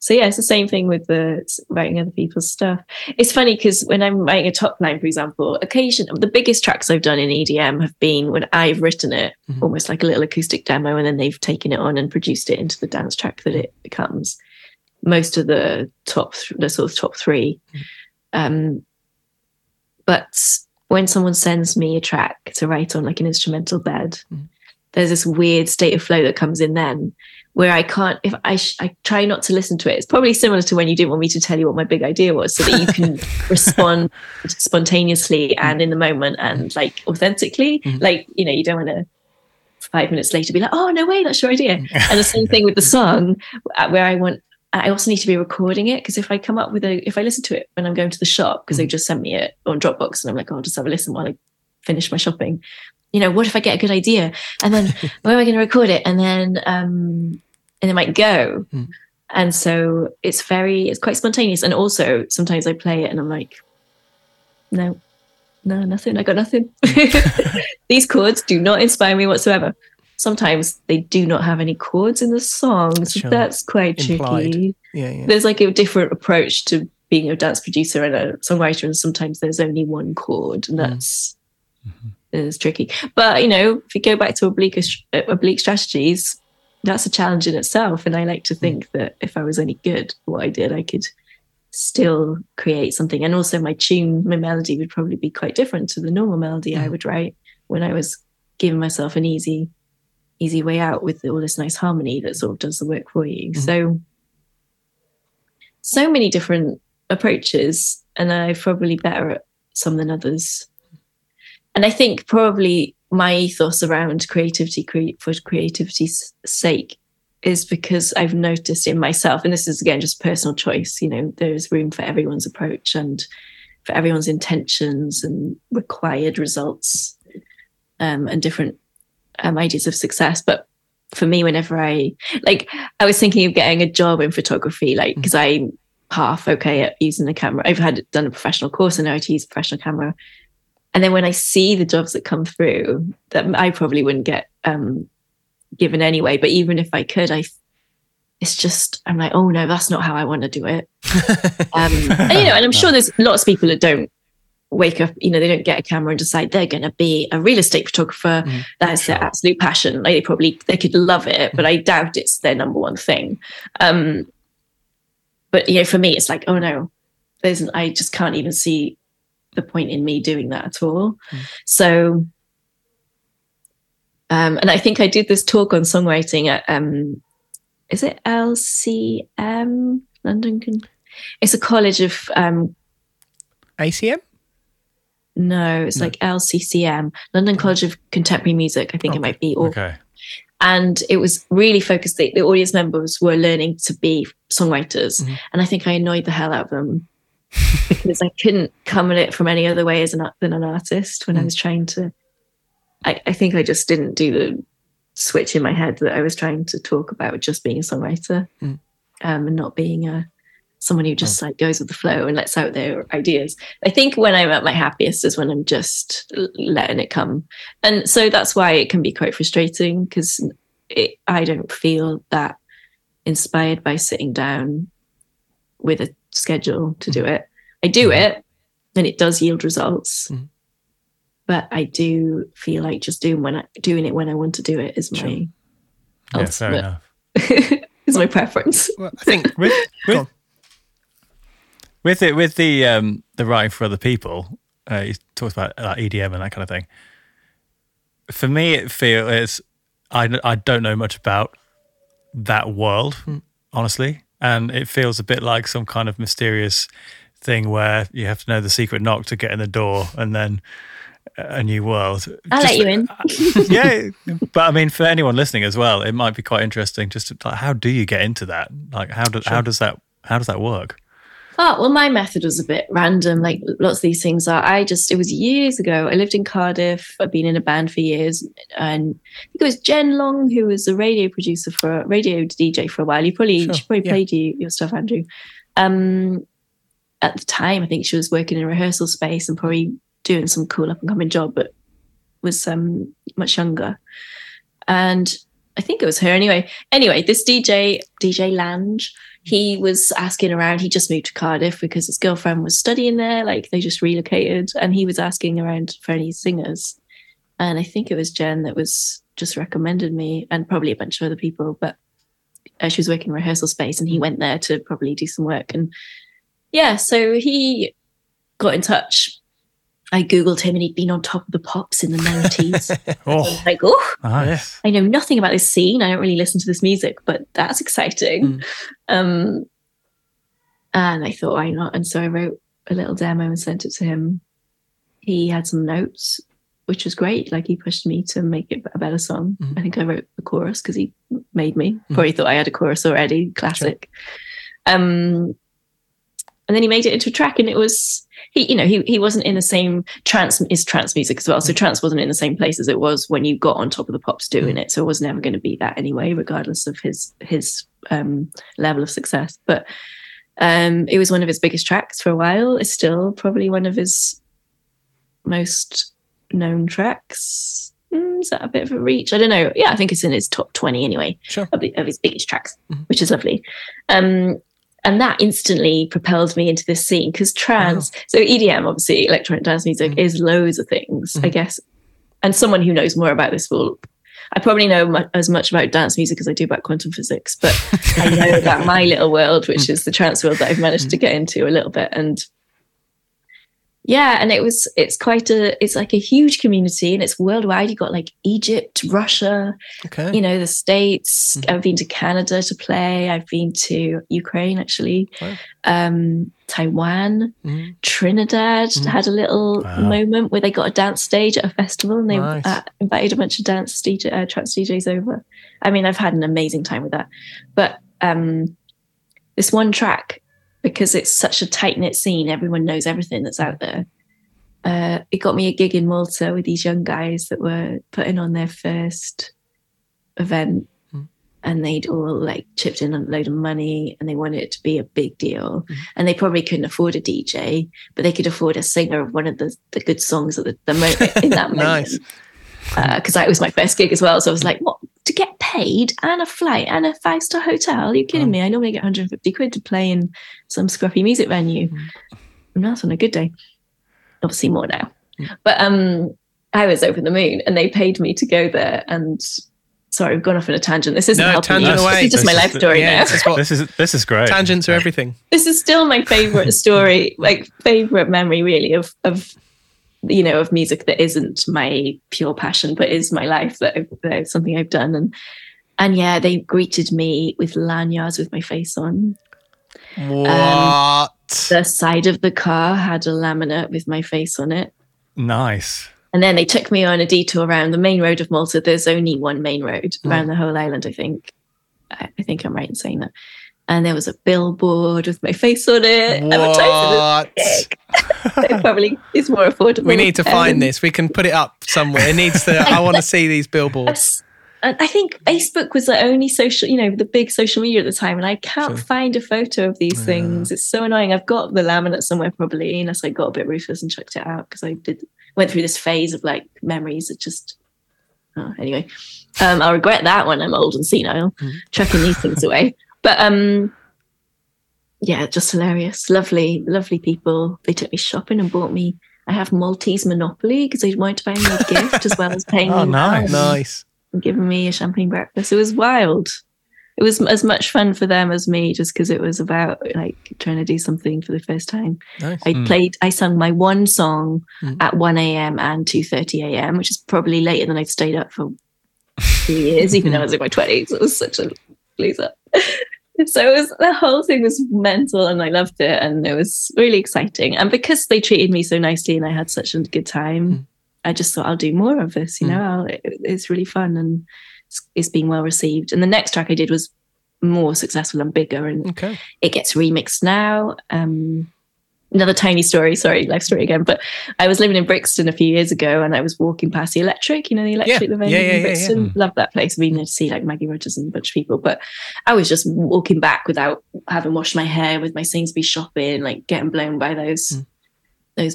So yeah, it's the same thing with the writing other people's stuff. It's funny because when I'm writing a top line, for example, the biggest tracks I've done in EDM have been when I've written it, almost like a little acoustic demo, and then they've taken it on and produced it into the dance track that it becomes. Most of the top three. But when someone sends me a track to write on, like an instrumental bed, there's this weird state of flow that comes in then, where I can't, if I try not to listen to it. It's probably similar to when you didn't want me to tell you what my big idea was, so that you can respond spontaneously and in the moment and authentically. You don't want to 5 minutes later be like, oh, no way, that's your idea. And the same thing with the song, where I also need to be recording it, because if I listen to it when I'm going to the shop, because they just sent me it on Dropbox, and I'm like, oh, I'll just have a listen while I finish my shopping. What if I get a good idea? And then where am I going to record it? And then it might go. And so it's quite spontaneous. And also sometimes I play it and I'm like, no, nothing. I got nothing. These chords do not inspire me whatsoever. Sometimes they do not have any chords in the song. So sure. That's quite tricky. Yeah. There's like a different approach to being a dance producer and a songwriter, and sometimes there's only one chord, and that's it's tricky. But, you know, if you go back to Oblique Strategies, that's a challenge in itself. And I like to think that if I was any good at what I did, I could still create something. And also my melody would probably be quite different to the normal melody I would write when I was giving myself an easy way out with all this nice harmony that sort of does the work for you. So many different approaches, and I'm probably better at some than others. And I think probably my ethos around creativity for creativity's sake is because I've noticed in myself, and this is again just personal choice, you know, there's room for everyone's approach and for everyone's intentions and required results and different ideas of success. But for me, whenever I was thinking of getting a job in photography, like, because I'm half okay at using the camera. I've done a professional course and now I know how to use a professional camera. And then when I see the jobs that come through that I probably wouldn't get given anyway, but even if I could, I'm like, oh no, that's not how I want to do it. And I'm sure there's lots of people that don't wake up, you know, they don't get a camera and decide they're going to be a real estate photographer. That's their absolute passion. Like, they could love it, but I doubt it's their number one thing. But, you know, for me, it's like, oh no, I just can't even see the point in me doing that at all. So, and I think I did this talk on songwriting at, is it LCM? London? It's a college of... ACM? No, it's like LCCM, London College of Contemporary Music, I think it might be. Okay. And it was really focused. The audience members were learning to be songwriters. And I think I annoyed the hell out of them because I couldn't come at it from any other way than an artist when I was trying to... I think I just didn't do the switch in my head that I was trying to talk about just being a songwriter and not being someone who just like goes with the flow and lets out their ideas. I think when I'm at my happiest is when I'm just letting it come. And so that's why it can be quite frustrating, because I don't feel that inspired by sitting down with a schedule to do it. I do it and it does yield results, but I do feel like just doing it when I want to do it is my ultimate, is my preference. Well, I think with the writing for other people, you talked about EDM and that kind of thing. For me, it feels I don't know much about that world, honestly, and it feels a bit like some kind of mysterious thing where you have to know the secret knock to get in the door, and then a new world. I'll let you in. But I mean, for anyone listening as well, it might be quite interesting. Just to, like, how do you get into that? Like, how does that work? Oh, well, my method was a bit random, like lots of these things are. It was years ago. I lived in Cardiff. I'd been in a band for years. And I think it was Jen Long, who was a radio DJ for a while. She probably played your stuff, Andrew. At the time, I think she was working in a rehearsal space and probably doing some cool up-and-coming job, but was much younger. And I think it was her anyway. Anyway, this DJ Lange, he was asking around. He just moved to Cardiff because his girlfriend was studying there. Like, they just relocated, and he was asking around for any singers. And I think it was Jen that was just recommended me, and probably a bunch of other people, but she was working in a rehearsal space and he went there to probably do some work. And yeah, so he got in touch. I Googled him and he'd been on top of the pops in the 90s. I know nothing about this scene. I don't really listen to this music, but that's exciting. And I thought, why not? And so I wrote a little demo and sent it to him. He had some notes, which was great. Like, he pushed me to make it a better song. I think I wrote the chorus because he made me. Probably thought I had a chorus already. Classic. Sure. And then he made it into a track, and it was... He wasn't in the same trance. Is trance music as well, so trance wasn't in the same place as it was when you got on top of the pops doing it. So it was never going to be that anyway, regardless of his level of success. But it was one of his biggest tracks for a while. It's still probably one of his most known tracks. Is that a bit of a reach? I don't know. Yeah, I think it's in his top 20 anyway, sure, of his biggest tracks, mm-hmm, which is lovely. And that instantly propelled me into this scene because trance, wow, so EDM, obviously, electronic dance music, mm-hmm, is loads of things, mm-hmm, I guess. And someone who knows more about this will, I probably know as much about dance music as I do about quantum physics, but I know about my little world, which is the trance world that I've managed to get into a little bit. And yeah, and it's like a huge community, and it's worldwide. You've got like Egypt, Russia, okay, you know, the States. Mm-hmm. I've been to Canada to play. I've been to Ukraine, actually, wow, Taiwan, mm-hmm, Trinidad, mm-hmm, had a little, wow, moment where they got a dance stage at a festival, and they, nice, invited a bunch of trance DJs over. I mean, I've had an amazing time with that. But this one track, because it's such a tight-knit scene, everyone knows everything that's out there. It got me a gig in Malta with these young guys that were putting on their first event, mm, and they'd all like chipped in a load of money, and they wanted it to be a big deal. Mm. And they probably couldn't afford a DJ, but they could afford a singer of one of the good songs at the moment in that moment. Nice. Because that was my first gig as well, so I was like, what? To get paid and a flight and a 5-star hotel? Are you kidding me? I normally get 150 quid to play in some scruffy music venue. And that's on a good day. Obviously more now. But I was over the moon, and they paid me to go there. And sorry, I've gone off on a tangent. This isn't helping me. Away. This is just my life story now. This is great. Tangents are everything. This is still my favourite story, like favourite memory really of you know, of music that isn't my pure passion, but is my life, that is something I've done. And yeah, they greeted me with lanyards with my face on. What? The side of the car had a laminate with my face on it. Nice. And then they took me on a detour around the main road of Malta. There's only one main road around the whole island, I think. I think I'm right in saying that. And there was a billboard with my face on it. What? It probably is more affordable. We need to find this. We can put it up somewhere. It needs to. I want to see these billboards. I think Facebook was the only social, you know, the big social media at the time, and I can't find a photo of these things. It's so annoying. I've got the laminate somewhere probably, unless I got a bit ruthless and chucked it out, because I went through this phase of like memories that just. Oh, anyway, I'll regret that when I'm old and senile, chucking these things away. But yeah, just hilarious. Lovely, lovely people. They took me shopping and bought me. I have Maltese Monopoly because they wanted to buy me a gift as well as paying me. Oh, nice. And giving me a champagne breakfast. It was wild. It was as much fun for them as me, just because it was about like trying to do something for the first time. Nice. I sung my one song at 1 a.m. and 2:30 a.m., which is probably later than I'd stayed up for 2 years, even though I was in my 20s. It was such a loser. So the whole thing was mental, and I loved it, and it was really exciting. And because they treated me so nicely and I had such a good time, I just thought, I'll do more of this, you know, it's really fun, and it's been well received. And the next track I did was more successful and bigger, and it gets remixed now. Another tiny story, sorry, life story again, but I was living in Brixton a few years ago, and I was walking past the Electric, you know, the Electric, the venue in Brixton. Yeah. Love that place. I've been there to see like Maggie Rogers and a bunch of people, but I was just walking back without having washed my hair, with my Sainsbury's shopping, like getting blown by those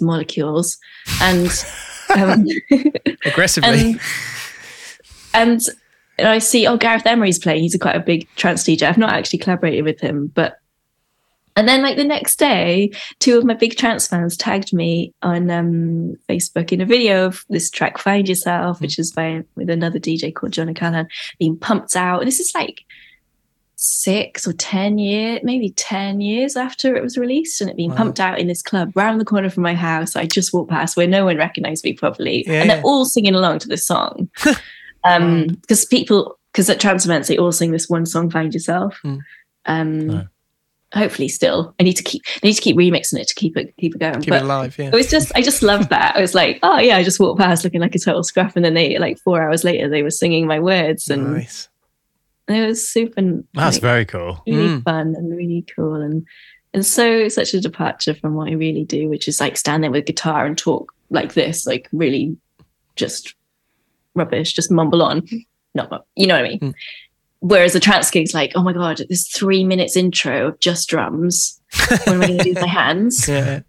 molecules, and aggressively. And I see, Gareth Emery's playing. He's quite a big trance DJ. I've not actually collaborated with him, but. And then, like the next day, two of my big trance fans tagged me on Facebook in a video of this track "Find Yourself," which is with another DJ called John O'Callaghan, being pumped out. And this is like 10 years after it was released, and it being pumped out in this club round the corner from my house. I just walked past where no one recognised me properly, and they're all singing along to this song because because at trance events they all sing this one song, "Find Yourself." Hopefully still. I need to keep remixing it to keep it going. Keep it alive, yeah. It was just, I just loved that. I was like, oh yeah, I just walked past looking like a total scruff, and then they, like 4 hours later, they were singing my words. And nice. It was super. That's like, very cool. Really fun and really cool. And so it's such a departure from what I really do, which is like stand there with guitar and talk like this, like really just rubbish, just mumble on. Not, you know what I mean? Whereas the trance gig's like, oh my God, this 3 minutes intro of just drums. When am I going to do my hands? Yeah.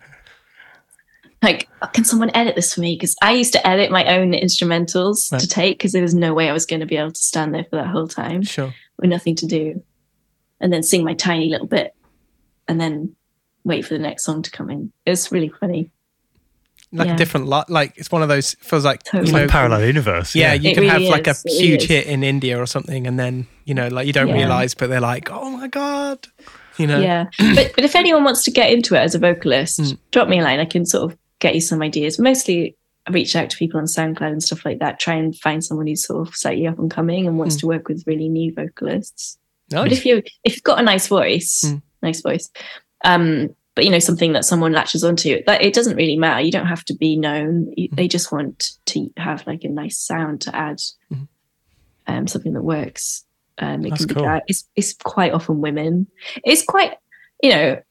Like, oh, can someone edit this for me? Because I used to edit my own instrumentals to take because there was no way I was going to be able to stand there for that whole time. Sure. With nothing to do. And then sing my tiny little bit and then wait for the next song to come in. It was really funny. Like a different lot, like it's one of those, feels like, totally. You know, like parallel universe. Yeah, you can really have like a huge hit in India or something, and then, you know, like you don't realize, but they're like, oh my God, you know. Yeah, but if anyone wants to get into it as a vocalist, drop me a line. I can sort of get you some ideas. Mostly I reach out to people on SoundCloud and stuff like that, try and find someone who's sort of slightly up and coming and wants to work with really new vocalists. Nice. But if you've got a nice voice, but, you know, something that someone latches onto, that it doesn't really matter. You don't have to be known. They just want to have like a nice sound to add something that works. It's quite often women. It's quite, you know,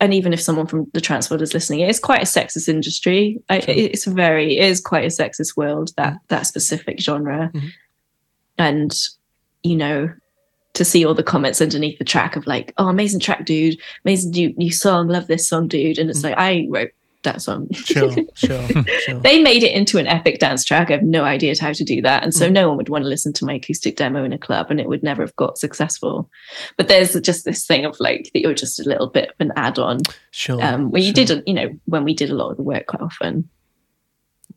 and even if someone from the trans world is listening, it's quite a sexist industry. It is quite a sexist world, that specific genre. Mm-hmm. And, you know, to see all the comments underneath the track of like, oh, amazing track, dude. Amazing new song. Love this song, dude. And it's like, I wrote that song. Sure. They made it into an epic dance track. I have no idea how to do that. And so no one would want to listen to my acoustic demo in a club and it would never have got successful. But there's just this thing of like, that you're just a little bit of an add-on. Sure. When we did a lot of the work quite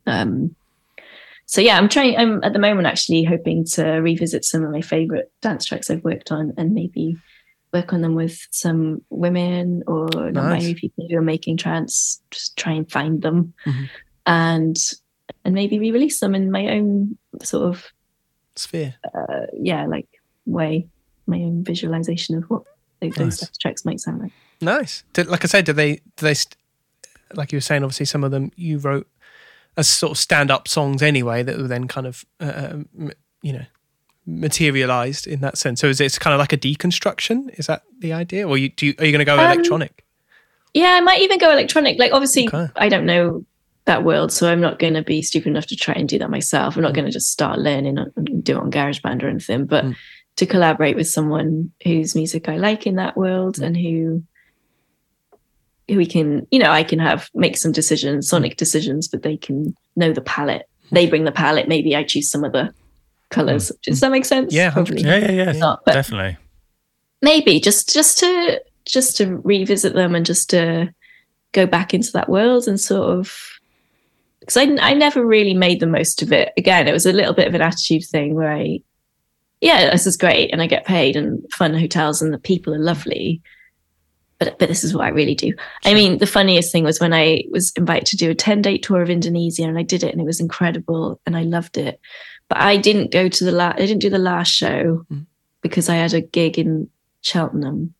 often. So yeah, I'm at the moment actually hoping to revisit some of my favourite dance tracks I've worked on and maybe work on them with some women or non-binary people who are making trance, just try and find them and maybe re-release them in my own sort of sphere. My own visualisation of what those tracks might sound like. Nice. Like I said, do they like you were saying, obviously some of them you wrote as sort of stand-up songs anyway that were then kind of, materialised in that sense. So it's kind of like a deconstruction? Is that the idea? Or are you going to go electronic? Yeah, I might even go electronic. Like, obviously, I don't know that world, so I'm not going to be stupid enough to try and do that myself. I'm not going to just start learning and do it on GarageBand or anything, but to collaborate with someone whose music I like in that world and who we can, you know, I can make some decisions, sonic decisions, but they can know the palette. They bring the palette. Maybe I choose some of the colours. Does that make sense? Yeah, probably. Yeah. Not, definitely. Maybe just to revisit them and just to go back into that world and sort of, because I never really made the most of it. Again, it was a little bit of an attitude thing where this is great and I get paid and fun hotels and the people are lovely. But this is what I really do. I mean, the funniest thing was when I was invited to do a 10-day tour of Indonesia, and I did it, and it was incredible, and I loved it. But I didn't go to I didn't do the last show because I had a gig in Cheltenham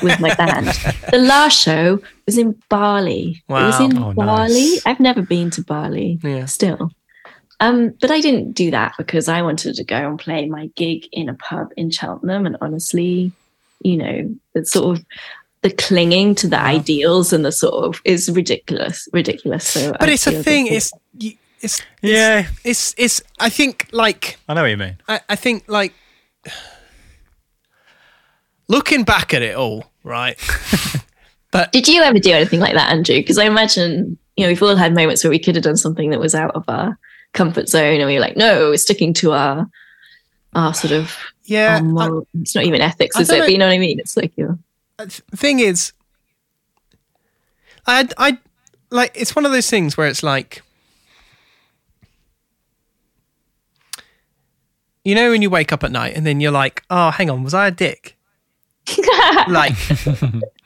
with my band. The last show was in Bali. Wow. It was in Bali. Nice. I've never been to Bali. Yeah. Still. But I didn't do that because I wanted to go and play my gig in a pub in Cheltenham, and honestly, you know, it's sort of the clinging to the ideals and the sort of is ridiculous. So, but it's a thing. I think like I know what you mean. I think like looking back at it all, right? But did you ever do anything like that, Andrew? Because I imagine we've all had moments where we could have done something that was out of our comfort zone, and we were like, no, we're sticking to our sort of. Yeah, it's not even ethics, is it? But you know what I mean. It's like the thing is, I like it's one of those things where it's like, you know, when you wake up at night and then you're like, oh, hang on, was I a dick? Like,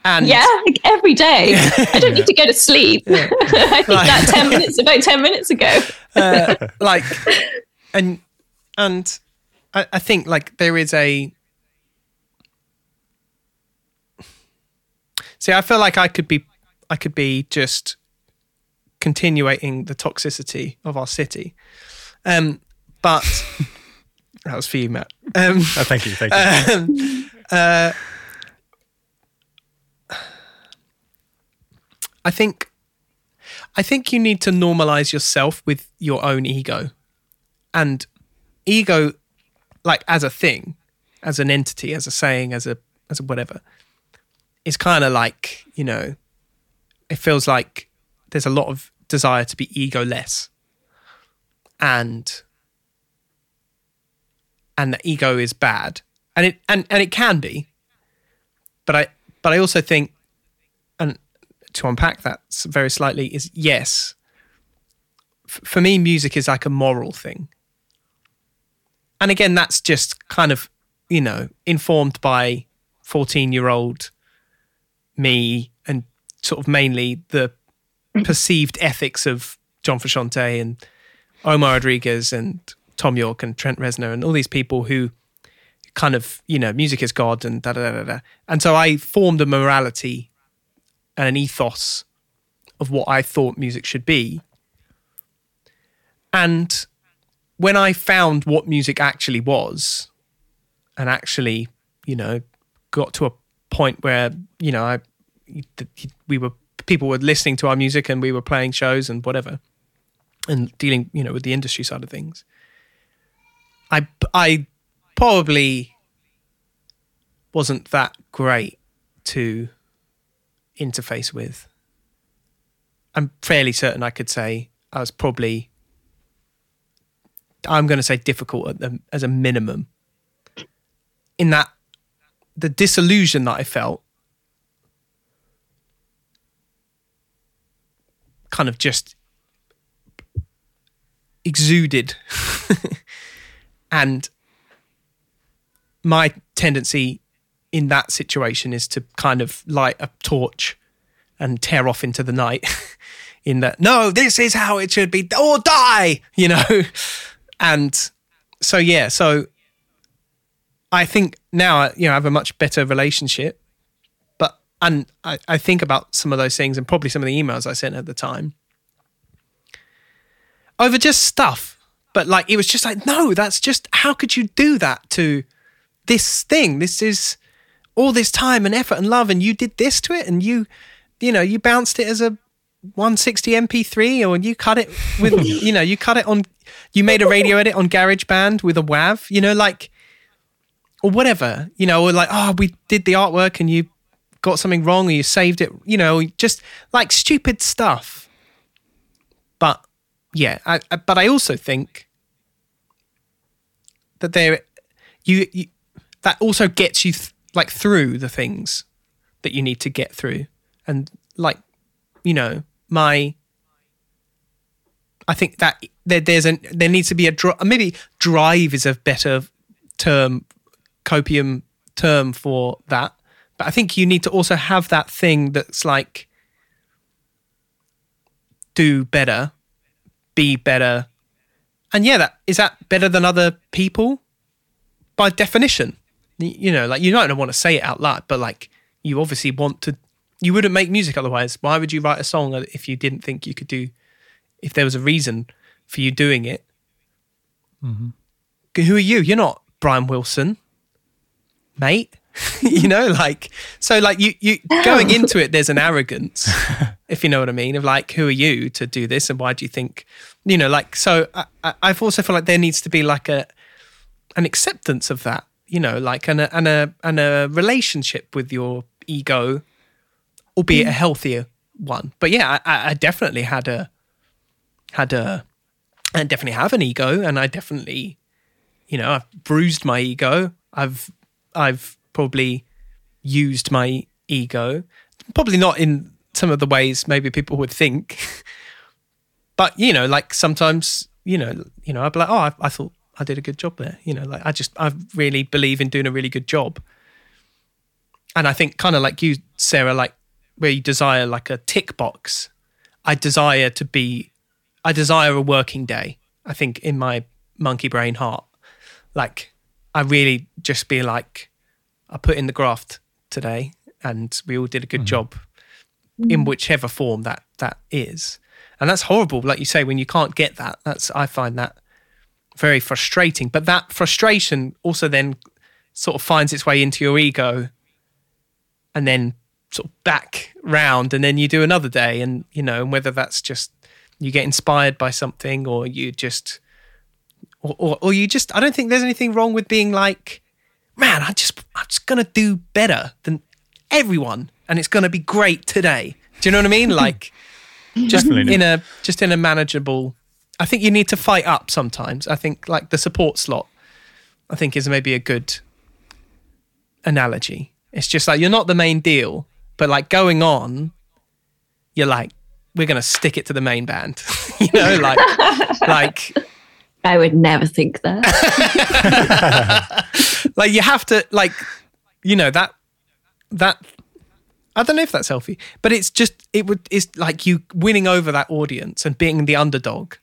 and yeah, like every day. I don't need to go to sleep. Yeah. I think like, that about 10 minutes ago. And. I think like there is a. See, I feel like I could be just continuing the toxicity of our city, but that was for you, Matt. Thank you. I think you need to normalize yourself with your own ego, and ego. Like as a thing as an entity, as a saying, as a whatever, it's kind of like, you know, it feels like there's a lot of desire to be egoless, and the ego is bad, and it can be, but I also think, and to unpack that very slightly, is yes, for me music is like a moral thing, and again that's just kind of, you know, informed by 14-year-old me and sort of mainly the perceived ethics of John Frusciante and Omar Rodriguez and Thom Yorke and Trent Reznor and all these people who kind of, you know, music is God and da-da-da-da-da. And so I formed a morality and an ethos of what I thought music should be. And when I found what music actually was and actually, you know, got to a point where, you know, people were listening to our music and we were playing shows and whatever and dealing, you know, with the industry side of things, I probably wasn't that great to interface with. I'm fairly certain I could say I was probably, I'm going to say difficult as a minimum, in that the disillusion that I felt kind of just exuded and my tendency in that situation is to kind of light a torch and tear off into the night in that, no, this is how it should be, or die, you know. And so yeah, so I think now, you know, I have a much better relationship, but, and I think about some of those things and probably some of the emails I sent at the time over just stuff. But like, it was just like, no, that's just, how could you do that to this thing? This is all this time and effort and love, and you did this to it, and you know, you bounced it as a 160 MP3, or you cut it with, you know, you cut it on, you made a radio edit on GarageBand with a WAV, you know, like, or whatever, you know, or like, oh, we did the artwork and you got something wrong, or you saved it, you know, just like stupid stuff. But yeah, but I also think that there, you that also gets you like through the things that you need to get through, and like, you know, I think that there needs to be maybe drive is a better term, copium term for that. But I think you need to also have that thing that's like, do better, be better. And yeah, is that better than other people? By definition, you know, like, you don't want to say it out loud, but like, you obviously want to, you wouldn't make music otherwise. Why would you write a song if you didn't think you could do, if there was a reason for you doing it? Mm-hmm. Who are you? You're not Brian Wilson, mate. You know, like, so like you going into it, there's an arrogance, if you know what I mean, of like, who are you to do this? And why do you think, you know, like, so I've also feel like there needs to be like an acceptance of that, you know, like, and a relationship with your ego, albeit a healthier one. But yeah, I definitely I definitely have an ego, and I definitely, you know, I've bruised my ego. I've probably used my ego, probably not in some of the ways maybe people would think, but you know, like sometimes, you know, I'd be like, oh, I thought I did a good job there. You know, like I really believe in doing a really good job. And I think kind of like you, Sarah, like, where you desire like a tick box, I desire a working day. I think in my monkey brain heart, like I really just be like, I put in the graft today and we all did a good job in whichever form that is. And that's horrible. Like you say, when you can't get that, I find that very frustrating, but that frustration also then sort of finds its way into your ego and then sort of back round, and then you do another day, and you know, and whether that's just you get inspired by something, or you just I don't think there's anything wrong with being like, man, I'm just going to do better than everyone and it's going to be great today. Do you know what I mean? Like just in a manageable, I think you need to fight up sometimes. I think like the support slot, I think is maybe a good analogy. It's just like, you're not the main deal, but like going on, you're like, we're going to stick it to the main band. You know, like I would never think that. Like you have to, like, you know, that I don't know if that's healthy, but it's just, it's like you winning over that audience and being the underdog.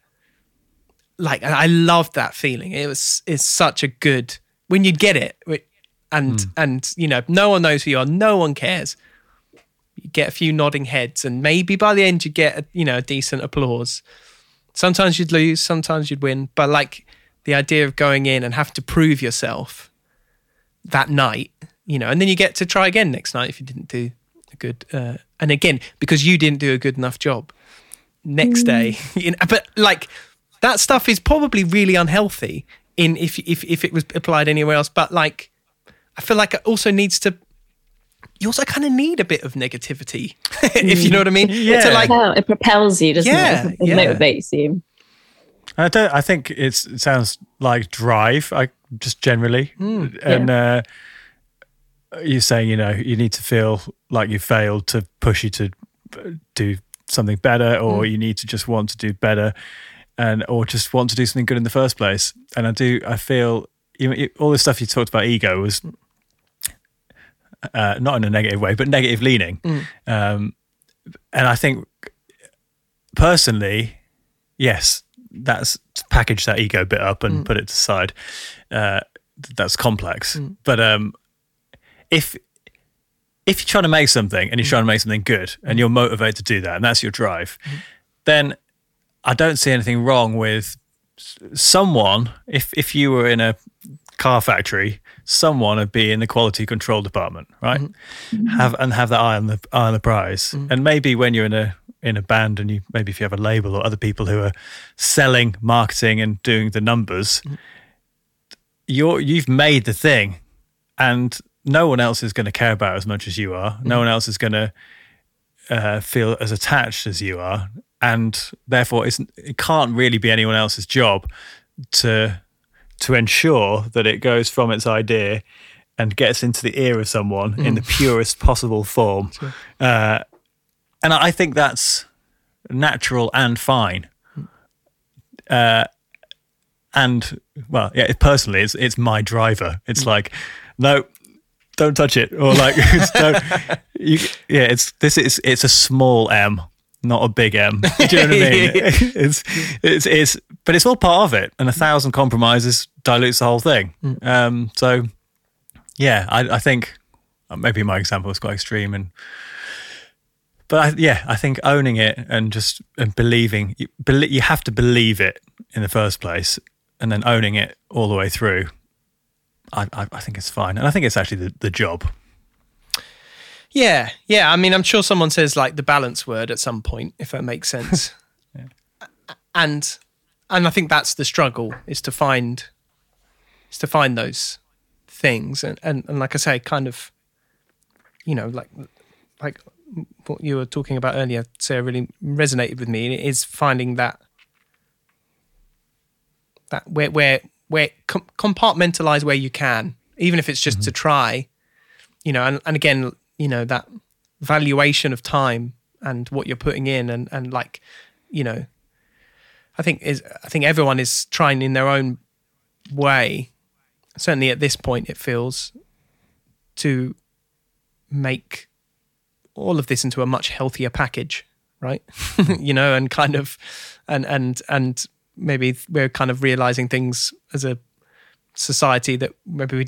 Like, and I loved that feeling. It's such a good, when you get it and you know, no one knows who you are, no one cares. You get a few nodding heads and maybe by the end you get a decent applause. Sometimes you'd lose, sometimes you'd win, but like the idea of going in and having to prove yourself that night, you know, and then you get to try again next night if you didn't do a good and again because you didn't do a good enough job next day, you know, but like that stuff is probably really unhealthy in if it was applied anywhere else, but like I feel like it also needs to, you also kind of need a bit of negativity, if you know what I mean. Yeah. To like, it propels you, doesn't it? It motivates you. I think it sounds like drive, just generally. And you're saying, you know, you need to feel like you failed to push you to do something better, or you need to just want to do better or just want to do something good in the first place. And I feel, you know, all the stuff you talked about ego was... not in a negative way, but negative leaning. And I think personally, yes, that's package that ego bit up and put it to side. That's complex. But if you're trying to make something and you're trying to make something good and you're motivated to do that and that's your drive, then I don't see anything wrong with someone, if you were in a car factory, someone would be in the quality control department, right? Have that eye on the prize. And maybe when you're in a band and you maybe if you have a label or other people who are selling, marketing and doing the numbers, you've made the thing and no one else is going to care about it as much as you are. No one else is going to feel as attached as you are, and therefore it can't really be anyone else's job to ensure that it goes from its idea and gets into the ear of someone in the purest possible form. Sure. And I think that's natural and fine. And, well, yeah, personally, it's my driver. It's like, no, don't touch it. Or like, it's a small M, not a big M. Do you know what I mean? But it's all part of it, and 1,000 compromises dilutes the whole thing. So, yeah, I think maybe my example was quite extreme, I think owning it and just believing you have to believe it in the first place, and then owning it all the way through. I think it's fine, and I think it's actually the job. Yeah. I mean, I'm sure someone says like the balance word at some point, if that makes sense. And I think that's the struggle, is to find those things. And like I say, kind of, you know, like what you were talking about earlier, Sarah, really resonated with me. And it is finding that where compartmentalize where you can, even if it's just to try, you know, and again, you know, that valuation of time and what you're putting in and like, you know, I think everyone is trying in their own way, certainly at this point it feels, to make all of this into a much healthier package, right? You know, and kind of and maybe we're kind of realizing things as a society that maybe we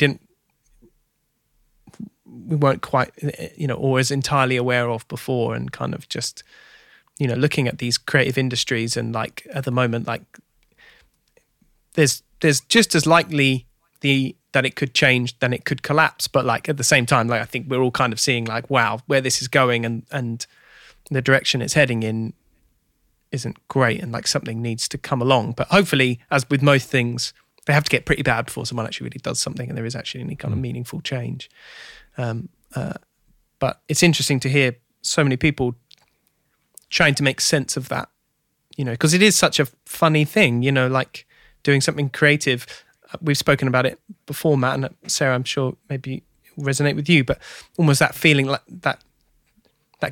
weren't quite, you know, or as entirely aware of before, and kind of just, you know, looking at these creative industries and like at the moment, like there's just as likely that it could change than it could collapse. But like at the same time, like I think we're all kind of seeing like, wow, where this is going and the direction it's heading in isn't great, and like something needs to come along. But hopefully, as with most things, they have to get pretty bad before someone actually really does something and there is actually any kind of meaningful change. But it's interesting to hear so many people trying to make sense of that, you know, because it is such a funny thing, you know, like doing something creative. We've spoken about it before, Matt, and Sarah, I'm sure maybe it will resonate with you, but almost that feeling like that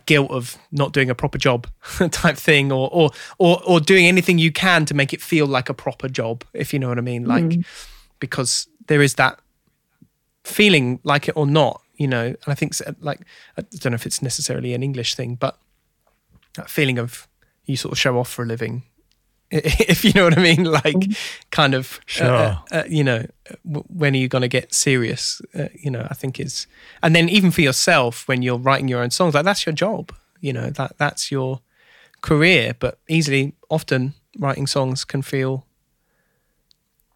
guilt of not doing a proper job type thing, or doing anything you can to make it feel like a proper job, if you know what I mean. Like, because there is that feeling, like it or not, you know, and I think, like, I don't know if it's necessarily an English thing, but that feeling of you sort of show off for a living, if you know what I mean, like kind of, you know, when are you going to get serious, you know, I think is, and then even for yourself, when you're writing your own songs, like that's your job, you know, that's your career, but easily often writing songs can feel,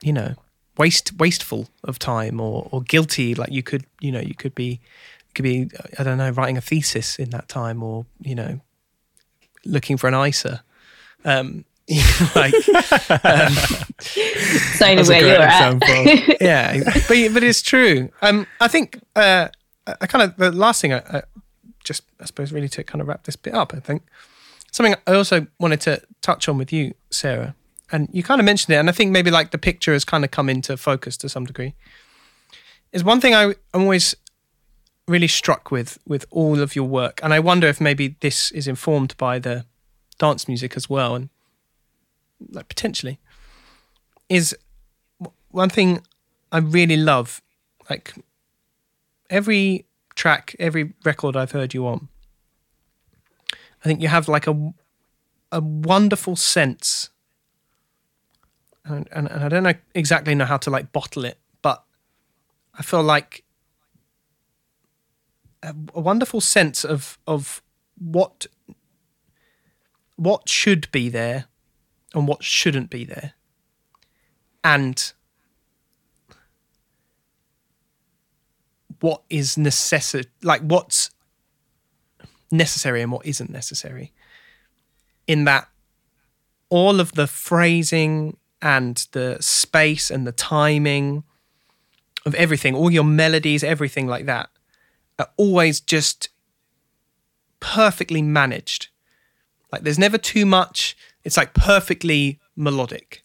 you know, wasteful of time or guilty. Like you could be, I don't know, writing a thesis in that time or, you know, looking for an ISA. Like sign where you're at. Yeah, but it's true. I think I kind of the last thing I just I suppose really to kind of wrap this bit up. I think something I also wanted to touch on with you, Sarah, and you kind of mentioned it, and I think maybe like the picture has kind of come into focus to some degree. Is one thing I'm always really struck with all of your work, and I wonder if maybe this is informed by the dance music as well, and like potentially is one thing I really love, like every track, every record I've heard you on, I think you have like a wonderful sense and I don't know exactly how to like bottle it, but I feel like a wonderful sense of what should be there and what shouldn't be there. And what is what's necessary and what isn't necessary. In that all of the phrasing and the space and the timing of everything, all your melodies, everything like that, are always just perfectly managed. Like there's never too much. It's like perfectly melodic,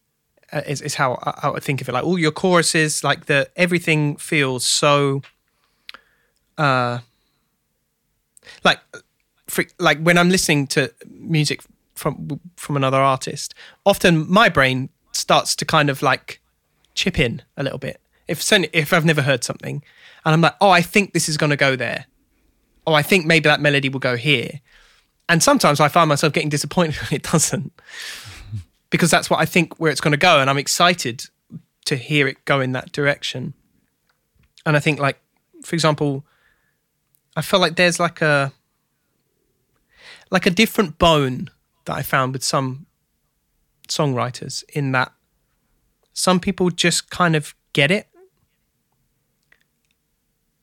is how I think of it. Like all your choruses, like everything feels so. Like when I'm listening to music from another artist, often my brain starts to kind of like chip in a little bit. If I've never heard something, and I'm like, oh, I think this is going to go there. Oh, I think maybe that melody will go here. And sometimes I find myself getting disappointed when it doesn't, because that's what I think where it's going to go, and I'm excited to hear it go in that direction. And I think, like, for example, I feel like there's like a different bone that I found with some songwriters, in that some people just kind of get it.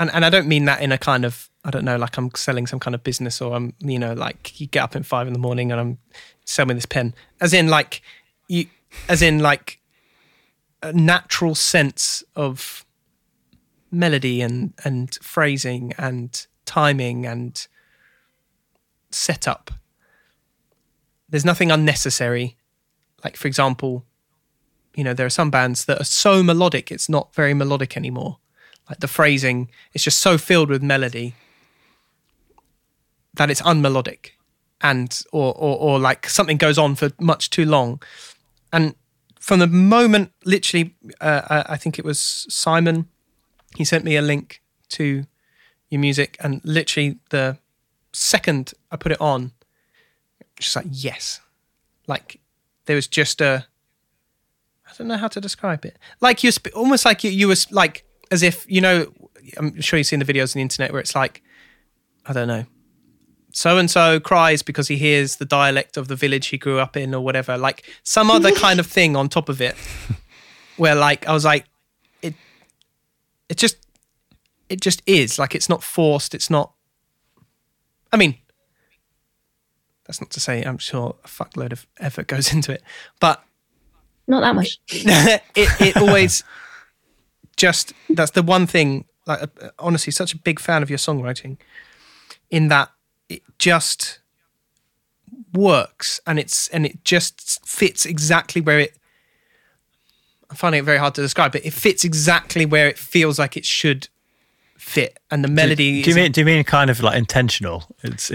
And I don't mean that in a kind of, I don't know, like I'm selling some kind of business, or I'm, you know, like you get up at 5 a.m. and I'm selling this pen. As in like a natural sense of melody and phrasing and timing and setup. There's nothing unnecessary. Like, for example, you know, there are some bands that are so melodic, it's not very melodic anymore. Like the phrasing is just so filled with melody that it's unmelodic, and or like something goes on for much too long. And from the moment, literally, I think it was Simon, he sent me a link to your music, and literally the second I put it on, just like, yes. Like there was just I don't know how to describe it. Like you're almost like you were like, as if, you know, I'm sure you've seen the videos on the internet where it's like, I don't know, so-and-so cries because he hears the dialect of the village he grew up in or whatever, like some other kind of thing on top of it, where like, I was like, it just is, like, it's not forced, it's not, I mean, that's not to say I'm sure a fuckload of effort goes into it, but Not that much. it always just, that's the one thing, like, honestly, such a big fan of your songwriting in that it just works and it just fits exactly where it, I'm finding it very hard to describe, but it fits exactly where it feels like it should fit. And the melody. Do you mean kind of like intentional? It's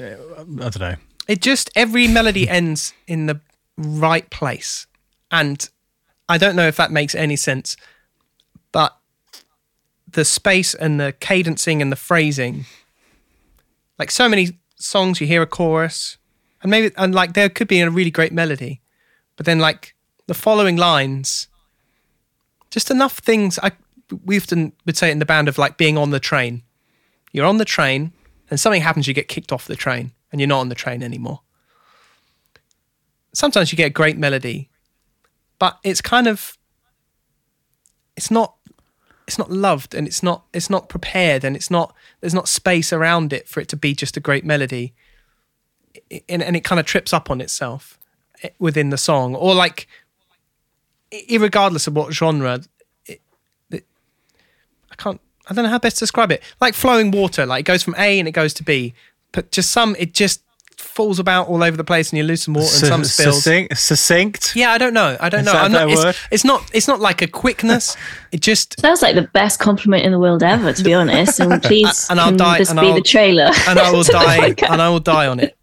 I don't know. It just, every melody ends in the right place. And I don't know if that makes any sense, but the space and the cadencing and the phrasing, like so many songs you hear a chorus and like there could be a really great melody, but then like the following lines, just enough things. We often would say it in the band of like being on the train. You're on the train and something happens, you get kicked off the train and you're not on the train anymore. Sometimes you get a great melody, but it's kind of, it's not loved and it's not prepared and there's not space around it for it to be just a great melody. And it kind of trips up on itself within the song, or like, irregardless of what genre, I don't know how best to describe it. Like flowing water, like it goes from A and it goes to B, but it just falls about all over the place and you lose some water and some spills. Succinct? Yeah, I don't know. It's not like a quickness. It just sounds like the best compliment in the world ever, to be honest. And please, I'll be the trailer. And I will die. And I will die on it.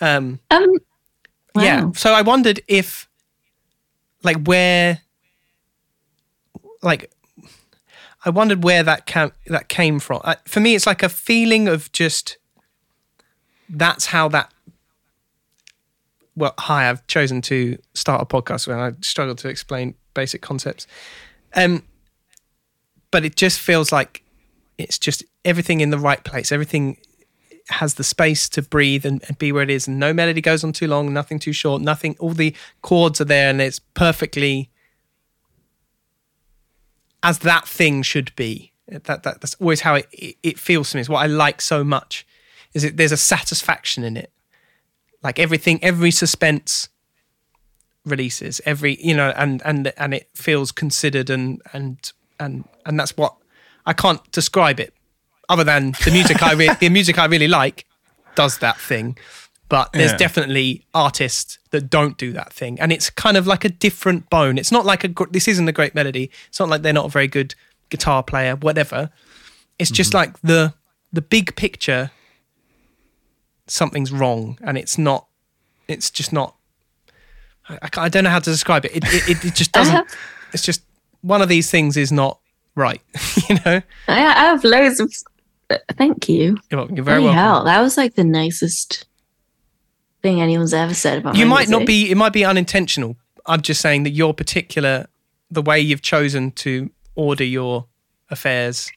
Wow. Yeah. So I wondered if, like, where, like, I wondered where that came from. For me, it's like a feeling of just, that's how that, well, hi, I've chosen to start a podcast when I struggle to explain basic concepts. But it just feels like it's just everything in the right place. Everything has the space to breathe and be where it is. And no melody goes on too long, nothing too short, nothing, all the chords are there and it's perfectly as that thing should be. That's always how it feels to me. It's what I like so much, is it there's a satisfaction in it. Like everything, every suspense releases, every, you know, and it feels considered and that's what, I can't describe it other than the music I really like does that thing. But there's definitely artists that don't do that thing. And it's kind of like a different bone. It's not like this isn't a great melody. It's not like they're not a very good guitar player, whatever. It's just like the big picture, something's wrong. And it's just not, I don't know how to describe it. It just doesn't, it's just one of these things is not right, you know? I have loads of, thank you. You're very welcome. Hell, that was like the nicest thing anyone's ever said about you. It might be unintentional. I'm just saying that your particular, the way you've chosen to order your affairs.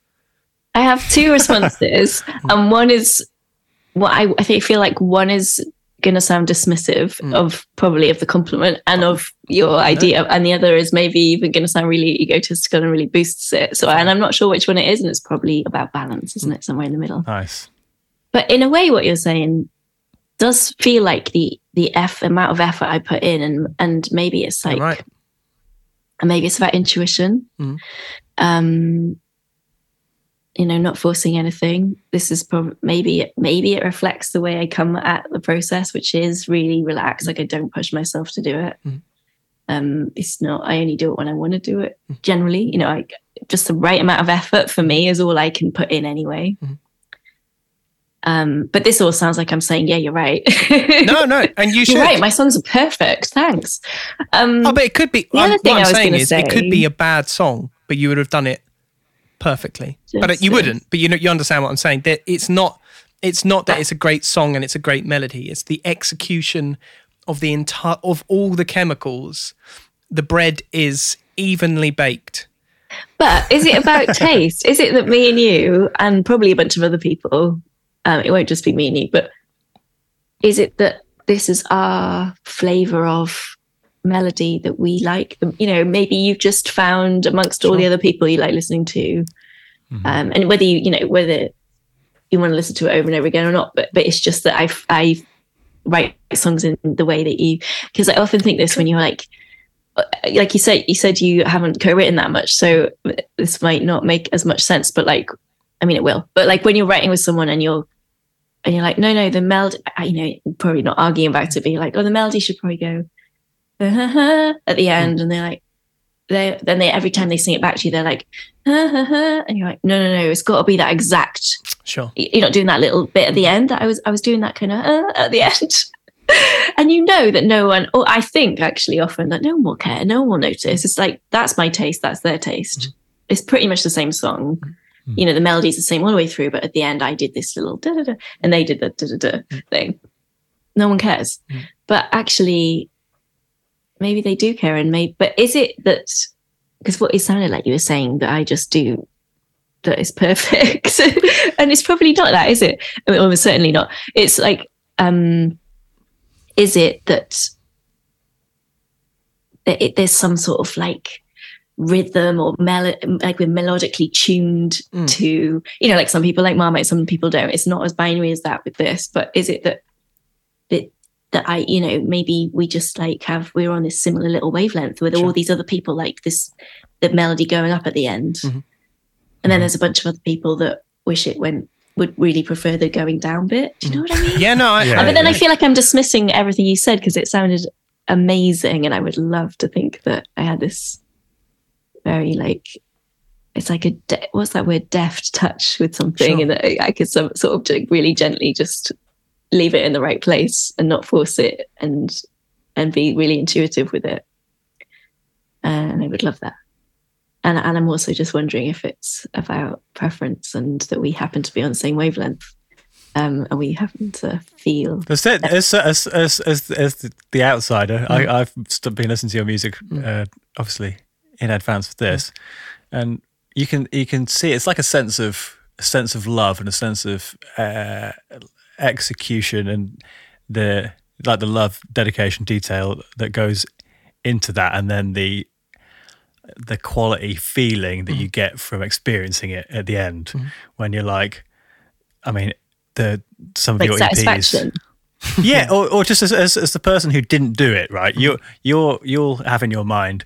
I have two responses, and one is I feel like one is going to sound dismissive of the compliment and of your idea, and the other is maybe even going to sound really egotistical and really boosts it. So, and I'm not sure which one it is, and it's probably about balance, isn't it? Somewhere in the middle. Nice. But in a way, what you're saying does feel like the amount of effort I put in, and maybe it's like, right, and maybe it's about intuition, you know, not forcing anything. This is probably, maybe it reflects the way I come at the process, which is really relaxed. Like I don't push myself to do it. It's not, I only do it when I want to do it. Generally, you know, just the right amount of effort for me is all I can put in anyway. But this all sounds like I'm saying, yeah, you're right. No, and you should. You're right, my songs are perfect, thanks. But it could be, it could be a bad song, but you would have done it perfectly. Wouldn't, but you understand what I'm saying. That it's not that it's a great song and it's a great melody. It's the execution of the entire, of all the chemicals. The bread is evenly baked. But is it about taste? Is it that me and you, and probably a bunch of other people, it won't just be me and you, but is it that this is our flavour of melody that we like? You know, maybe you've just found amongst all the other people you like listening to, and whether you, you know, whether you want to listen to it over and over again or not, but it's just that I write songs in the way that you, because I often think this when you're like you said you haven't co-written that much, so this might not make as much sense, but like, I mean it will, but like when you're writing with someone and you're like, no, the melody, you know, probably not arguing about it, but you're like, oh, the melody should probably go at the end, and they're like, then every time they sing it back to you, they're like, and you're like, no, it's got to be that exact. Sure, you're not doing that little bit at the end. That I was doing that kind of at the end, and you know that no one, or I think actually often that no one will care, no one will notice. It's like, that's my taste, that's their taste. Mm-hmm. It's pretty much the same song. Mm-hmm. You know, the melody's the same all the way through, but at the end, I did this little da da da, and they did the da da da thing. No one cares, but actually. Maybe they do care, but is it that? Because what it sounded like you were saying that I just do, that is perfect, and it's probably not that, is it? I mean, almost certainly not. It's like, is it that there's some sort of like rhythm or like we're melodically tuned to, you know, like some people like Marmite, some people don't. It's not as binary as that with this, but is it that I, you know, maybe we just like we're on this similar little wavelength with all these other people, like the melody going up at the end. Mm-hmm. And then there's a bunch of other people that wish it would really prefer the going down bit. Do you know what I mean? Yeah, no. But then I feel like I'm dismissing everything you said because it sounded amazing. And I would love to think that I had this very like, it's like a, what's that word? Deft touch with something, and that I could sort of really gently just leave it in the right place and not force it and be really intuitive with it. And I would love that. And I'm also just wondering if it's about preference and that we happen to be on the same wavelength. And we happen to feel... As the outsider, I've been listening to your music, obviously, in advance of this. And you can see it's like a sense of love and a sense of... execution and the love, dedication, detail that goes into that, and then the quality feeling that you get from experiencing it at the end when you're like, I mean, some of like your EPs, yeah, or just as the person who didn't do it right, you'll have in your mind,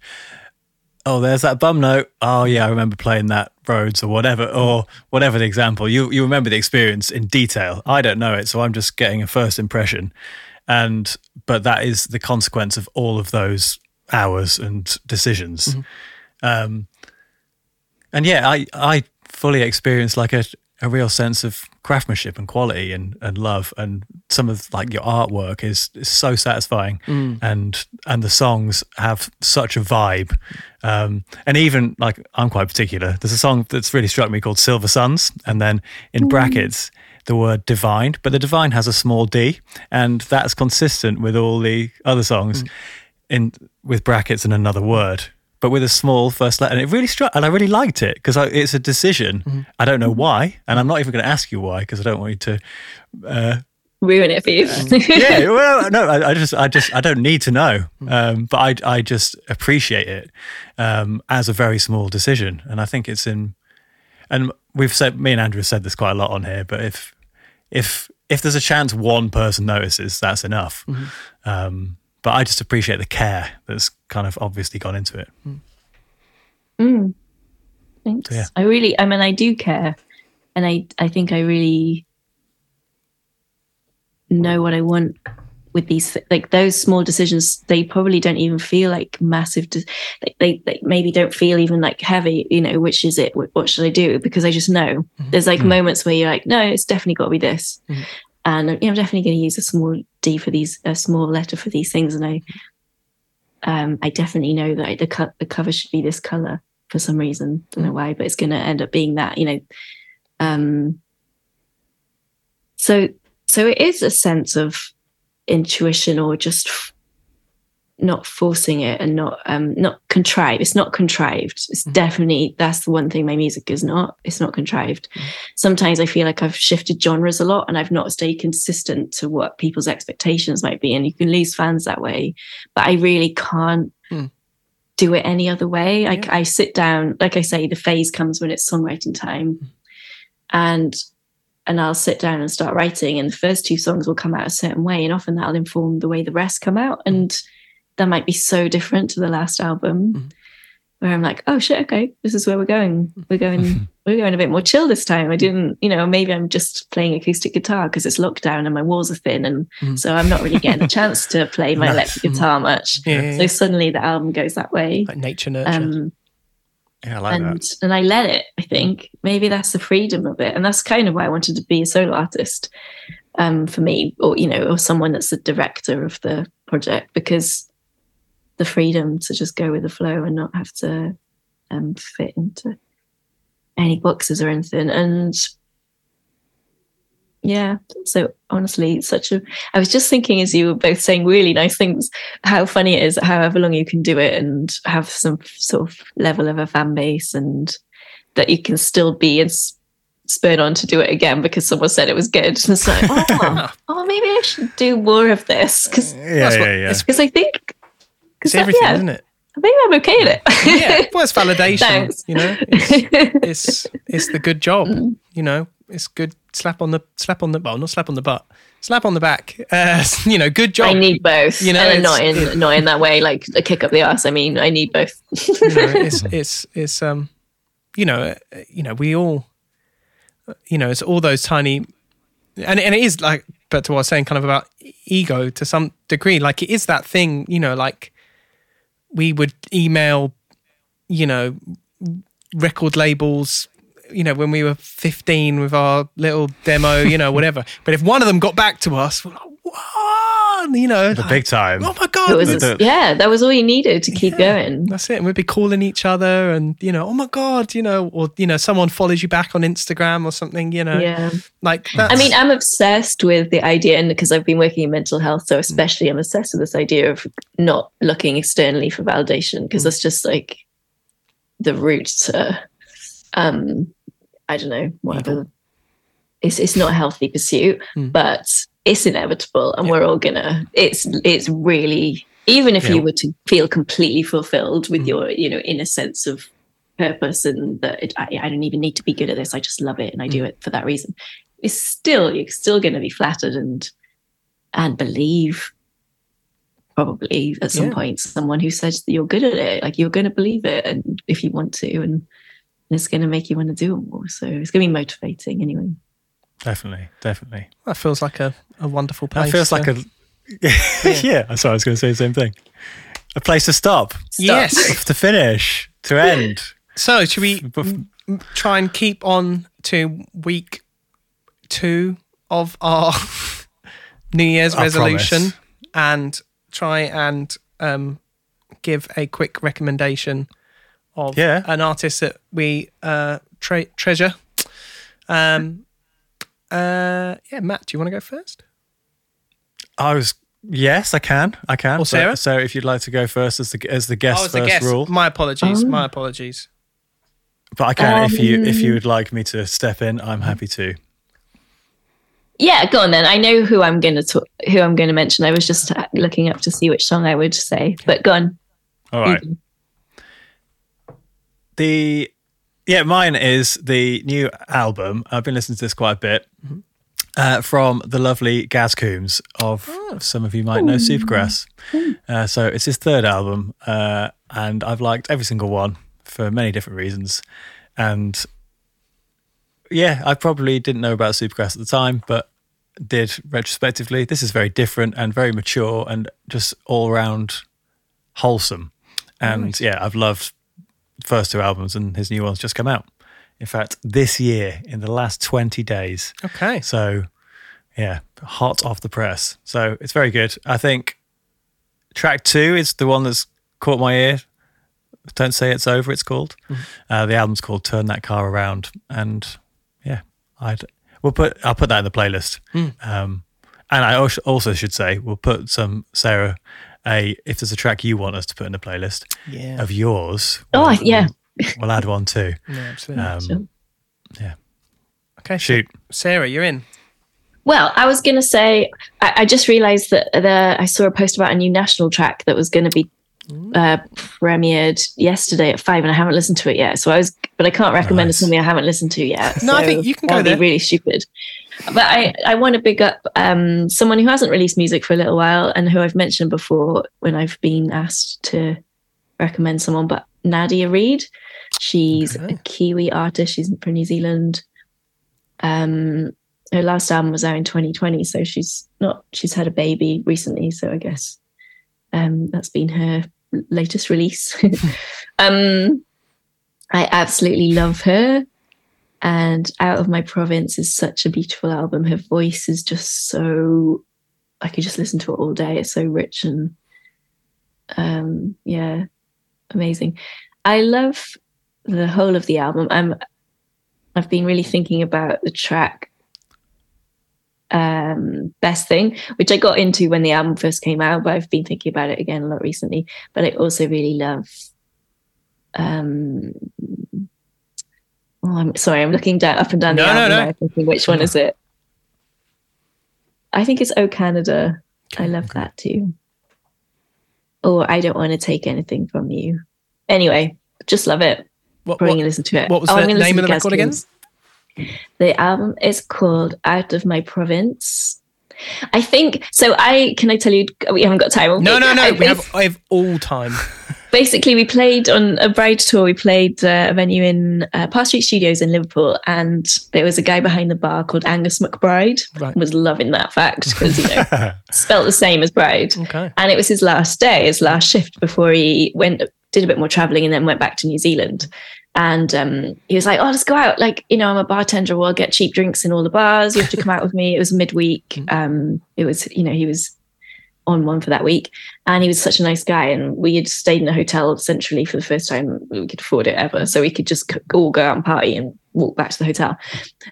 oh, there's that bum note. Oh, yeah, I remember playing that Rhodes or whatever the example. You remember the experience in detail. I don't know it, so I'm just getting a first impression. But that is the consequence of all of those hours and decisions. Mm-hmm. And yeah, I fully experienced like a real sense of craftsmanship and quality and love, and some of like your artwork is so satisfying, and the songs have such a vibe, and even like I'm quite particular. There's a song that's really struck me called Silver Suns, and then in brackets the word divine, but the divine has a small d, and that's consistent with all the other songs in with brackets and another word, but with a small first letter. And it really struck, and I really liked it because it's a decision. I don't know why, and I'm not even going to ask you why because I don't want you to ruin it for you. Yeah, well, no, I just I don't need to know, but I just appreciate it as a very small decision. And I think it's in, and we've said, me and Andrew have said this quite a lot on here, but if there's a chance one person notices, that's enough. But I just appreciate the care that's kind of obviously gone into it. Thanks. So, yeah. I do care. And I think I really know what I want with these, like those small decisions, they probably don't even feel like massive. They maybe don't feel even like heavy, you know, which is it? What should I do? Because I just know there's like moments where you're like, no, it's definitely got to be this. And you know, I'm definitely going to use a small D for these, a small letter for these things. And I definitely know that the cover should be this color for some reason. Don't know why, but it's going to end up being that, you know. So it is a sense of intuition, or just not forcing it and not contrived. It's not contrived. It's definitely, that's the one thing my music is not. It's not contrived. Sometimes I feel like I've shifted genres a lot and I've not stayed consistent to what people's expectations might be, and you can lose fans that way, but I really can't do it any other way. Yeah. I sit down, like I say, the phase comes when it's songwriting time, and and I'll sit down and start writing, and the first two songs will come out a certain way, and often that'll inform the way the rest come out, and that might be so different to the last album, mm-hmm. where I'm like, oh shit, okay, this is where we're going. We're going a bit more chill this time. I didn't, maybe I'm just playing acoustic guitar because it's lockdown and my walls are thin, and so I'm not really getting a chance to play my electric guitar much. Yeah. So suddenly the album goes that way. Like nature nurture. Yeah, I like that. And I let it, I think. Maybe that's the freedom of it. And that's kind of why I wanted to be a solo artist for me, or someone that's the director of the project, because the freedom to just go with the flow and not have to fit into any boxes or anything. And yeah, so honestly, I was just thinking as you were both saying really nice things, how funny it is however long you can do it and have some sort of level of a fan base, and that you can still be spurred on to do it again because someone said it was good. And it's like, maybe I should do more of this. Because I think... It's everything, isn't it? I think I'm okay at it. Yeah, well, it's validation. Thanks. It's the good job. It's good slap on the well, not slap on the butt, slap on the back. Good job. I need both. And not in that way, like a kick up the arse. I mean, I need both. We all, it's all those tiny, and it is like, but to what I was saying, kind of about ego to some degree. Like it is that thing, like. We would email, record labels, when we were 15 with our little demo, whatever. But if one of them got back to us, we're like, what? The big time. Oh my God. That was all you needed to keep going. That's it. And we'd be calling each other and, oh my God, or someone follows you back on Instagram or something, Yeah. Like that. I mean, I'm obsessed with the idea, and because I've been working in mental health, so especially I'm obsessed with this idea of not looking externally for validation, because that's just like the root to, I don't know, whatever. Yeah. It's not a healthy pursuit, but it's inevitable, and we're all gonna. It's really, even if you were to feel completely fulfilled with your, inner sense of purpose, and that I don't even need to be good at this, I just love it and I do it for that reason. It's still, you're still going to be flattered and believe, probably at some point, someone who says that you're good at it, like you're going to believe it, and if you want to, and it's going to make you want to do it more. So it's going to be motivating anyway. Definitely. That feels like a wonderful place. That feels like I was going to say the same thing. A place to stop. Yes. To finish. To end. So should we try and keep on to week 2 of our New Year's resolution and try and give a quick recommendation of an artist that we treasure. Matt, do you want to go first? I can. Or Sarah. So if you'd like to go first as the guest first rule. My apologies. But I can if you would like me to step in, I'm happy to. Yeah, go on then. I know who I'm going to mention. I was just looking up to see which song I would say, but go on. All right. Mine is the new album. I've been listening to this quite a bit from the lovely Gaz Coombs of, some of you might know, Supergrass. So it's his third album, and I've liked every single one for many different reasons. And yeah, I probably didn't know about Supergrass at the time, but did retrospectively. This is very different and very mature and just all around wholesome. And I've loved first 2 albums, and his new one's just come out, in fact, this year, in the last 20 days. Okay. So yeah, hot off the press. So it's very good. I think track 2 is the one that's caught my ear. Don't Say It's Over, it's called. The album's called Turn That Car Around, and I'll put that in the playlist. And I also should say, we'll put some, Sarah, if there's a track you want us to put in the playlist of yours, we'll add one too. Yeah, absolutely. Okay, shoot. Sarah, you're in. Well, I was going to say, I just realised that I saw a post about a new national track that was going to be premiered yesterday at 5:00, and I haven't listened to it yet. So I can't recommend something I haven't listened to yet. No, I think you can go there. That'd be really stupid. But I want to big up someone who hasn't released music for a little while and who I've mentioned before when I've been asked to recommend someone, but Nadia Reid. She's a Kiwi artist. She's from New Zealand. Her last album was out in 2020, so she's had a baby recently, so I guess that's been her latest release. I absolutely love her, and Out of My Province is such a beautiful album. Her voice is just so, I could just listen to it all day. It's so rich and amazing. I love the whole of the album. I've been really thinking about the track Best Thing, which I got into when the album first came out, but I've been thinking about it again a lot recently. But I also really love I'm sorry, I'm looking down up and down the album. No. Thinking, which one is it? I think it's O Canada. I love that too. Or I Don't Want to Take Anything From You. Anyway, just love it. Probably going to listen to it. What was the name of the record again? The album is called Out of My Province. I think so. Can I tell you? We haven't got time. No. I have all time. Basically, we played on a Bride tour. We played a venue in Park Street Studios in Liverpool, and there was a guy behind the bar called Angus McBride. Right. I was loving that fact because spelt the same as Bride. Okay. And it was his last day, his last shift before he went, did a bit more traveling, and then went back to New Zealand. And he was like, let's go out. I'm a bartender. We'll get cheap drinks in all the bars. You have to come out with me. It was midweek. It was, he was on one for that week. And he was such a nice guy. And we had stayed in a hotel centrally for the first time we could afford it ever. So we could just all go out and party and walk back to the hotel.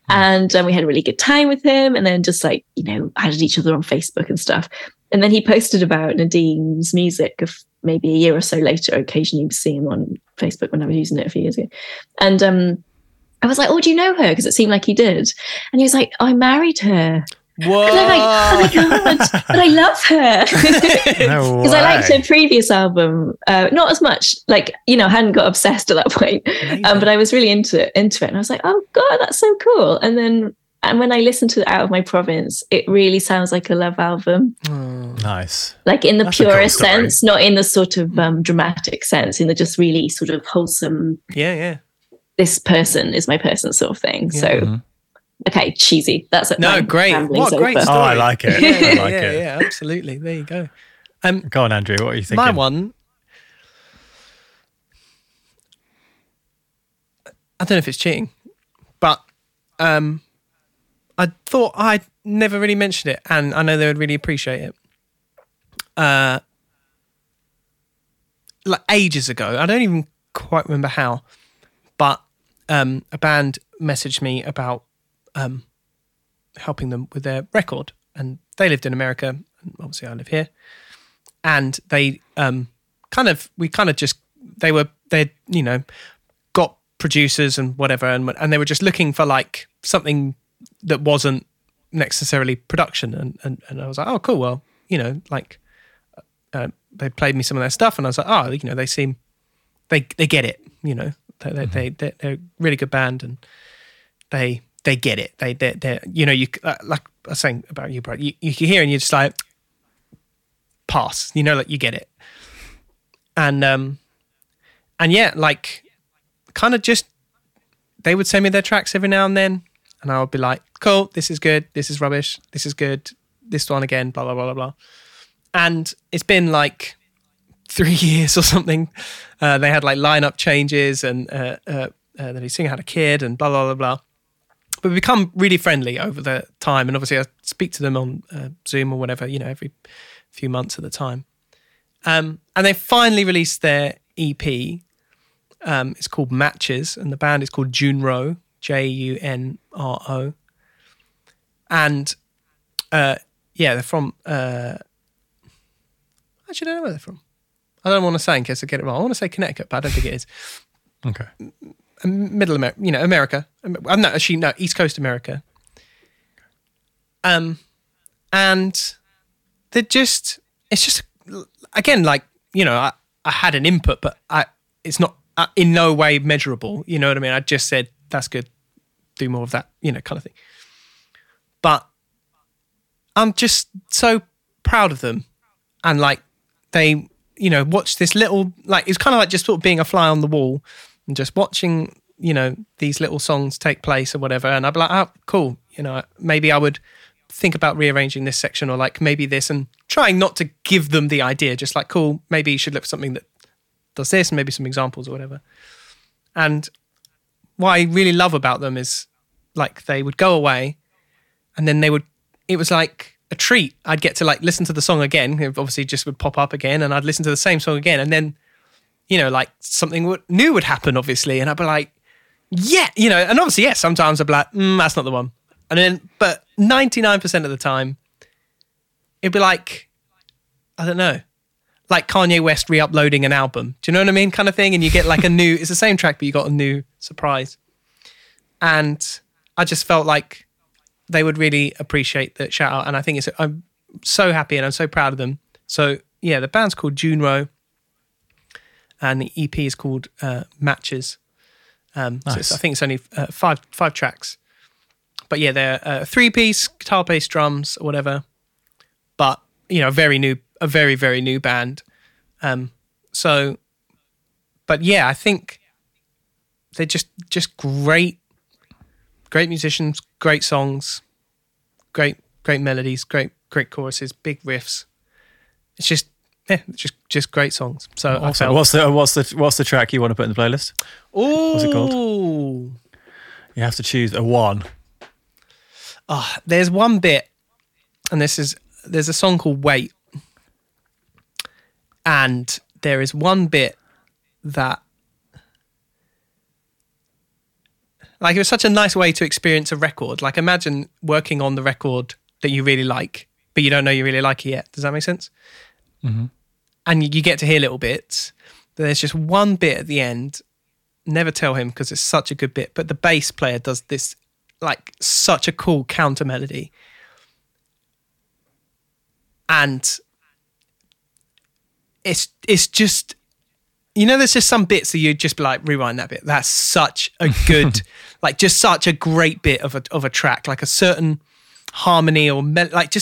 And we had a really good time with him. And then just added each other on Facebook and stuff. And then he posted about Nadine's music of maybe a year or so later. Occasionally seeing him on Facebook when I was using it a few years ago. And I was like, do you know her? Because it seemed like he did. And he was like, I married her. Whoa. And I'm like, oh my God, but I love her. Because I liked her previous album. Not as much, I hadn't got obsessed at that point. But I was really into it. And I was like, oh God, that's so cool. And then when I listened to Out of My Province, it really sounds like a love album. Nice. In the purest sense, not in the sort of dramatic sense, in the just really sort of wholesome, this person is my person sort of thing. Yeah. So, okay, cheesy. That's it. No, great. What a great story. Oh, I like it. I like it. Yeah, absolutely. There you go. Go on, Andrew. What are you thinking? My one, I don't know if it's cheating, but I thought I'd never really mentioned it, and I know they would really appreciate it. Ages ago, I don't even quite remember how, but a band messaged me about helping them with their record, and they lived in America, and obviously I live here, and they got producers and whatever, and they were just looking for something that wasn't necessarily production, and I was like, oh cool, well they played me some of their stuff, and I was like, they seem they get it, they're a really good band, and they get it, they're you like I was saying about you, Brad, you can hear and you're just like pass, you get it, and they would send me their tracks every now and then. And I would be like, cool, this is good, this is rubbish, this is good, this one again, blah, blah, blah, blah, blah. And it's been 3 years or something. They had lineup changes, and the lead singer had a kid and blah, blah, blah, blah. But we've become really friendly over the time. And obviously I speak to them on Zoom or whatever, every few months at the time. And they finally released their EP. It's called Matches, and the band is called Junro. Junro, and they're from. Actually, I don't know where they're from. I don't want to say in case I get it wrong. I want to say Connecticut, but I don't think it is. Okay, Middle America, America. I'm not actually East Coast America. And they're just. It's just again I had an input, but it's not in no way measurable. You know what I mean? I just said that's good. Do more of that, kind of thing. But I'm just so proud of them. And like they, you know, watch this little, like it's kind of like just sort of being a fly on the wall and just watching, you know, these little songs take place or whatever. And I'd be like, oh, cool. You know, maybe I would think about rearranging this section or like maybe this, and trying not to give them the idea, just like, cool, maybe you should look for something that does this and maybe some examples or whatever. And what I really love about them is like they would go away and then they would, it was like a treat. I'd get to like listen to the song again. It obviously just would pop up again and I'd listen to the same song again. And then, you know, like something new would happen, obviously. And I'd be like, yeah, you know, and obviously, yeah, sometimes I'd be like, that's not the one. And then, but 99% of the time, it'd be like, I don't know, like Kanye West re-uploading an album. Do you know what I mean? Kind of thing. And you get like a new, it's the same track, but you got a new surprise. And I just felt like they would really appreciate that shout out. And I think it's, I'm so happy and I'm so proud of them. So yeah, the band's called Junro and the EP is called Matches. Nice. So I think it's only five tracks. But yeah, they're a three-piece, guitar, bass, drums, or whatever. But, you know, a very, very new band. But yeah, I think they're just great musicians, great songs, great melodies, great choruses, big riffs. It's just great songs. So awesome. I felt, what's the track you want to put in the playlist? Oh, what's it called? You have to choose a one. Oh, there's one bit, and there's a song called Wait, and there is one bit that, like, it was such a nice way to experience a record. Like, imagine working on the record that you really like, but you don't know you really like it yet. Does that make sense? Mm-hmm. And you get to hear little bits. But there's just one bit at the end. Never tell him because it's such a good bit. But the bass player does this, like such a cool counter melody, and it's just, you know, there's just some bits that you just be like, rewind that bit, that's such a good like just such a great bit of a track, like a certain harmony or like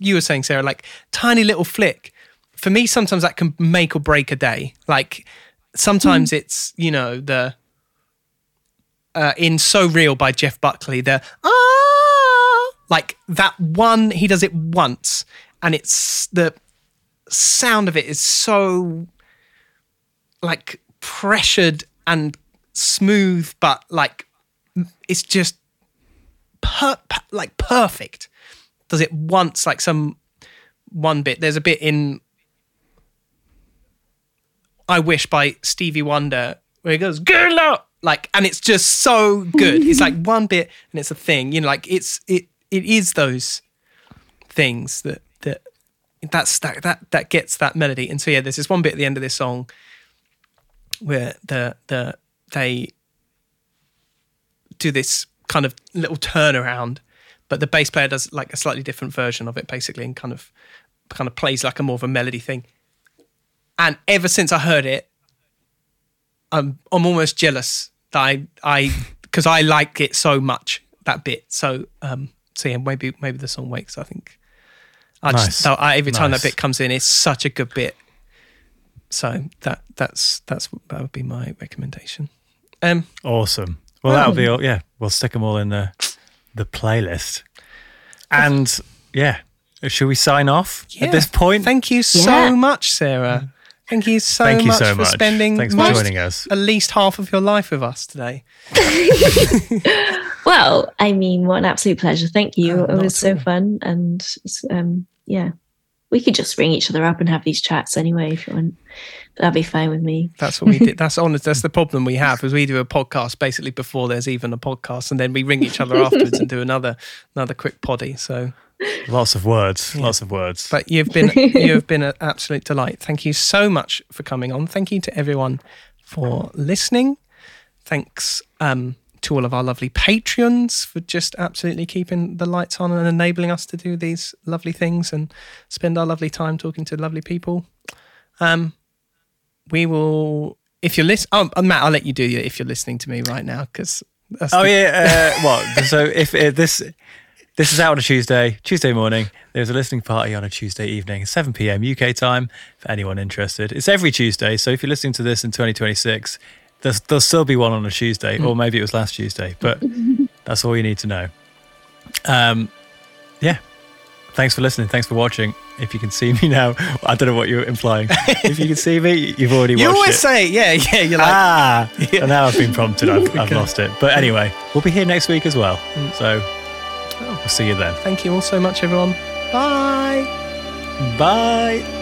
you were saying, Sarah, like tiny little flick. For me, sometimes that can make or break a day. Like sometimes it's, you know, the in So Real by Jeff Buckley, the like that one, he does it once and it's the sound of it is so like pressured and smooth, but like it's just perfect. Does it once, like some one bit. There's a bit in I Wish by Stevie Wonder where he goes, "Good luck." Like, and it's just so good. It's like one bit and it's a thing, you know, like it is those things that gets that melody. And so yeah, there's this one bit at the end of this song where they do this kind of little turnaround, but the bass player does like a slightly different version of it basically, and kind of plays like a more of a melody thing. And ever since I heard it, I'm almost jealous that because I like it so much, that bit. So yeah, maybe the song Wakes. I think every time that bit comes in, it's such a good bit. So that would be my recommendation. Awesome. Well, that'll be all. Yeah, we'll stick them all in the playlist. And yeah, should we sign off at this point? Thank you so much, Sarah. Thank you so much for spending joining us. At least half of your life with us today. Well, I mean, what an absolute pleasure. Thank you. It was so fun. And we could just ring each other up and have these chats anyway if you want. But that'd be fine with me. That's what we did. That's the problem we have, is we do a podcast basically before there's even a podcast, and then we ring each other afterwards and do another quick poddy. So Lots of words. But you've been an absolute delight. Thank you so much for coming on. Thank you to everyone for listening. Thanks to all of our lovely Patreons for just absolutely keeping the lights on and enabling us to do these lovely things and spend our lovely time talking to lovely people. We will, if you're listening, Matt, I'll let you do it if you're listening to me right now, because. So if This is out on a Tuesday morning. There's a listening party on a Tuesday evening, 7 p.m. UK time, for anyone interested. It's every Tuesday, so if you're listening to this in 2026, there'll still be one on a Tuesday, or maybe it was last Tuesday, but that's all you need to know. Yeah. Thanks for listening. Thanks for watching. If you can see me now, I don't know what you're implying. If you can see me, you've already watched it. You always say, yeah, you're like, ah. And now I've been prompted, I've lost it. But anyway, we'll be here next week as well. So we'll see you then. Thank you all so much, everyone. Bye. Bye.